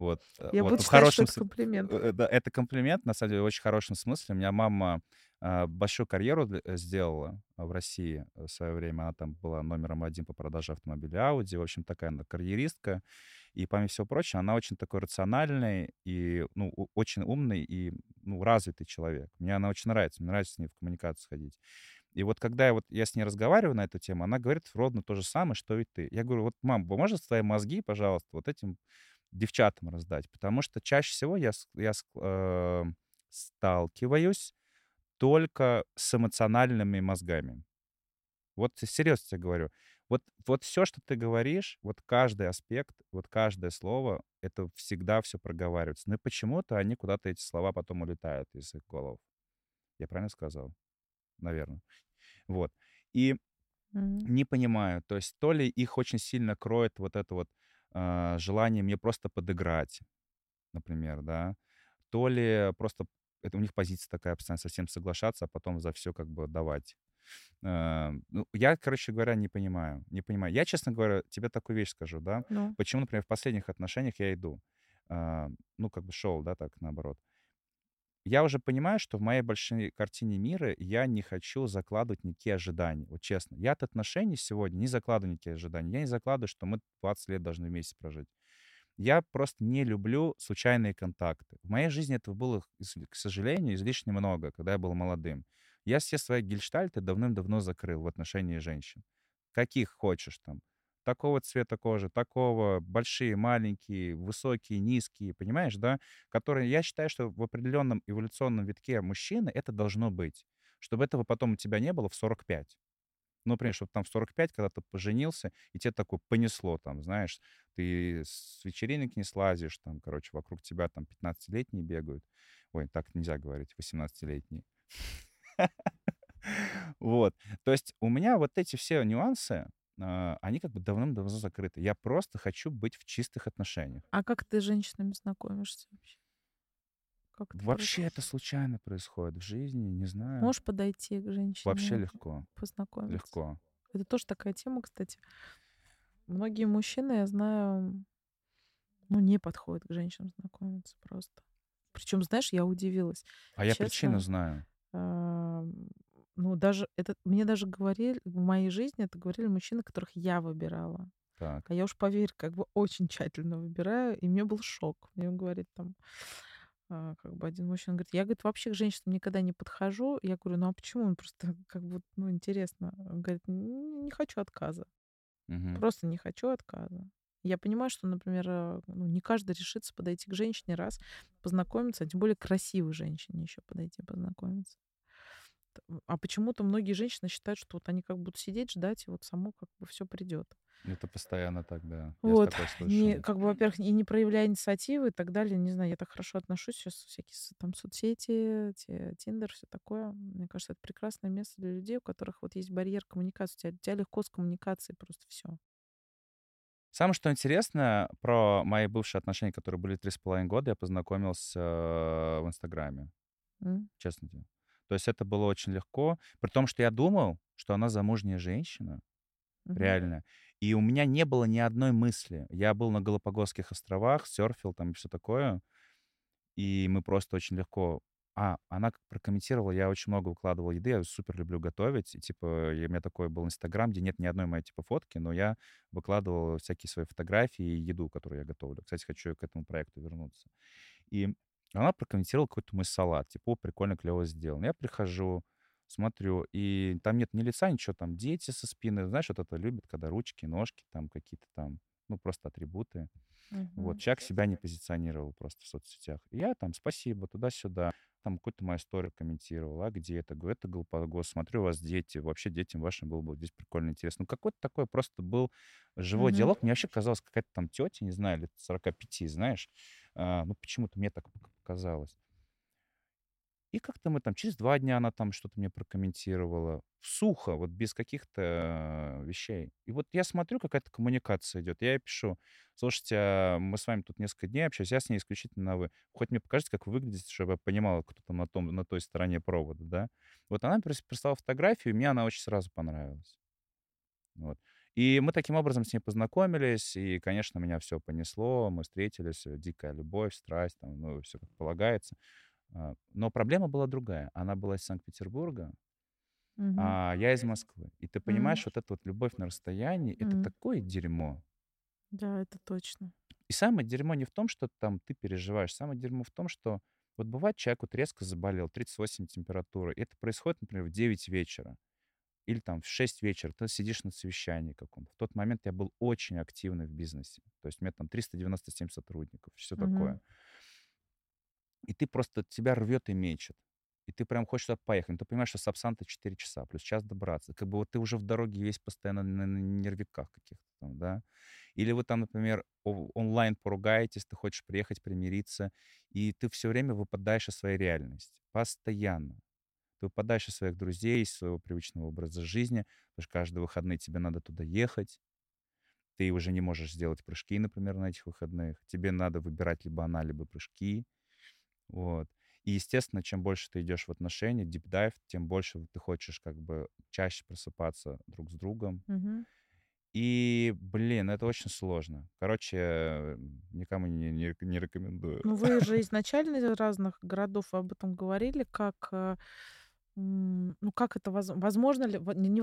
Вот. Я вот, буду в считать, хорошем... что это комплимент. Это комплимент, на самом деле, в очень хорошем смысле. У меня мама большую карьеру сделала в России в свое время. Она там была номером один по продаже автомобиля Audi. В общем, такая она карьеристка. И, помимо всего прочего, она очень такой рациональный и, ну, очень умный и, ну, развитый человек. Мне она очень нравится. Мне нравится с ней в коммуникацию сходить. И вот когда я, вот, я с ней разговариваю на эту тему, она говорит ровно то же самое, что и ты. Я говорю, вот, мам, можно свои мозги, пожалуйста, вот этим девчатам раздать? Потому что чаще всего я, я э, сталкиваюсь только с эмоциональными мозгами. Вот серьезно тебе говорю. Вот, вот все, что ты говоришь, вот каждый аспект, вот каждое слово, это всегда все проговаривается. Но почему-то они куда-то, эти слова, потом улетают из их голов. Я правильно сказал? Наверное. Вот. И mm-hmm. не понимаю, то есть то ли их очень сильно кроет вот это вот э, желание мне просто подыграть, например, да, то ли просто это у них позиция такая, постоянно со всем соглашаться, а потом за все как бы давать. Ну, я, короче говоря, не понимаю, не понимаю. Я, честно говоря, тебе такую вещь скажу, да? Ну. Почему, например, в последних отношениях я иду, ну, как бы шел, да, так, наоборот. Я уже понимаю, что в моей большой картине мира я не хочу закладывать никакие ожидания. Вот честно, я от отношений сегодня не закладываю никакие ожидания. Я не закладываю, что мы двадцать лет должны вместе прожить. Я просто не люблю случайные контакты. В моей жизни этого было, к сожалению, излишне много, когда я был молодым. Я все свои гельштальты давным-давно закрыл в отношении женщин. Каких хочешь там. Такого цвета кожи, такого, большие, маленькие, высокие, низкие, понимаешь, да? Которые, я считаю, что в определенном эволюционном витке мужчины это должно быть. Чтобы этого потом у тебя не было в сорок пять. Ну, например, чтобы там в сорок пять, когда ты поженился, и тебе такое понесло, там, знаешь, ты с вечеринок не слазишь, там, короче, вокруг тебя там пятнадцатилетние бегают. Ой, так нельзя говорить, восемнадцатилетние. Вот. То есть у меня вот эти все нюансы, они как бы давным-давно закрыты. Я просто хочу быть в чистых отношениях. А как ты с женщинами знакомишься вообще? Вообще это случайно происходит в жизни, не знаю. Можешь подойти к женщине? Вообще легко. Познакомиться. Легко. Это тоже такая тема, кстати. Многие мужчины, я знаю, ну, не подходят к женщинам знакомиться просто. Причем, знаешь, я удивилась. А честно, я причину знаю. Ну, даже это мне даже говорили, в моей жизни это говорили мужчины, которых я выбирала. Так. А я уж, поверь, как бы очень тщательно выбираю, и мне был шок. Мне говорит там как бы один мужчина, говорит, я, говорит, вообще к женщинам никогда не подхожу. Я говорю, ну а почему? Он просто как бы, ну, интересно. Он говорит, не хочу отказа. Угу. Просто не хочу отказа. Я понимаю, что, например, ну, не каждый решится подойти к женщине раз, познакомиться, а тем более красивой женщине еще подойти познакомиться. А почему-то многие женщины считают, что вот они как будут сидеть, ждать, и вот само как бы все придет. Это постоянно так, да. Вот. Не, как бы, во-первых, и не проявляя инициативы и так далее. Не знаю, я так хорошо отношусь сейчас всякие там соцсети, Тиндер, все такое. Мне кажется, это прекрасное место для людей, у которых вот есть барьер коммуникации. У тебя, у тебя легко с коммуникацией просто все. Самое, что интересно, про мои бывшие отношения, которые были три с половиной года, я познакомился в Инстаграме. Mm. Честно тебе. То есть это было очень легко. При том, что я думал, что она замужняя женщина. Mm-hmm. Реально. И у меня не было ни одной мысли. Я был на Галапагосских островах, серфил там и все такое. И мы просто очень легко... А, она прокомментировала, я очень много выкладывал еды, я супер люблю готовить. И типа, у меня такой был Инстаграм, где нет ни одной моей типа фотки, но я выкладывал всякие свои фотографии и еду, которую я готовлю. Кстати, хочу к этому проекту вернуться. И она прокомментировала какой-то мой салат. Типа, о, прикольно, клево сделано. Я прихожу, смотрю, и там нет ни лица, ничего, там дети со спины. Знаешь, вот это любят, когда ручки, ножки, там какие-то там, ну, просто атрибуты. Uh-huh. Вот, человек себя не позиционировал просто в соцсетях. И я там, спасибо, туда-сюда. Там какую-то мою историю комментировал. А где это? Говорю, это Галапагос. Смотрю, у вас дети. Вообще детям вашим было бы здесь прикольно интересно. Ну, какой-то такой просто был живой uh-huh. диалог. Мне вообще казалось, какая-то там тетя, не знаю, лет сорок пять, знаешь. А, ну, почему-то мне так показалось. И как-то мы там через два дня она там что-то мне прокомментировала. Сухо, вот без каких-то вещей. И вот я смотрю, какая-то коммуникация идет. Я ей пишу, слушайте, мы с вами тут несколько дней общались, я с ней исключительно на «вы». Хоть мне покажите, как вы выглядите, чтобы я понимала, кто там на, том, на той стороне провода, да. Вот она прислала фотографию, и мне она очень сразу понравилась. Вот. И мы таким образом с ней познакомились, и, конечно, меня все понесло, мы встретились, дикая любовь, страсть, там, ну, все как полагается. Но проблема была другая. Она была из Санкт-Петербурга, uh-huh. а я из Москвы. И ты понимаешь, uh-huh. вот эта вот любовь на расстоянии, uh-huh. это такое дерьмо. Да, это точно. И самое дерьмо не в том, что там ты переживаешь. Самое дерьмо в том, что вот бывает, человек вот резко заболел, тридцать восемь температура. И это происходит, например, в девять вечера. Или там в шесть вечера ты сидишь на совещании каком-то. В тот момент я был очень активный в бизнесе. То есть у меня там триста девяносто семь сотрудников, все uh-huh. такое. И ты просто, тебя рвет и мечет. И ты прям хочешь туда поехать. Но ты понимаешь, что с Сапсан-то четыре часа, плюс час добраться. Как бы вот ты уже в дороге весь постоянно на нервиках каких-то там, да. Или вы там, например, онлайн поругаетесь, ты хочешь приехать, примириться. И ты все время выпадаешь из своей реальности. Постоянно. Ты выпадаешь из своих друзей, из своего привычного образа жизни. Потому что каждые выходные тебе надо туда ехать. Ты уже не можешь сделать прыжки, например, на этих выходных. Тебе надо выбирать либо она, либо прыжки. Вот. И, естественно, чем больше ты идешь в отношения, дип-дайв, тем больше ты хочешь как бы чаще просыпаться друг с другом. Mm-hmm. И, блин, это очень сложно. Короче, никому не, не, не рекомендую. Ну, вы же изначально из разных городов об этом говорили, как... Ну, как это возможно ли?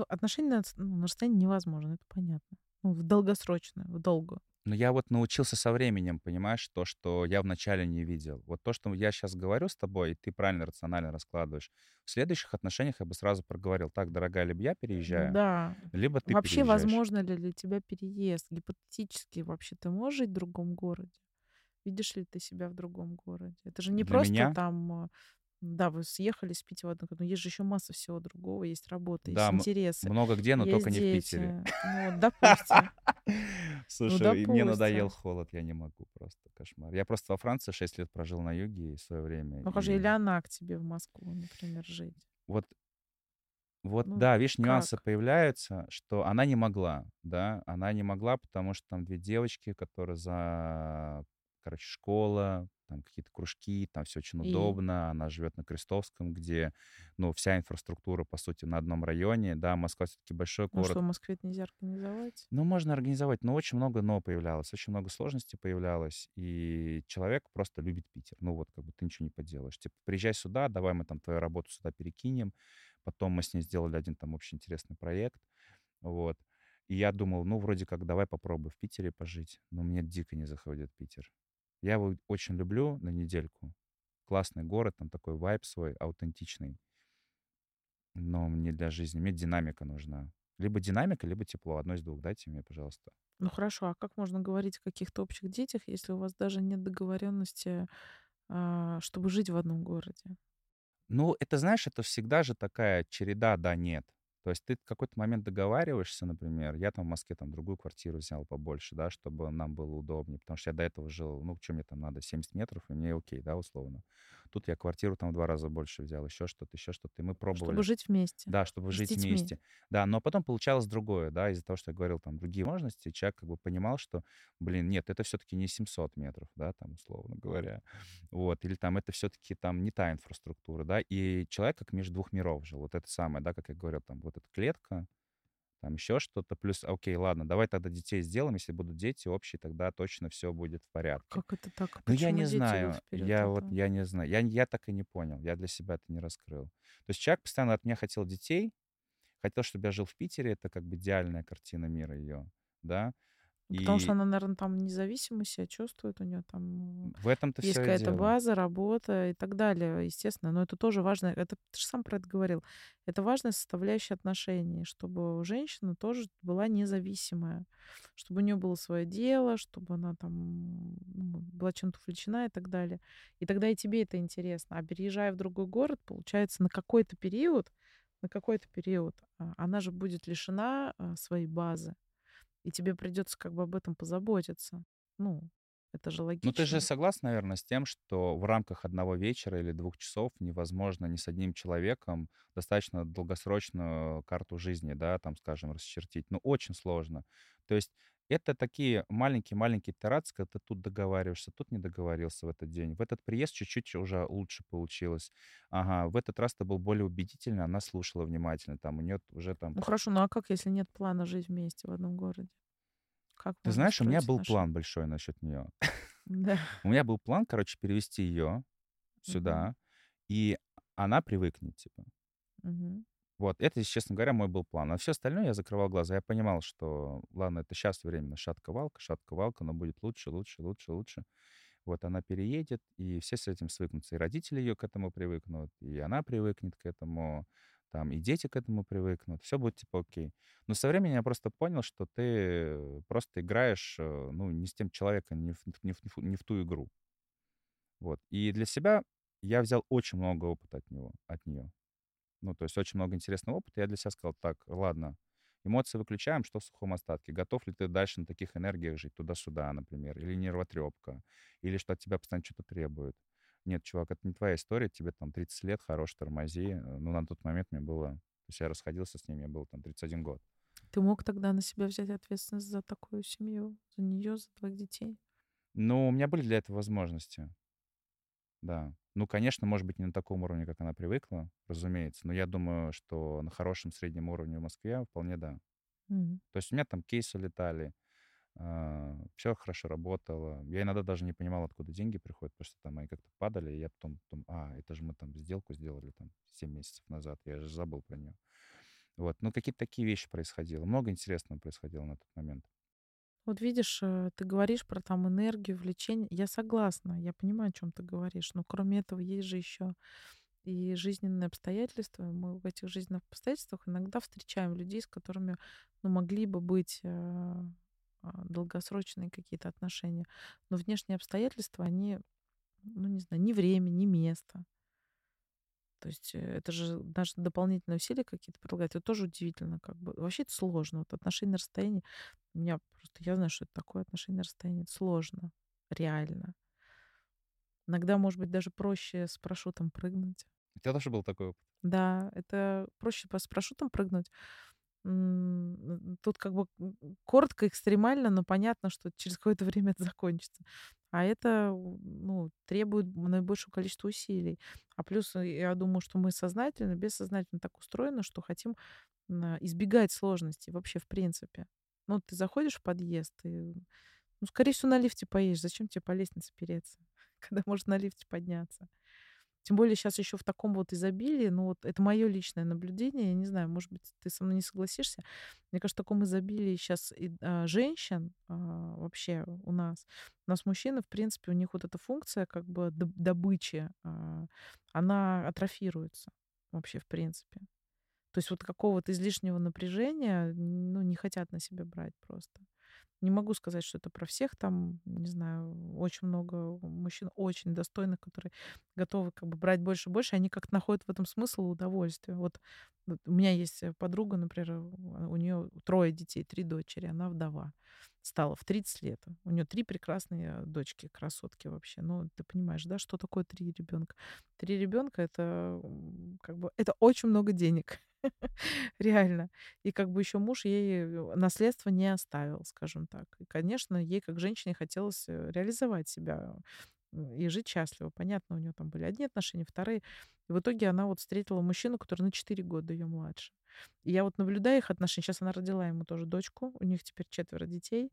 Отношения на расстоянии невозможно, это понятно. Ну, в долгосрочное, в долгую. Но я вот научился со временем, понимаешь, то, что я вначале не видел. Вот то, что я сейчас говорю с тобой, и ты правильно, рационально раскладываешь. В следующих отношениях я бы сразу проговорил. Так, дорогая, либо я переезжаю, да. либо ты вообще переезжаешь. Вообще, возможно ли для тебя переезд? Гипотетически вообще ты можешь жить в другом городе? Видишь ли ты себя в другом городе? Это же не для просто меня... там... Да, вы съехали с Питера, но есть же еще масса всего другого, есть работа, да, есть интересы. Много где, но только дети. Не в Питере. Ну, допустим. Слушай, ну, допустим. Мне надоел холод, я не могу просто, кошмар. Я просто во Франции шесть лет прожил на юге в свое время. Ну, и... или она к тебе в Москву, например, жить. Вот, вот ну, да, видишь, как? Нюансы появляются, что она не могла, да, она не могла, потому что там две девочки, которые за... Короче, школа, там какие-то кружки, там все очень и... удобно. Она живет на Крестовском, где, ну, вся инфраструктура, по сути, на одном районе. Да, Москва все-таки большой город. Ну что, в Москве это нельзя организовать? Ну, можно организовать, но очень много «но» появлялось, очень много сложностей появлялось. И человек просто любит Питер. Ну вот, как бы ты ничего не поделаешь. Типа, приезжай сюда, давай мы там твою работу сюда перекинем. Потом мы с ней сделали один там очень интересный проект. Вот. И я думал, ну, вроде как, давай попробую в Питере пожить. Но мне дико не заходит Питер. Я его очень люблю на недельку. Классный город, там такой вайб свой, аутентичный. Но мне для жизни, мне динамика нужна. Либо динамика, либо тепло. Одно из двух дайте мне, пожалуйста. Ну хорошо, а как можно говорить о каких-то общих детях, если у вас даже нет договоренности, чтобы жить в одном городе? Ну, это, знаешь, это всегда же такая череда «да-нет». То есть ты в какой-то момент договариваешься, например, я там в Москве там другую квартиру взял побольше, да, чтобы нам было удобнее, потому что я до этого жил, ну, что мне там надо, семьдесят метров, и мне окей, да, условно. Тут я квартиру там в два раза больше взял, еще что-то, еще что-то, и мы пробовали. Чтобы жить вместе. Да, чтобы жить вместе. Да, но потом получалось другое, да, из-за того, что я говорил там другие возможности, человек как бы понимал, что, блин, нет, это все-таки не семьсот метров, да, там, условно говоря, вот, или там это все-таки там не та инфраструктура, да, и человек как между двух миров жил, вот это самое, да, как я говорил, там, вот эта клетка, там еще что-то, плюс, окей, ладно, давай тогда детей сделаем, если будут дети общие, тогда точно все будет в порядке. Как это так? Ну, я не знаю, я вот, я не знаю, я, я так и не понял, я для себя это не раскрыл. То есть человек постоянно от меня хотел детей, хотел, чтобы я жил в Питере, это как бы идеальная картина мира ее, да. И... Потому что она, наверное, там независимо себя чувствует, у нее там в этом-то есть какая-то база, работа и так далее, естественно. Но это тоже важно, это, ты же сам про это говорил, это важная составляющая отношений, чтобы женщина тоже была независимая, чтобы у нее было свое дело, чтобы она там была чем-то увлечена и так далее. И тогда и тебе это интересно. А переезжая в другой город, получается, на какой-то период, на какой-то период она же будет лишена своей базы. И тебе придется как бы об этом позаботиться. Ну, это же логично. Ну, ты же согласна, наверное, с тем, что в рамках одного вечера или двух часов невозможно ни с одним человеком достаточно долгосрочную карту жизни, да, там, скажем, расчертить. Ну, очень сложно. То есть это такие маленькие-маленькие итерации, когда ты тут договариваешься, тут не договорился в этот день. В этот приезд чуть-чуть уже лучше получилось. Ага, в этот раз ты был более убедительный, она слушала внимательно. Там у нее уже там... Ну хорошо, ну а как, если нет плана жить вместе в одном городе? Как ты знаешь, у меня был наши... план большой насчет нее. Да. У меня был план, короче, перевести ее сюда, и она привыкнет, типа. Вот, это, честно говоря, мой был план. А все остальное я закрывал глаза. Я понимал, что, ладно, это сейчас временно шатковалка, шатковалка, но будет лучше, лучше, лучше, лучше. Вот она переедет, и все с этим свыкнутся. И родители ее к этому привыкнут, и она привыкнет к этому, там, и дети к этому привыкнут. Все будет типа окей. Но со временем я просто понял, что ты просто играешь, ну, не с тем человеком, не в, не в, не в ту игру. Вот. И для себя я взял очень много опыта от него, от нее. Ну, то есть очень много интересного опыта. Я для себя сказал, так, ладно, эмоции выключаем, что в сухом остатке? Готов ли ты дальше на таких энергиях жить? Туда-сюда, например. Или нервотрепка. Или что от тебя постоянно что-то требует. Нет, чувак, это не твоя история. Тебе там тридцать лет, хорош, тормози. Ну, на тот момент мне было... То есть я расходился с ним, мне было там тридцать один год. Ты мог тогда на себя взять ответственность за такую семью? За нее, за твоих детей? Ну, у меня были для этого возможности. Да. Ну, конечно, может быть, не на таком уровне, как она привыкла, разумеется, но я думаю, что на хорошем среднем уровне в Москве вполне да. Mm-hmm. То есть у меня там кейсы летали, э, все хорошо работало. Я иногда даже не понимал, откуда деньги приходят, потому что там они как-то падали, и я потом, потом, а, это же мы там сделку сделали там семь месяцев назад, я же забыл про нее. Вот, ну, какие-то такие вещи происходило, много интересного происходило на тот момент. Вот видишь, ты говоришь про там энергию, влечение. Я согласна, я понимаю, о чем ты говоришь. Но кроме этого есть же еще и жизненные обстоятельства. Мы в этих жизненных обстоятельствах иногда встречаем людей, с которыми, ну, могли бы быть долгосрочные какие-то отношения. Но внешние обстоятельства, они, ну, не знаю, ни время, ни место. То есть это же даже дополнительные усилия какие-то прилагают. Это тоже удивительно, как бы. Вообще это сложно. Вот отношения на расстоянии. У меня просто, я знаю, что это такое отношения на расстоянии. Это сложно. Реально. Иногда, может быть, даже проще с парашютом прыгнуть. У тебя тоже был такой опыт? Да, это проще с парашютом прыгнуть. Тут как бы коротко, экстремально, но понятно, что через какое-то время это закончится. А это, ну, требует наибольшего количества усилий. А плюс я думаю, что мы сознательно, бессознательно так устроены, что хотим избегать сложностей вообще в принципе. Ну, ты заходишь в подъезд, и, ну, скорее всего, на лифте поедешь. Зачем тебе по лестнице переться, когда можно на лифте подняться? Тем более сейчас еще в таком вот изобилии, ну вот это мое личное наблюдение, я не знаю, может быть, ты со мной не согласишься. Мне кажется, в таком изобилии сейчас и, а, женщин а, вообще у нас. У нас мужчины, в принципе, у них вот эта функция как бы добычи, а, она атрофируется вообще в принципе. То есть вот какого-то излишнего напряжения, ну, не хотят на себя брать просто. Не могу сказать, что это про всех. Там, не знаю, очень много мужчин очень достойных, которые готовы как бы брать больше и больше. Они как-то находят в этом смысл и удовольствие. Вот, вот у меня есть подруга, например, у нее трое детей, три дочери. Она вдова. Стала в тридцать лет. У нее три прекрасные дочки, красотки вообще. Ну, ты понимаешь, да, что такое три ребенка? Три ребенка это как бы это очень много денег. Реально. И как бы еще муж ей наследство не оставил, скажем так. И, конечно, ей как женщине хотелось реализовать себя и жить счастливо. Понятно, у нее там были одни отношения, вторые. И в итоге она вот встретила мужчину, который на четыре года ее младше. И я вот наблюдаю их отношения. Сейчас она родила ему тоже дочку. У них теперь четверо детей.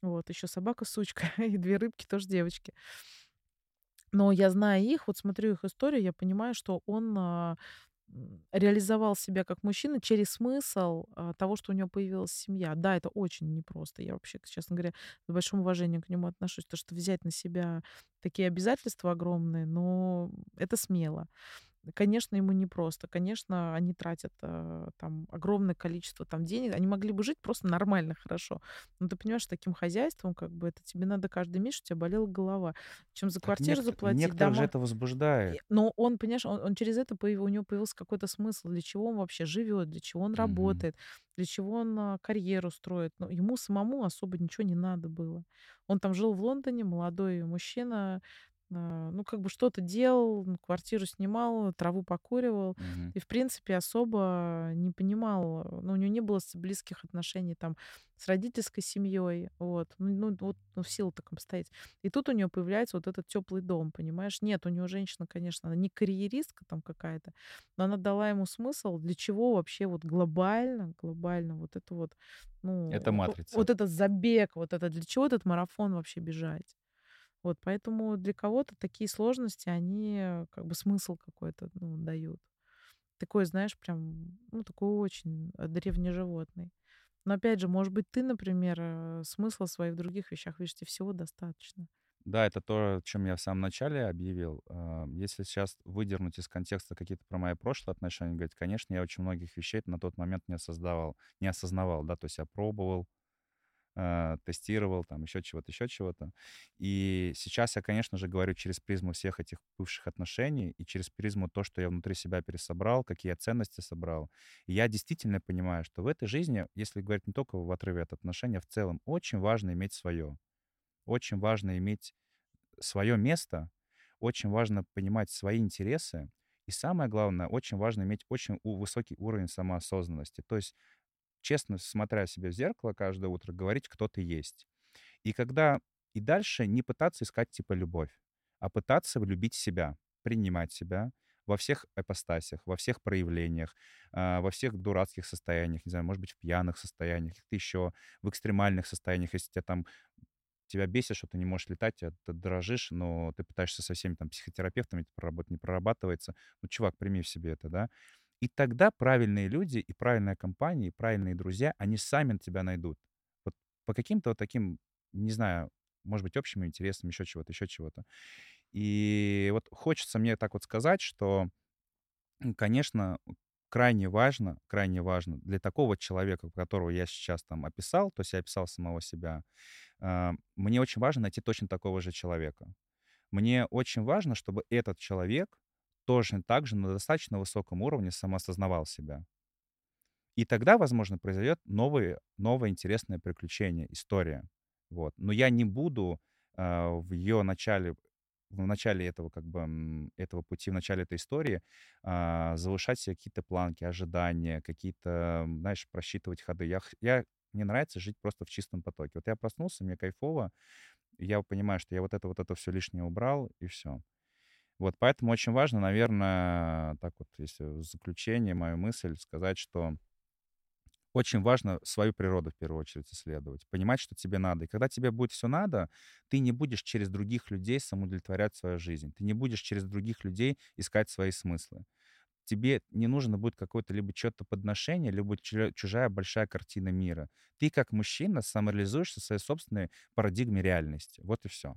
Вот, еще собака-сучка и две рыбки, тоже девочки. Но я знаю их, вот смотрю их историю, я понимаю, что он реализовал себя как мужчина через смысл того, что у него появилась семья. Да, это очень непросто. Я вообще, честно говоря, с большим уважением к нему отношусь. То, что взять на себя такие обязательства огромные, но это смело. Конечно, ему непросто. Конечно, они тратят там огромное количество там денег. Они могли бы жить просто нормально, хорошо. Но ты понимаешь, таким хозяйством как бы это тебе надо каждый месяц, у тебя болела голова. Чем за квартиру так, заплатить? Некоторых же это возбуждает. Но он, понимаешь, он, он через это появ... у него появился какой-то смысл. Для чего он вообще живет? Для чего он mm-hmm. работает? Для чего он карьеру строит? Но ему самому особо ничего не надо было. Он там жил в Лондоне, молодой мужчина. Ну, как бы что-то делал, квартиру снимал, траву покуривал. Mm-hmm. И, в принципе, особо не понимал. Ну, у него не было близких отношений там с родительской семьей. Вот. Ну, вот ну, в силу так обстоятельств. И тут у него появляется вот этот теплый дом, понимаешь? Нет, у него женщина, конечно, она не карьеристка там какая-то, но она дала ему смысл, для чего вообще вот глобально, глобально вот это вот... Ну, это матрица. Вот, вот этот забег, вот это для чего этот марафон вообще бежать? Вот, поэтому для кого-то такие сложности, они как бы смысл какой-то, ну, дают. Такой, знаешь, прям, ну, такой очень древнеживотный. Но, опять же, может быть, ты, например, смысла своих в других вещах, видишь, тебе всего достаточно. Да, это то, о чем я в самом начале объявил. Если сейчас выдернуть из контекста какие-то про мои прошлые отношения, говорить, конечно, я очень многих вещей на тот момент не осознавал, не осознавал, да, то есть я пробовал, тестировал, там, еще чего-то, еще чего-то. И сейчас я, конечно же, говорю через призму всех этих бывших отношений и через призму то, что я внутри себя пересобрал, какие я ценности собрал. И я действительно понимаю, что в этой жизни, если говорить не только в отрыве от отношений, а в целом, очень важно иметь свое. Очень важно иметь свое место, очень важно понимать свои интересы. И самое главное, очень важно иметь очень высокий уровень самоосознанности. То есть честно смотря себе в зеркало каждое утро, говорить, кто ты есть. И когда и дальше не пытаться искать типа любовь, а пытаться любить себя, принимать себя во всех ипостасях, во всех проявлениях, во всех дурацких состояниях, не знаю, может быть, в пьяных состояниях, каких-то еще в экстремальных состояниях, если тебя там тебя бесит, что ты не можешь летать, ты дрожишь, но ты пытаешься со всеми там психотерапевтами, это проработать, не прорабатывается. Ну, чувак, прими в себе это, да? И тогда правильные люди, и правильная компания, и правильные друзья, они сами тебя найдут. Вот по каким-то вот таким, не знаю, может быть, общим интересам, еще чего-то, еще чего-то. И вот хочется мне так вот сказать, что, конечно, крайне важно, крайне важно для такого человека, которого я сейчас там описал, то есть я описал самого себя, мне очень важно найти точно такого же человека. Мне очень важно, чтобы этот человек точно так же на достаточно высоком уровне самоосознавал себя. И тогда, возможно, произойдет новые, новое интересное приключение, история. Вот. Но я не буду э, в ее начале, в начале этого, как бы, этого пути, в начале этой истории э, завышать себе какие-то планки, ожидания, какие-то, знаешь, просчитывать ходы. Я, я, мне нравится жить просто в чистом потоке. Вот я проснулся, мне кайфово, я понимаю, что я вот это, вот это все лишнее убрал, и все. Вот, поэтому очень важно, наверное, так вот, если в заключение мою мысль сказать, что очень важно свою природу в первую очередь исследовать, понимать, что тебе надо. И когда тебе будет все надо, ты не будешь через других людей самоудовлетворять свою жизнь, ты не будешь через других людей искать свои смыслы. Тебе не нужно будет какое-то либо что-то подношение, либо чужая большая картина мира. Ты как мужчина самореализуешься в своей собственной парадигме реальности. Вот и все.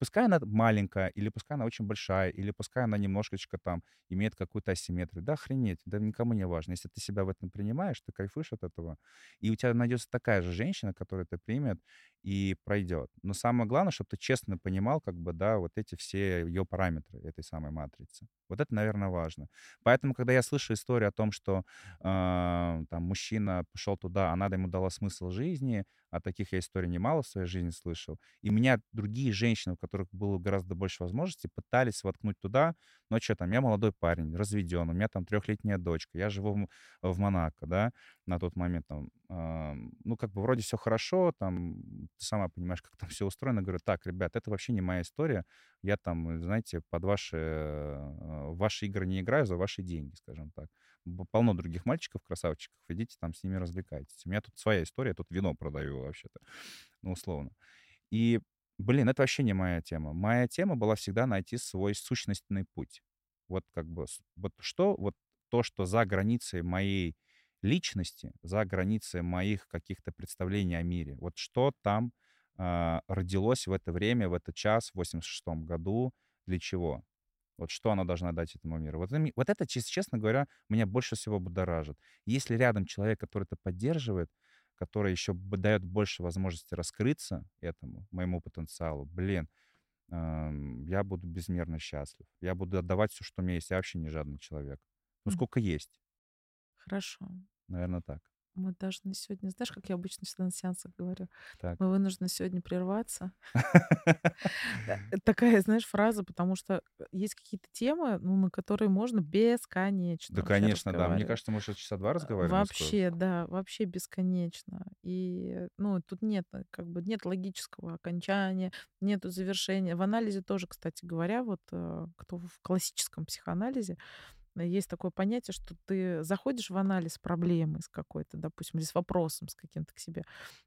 Пускай она маленькая, или пускай она очень большая, или пускай она немножечко там имеет какую-то асимметрию. Да, охренеть, да никому не важно. Если ты себя в этом принимаешь, ты кайфуешь от этого. И у тебя найдется такая же женщина, которая это примет и пройдет. Но самое главное, чтобы ты честно понимал, как бы, да, вот эти все ее параметры этой самой матрицы. Вот это, наверное, важно. Поэтому, когда я слышу историю о том, что э, там, мужчина пошел туда, а она ему дала смысл жизни, а таких я историй немало в своей жизни слышал, и меня другие женщины, у которых было гораздо больше возможностей, пытались воткнуть туда, но что там, я молодой парень, разведен, у меня там трехлетняя дочка, я живу в, в Монако, да, на тот момент там, э, ну, как бы вроде все хорошо, там, ты сама понимаешь, как там все устроено, говорю, так, ребят, это вообще не моя история, я там, знаете, под ваши, ваши игры не играю, за ваши деньги, скажем так. Полно других мальчиков, красавчиков, идите там с ними развлекайтесь. У меня тут своя история, я тут вино продаю вообще-то, ну, условно. И, блин, это вообще не моя тема. Моя тема была всегда найти свой сущностный путь. Вот как бы, вот что, вот то, что за границей моей личности, за границей моих каких-то представлений о мире, вот что там э, родилось в это время, в этот час, в восемьдесят шестом году, для чего? Вот что она должна дать этому миру. Вот, вот это, честно говоря, меня больше всего будоражит. Если рядом человек, который это поддерживает, который еще дает больше возможности раскрыться этому, моему потенциалу, блин, э-м, я буду безмерно счастлив. Я буду отдавать все, что у меня есть. Я вообще не жадный человек. Ну, сколько есть. Хорошо. Наверное, так. Мы должны сегодня... Знаешь, как я обычно всегда на сеансах говорю? Так. Мы вынуждены сегодня прерваться. Такая, знаешь, фраза, потому что есть какие-то темы, на которые можно бесконечно. Да, конечно, да. Мне кажется, мы сейчас часа два разговариваем. Вообще, да, вообще бесконечно. И, ну, тут нет, как бы, нет логического окончания, нету завершения. В анализе тоже, кстати говоря, вот кто в классическом психоанализе, есть такое понятие, что ты заходишь в анализ проблемы с какой-то, допустим, или с вопросом с каким-то к себе.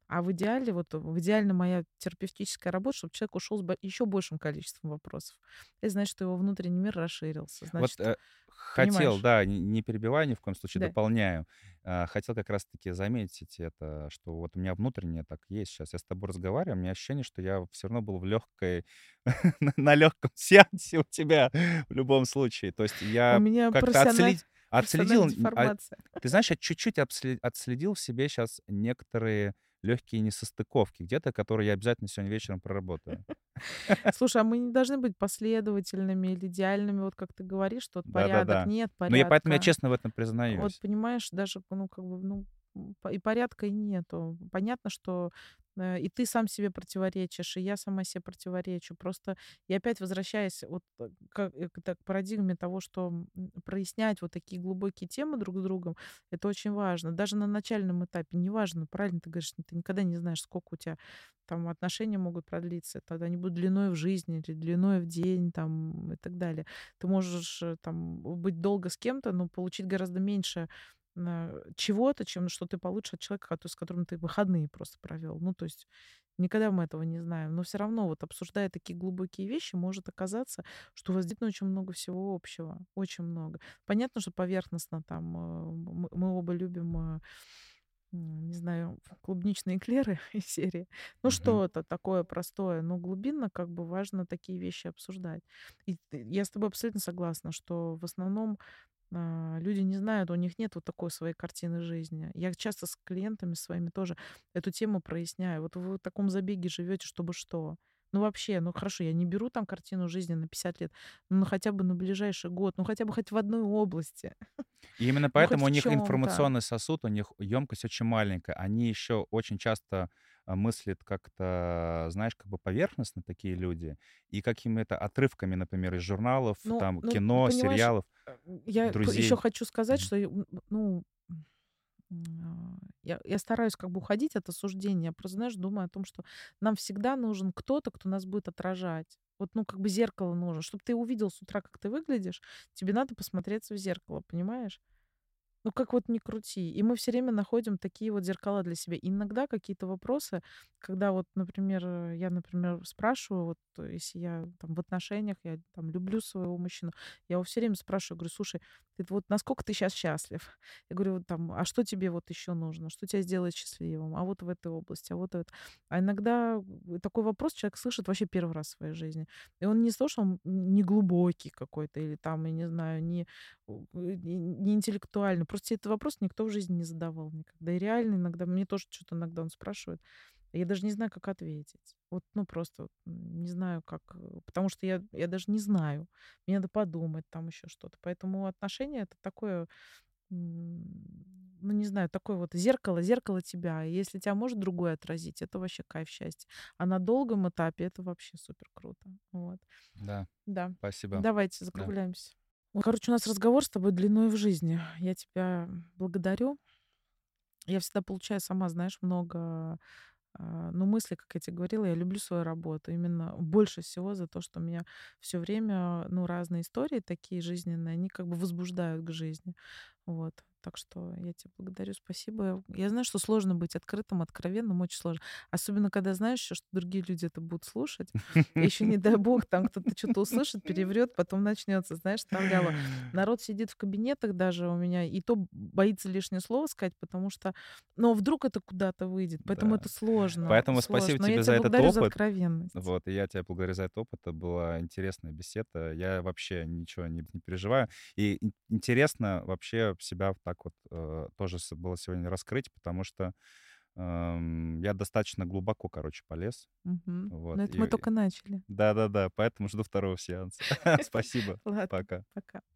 А в идеале, вот в идеале моя терапевтическая работа, чтобы человек ушел с еще большим количеством вопросов. Это значит, что его внутренний мир расширился. Значит, вот э, хотел, да, не перебиваю ни в коем случае, да. Дополняю. Э, хотел как раз-таки заметить это, что вот у меня внутреннее так есть сейчас. Я с тобой разговариваю, у меня ощущение, что я все равно был в легкой, на легком сеансе у тебя в любом случае. То есть я... Как-то отследил, отследил а, ты знаешь, я чуть-чуть отследил, отследил в себе сейчас некоторые легкие несостыковки где-то, которые я обязательно сегодня вечером проработаю. Слушай, а мы не должны быть последовательными или идеальными, вот как ты говоришь, что порядок, нет порядка. Ну, я поэтому я честно в этом признаюсь. Вот понимаешь, даже, ну, как бы, ну, и порядка и нету. Понятно, что и ты сам себе противоречишь, и я сама себе противоречу. Просто я опять возвращаюсь вот к, к парадигме того, что прояснять вот такие глубокие темы друг с другом, это очень важно. Даже на начальном этапе, неважно, правильно ты говоришь, ты никогда не знаешь, сколько у тебя там отношения могут продлиться. Тогда они будут длиной в жизни или длиной в день там, и так далее. Ты можешь там быть долго с кем-то, но получить гораздо меньше чего-то, чем что ты получишь от человека, с которым ты выходные просто провел. Ну, то есть никогда мы этого не знаем. Но все равно, вот обсуждая такие глубокие вещи, может оказаться, что у вас действительно очень много всего общего. Очень много. Понятно, что поверхностно там мы, мы оба любим, не знаю, клубничные эклеры из серии. Ну, mm-hmm. что-то такое простое. Но глубинно как бы важно такие вещи обсуждать. И я с тобой абсолютно согласна, что в основном люди не знают, у них нет вот такой своей картины жизни. Я часто с клиентами своими тоже эту тему проясняю. Вот вы в таком забеге живете, чтобы что? Ну вообще, ну хорошо, я не беру там картину жизни на пятьдесят лет, ну хотя бы на ближайший год, ну хотя бы хоть в одной области. И именно поэтому у них информационный сосуд, у них емкость очень маленькая. Они еще очень часто мыслят как-то, знаешь, как бы поверхностно такие люди, и какими-то отрывками, например, из журналов, ну, там, ну, кино, сериалов, я друзей. Я еще хочу сказать, что, ну, я, я стараюсь как бы уходить от осуждения, я просто, знаешь, думаю о том, что нам всегда нужен кто-то, кто нас будет отражать. Вот, ну, как бы зеркало нужно. Чтобы ты увидел с утра, как ты выглядишь, тебе надо посмотреться в зеркало, понимаешь? Ну, как вот ни крути. И мы все время находим такие вот зеркала для себя. Иногда какие-то вопросы, когда вот, например, я, например, спрашиваю, вот если я там в отношениях, я там люблю своего мужчину, я его все время спрашиваю, говорю, слушай, ты вот насколько ты сейчас счастлив? Я говорю, вот там, а что тебе вот еще нужно? Что тебя сделает счастливым? А вот в этой области, а вот это. А иногда такой вопрос человек слышит вообще первый раз в своей жизни. И он не слышал не глубокий какой-то или там, я не знаю, не, не интеллектуальный. Просто этот вопрос никто в жизни не задавал никогда. И реально иногда, мне тоже что-то иногда он спрашивает, я даже не знаю, как ответить. Вот, ну, просто вот, не знаю, как... Потому что я, я даже не знаю. Мне надо подумать, там еще что-то. Поэтому отношения — это такое... ну, не знаю, такое вот зеркало, зеркало тебя. И если тебя может другое отразить, это вообще кайф, счастье. А на долгом этапе это вообще супер круто. Вот. Да. Да. Спасибо. Давайте закругляемся. Да. Короче, у нас разговор с тобой длиной в жизни. Я тебя благодарю. Я всегда получаю сама, знаешь, много... Ну, мысли, как я тебе говорила, я люблю свою работу. Именно больше всего за то, что меня все время, ну, разные истории такие жизненные, они как бы возбуждают к жизни. Вот. Так что я тебя благодарю, спасибо. Я знаю, что сложно быть открытым, откровенным, очень сложно. Особенно, когда знаешь, что другие люди это будут слушать. Еще не дай бог, там кто-то что-то услышит, переврет, потом начнется, знаешь, там вяло. Народ сидит в кабинетах даже у меня, и то боится лишнее слово сказать, потому что, ну, вдруг это куда-то выйдет, поэтому да. это сложно. Поэтому сложно. Спасибо тебе за этот опыт. За откровенность. Вот, и я тебя благодарю за этот опыт. Это была интересная беседа. Я вообще ничего не, не переживаю. И интересно вообще себя в так вот э, тоже было сегодня раскрыть, потому что э, я достаточно глубоко, короче, полез. Угу. Вот. Но это и, мы только начали. Да-да-да, поэтому жду второго сеанса. Спасибо. Пока. Пока.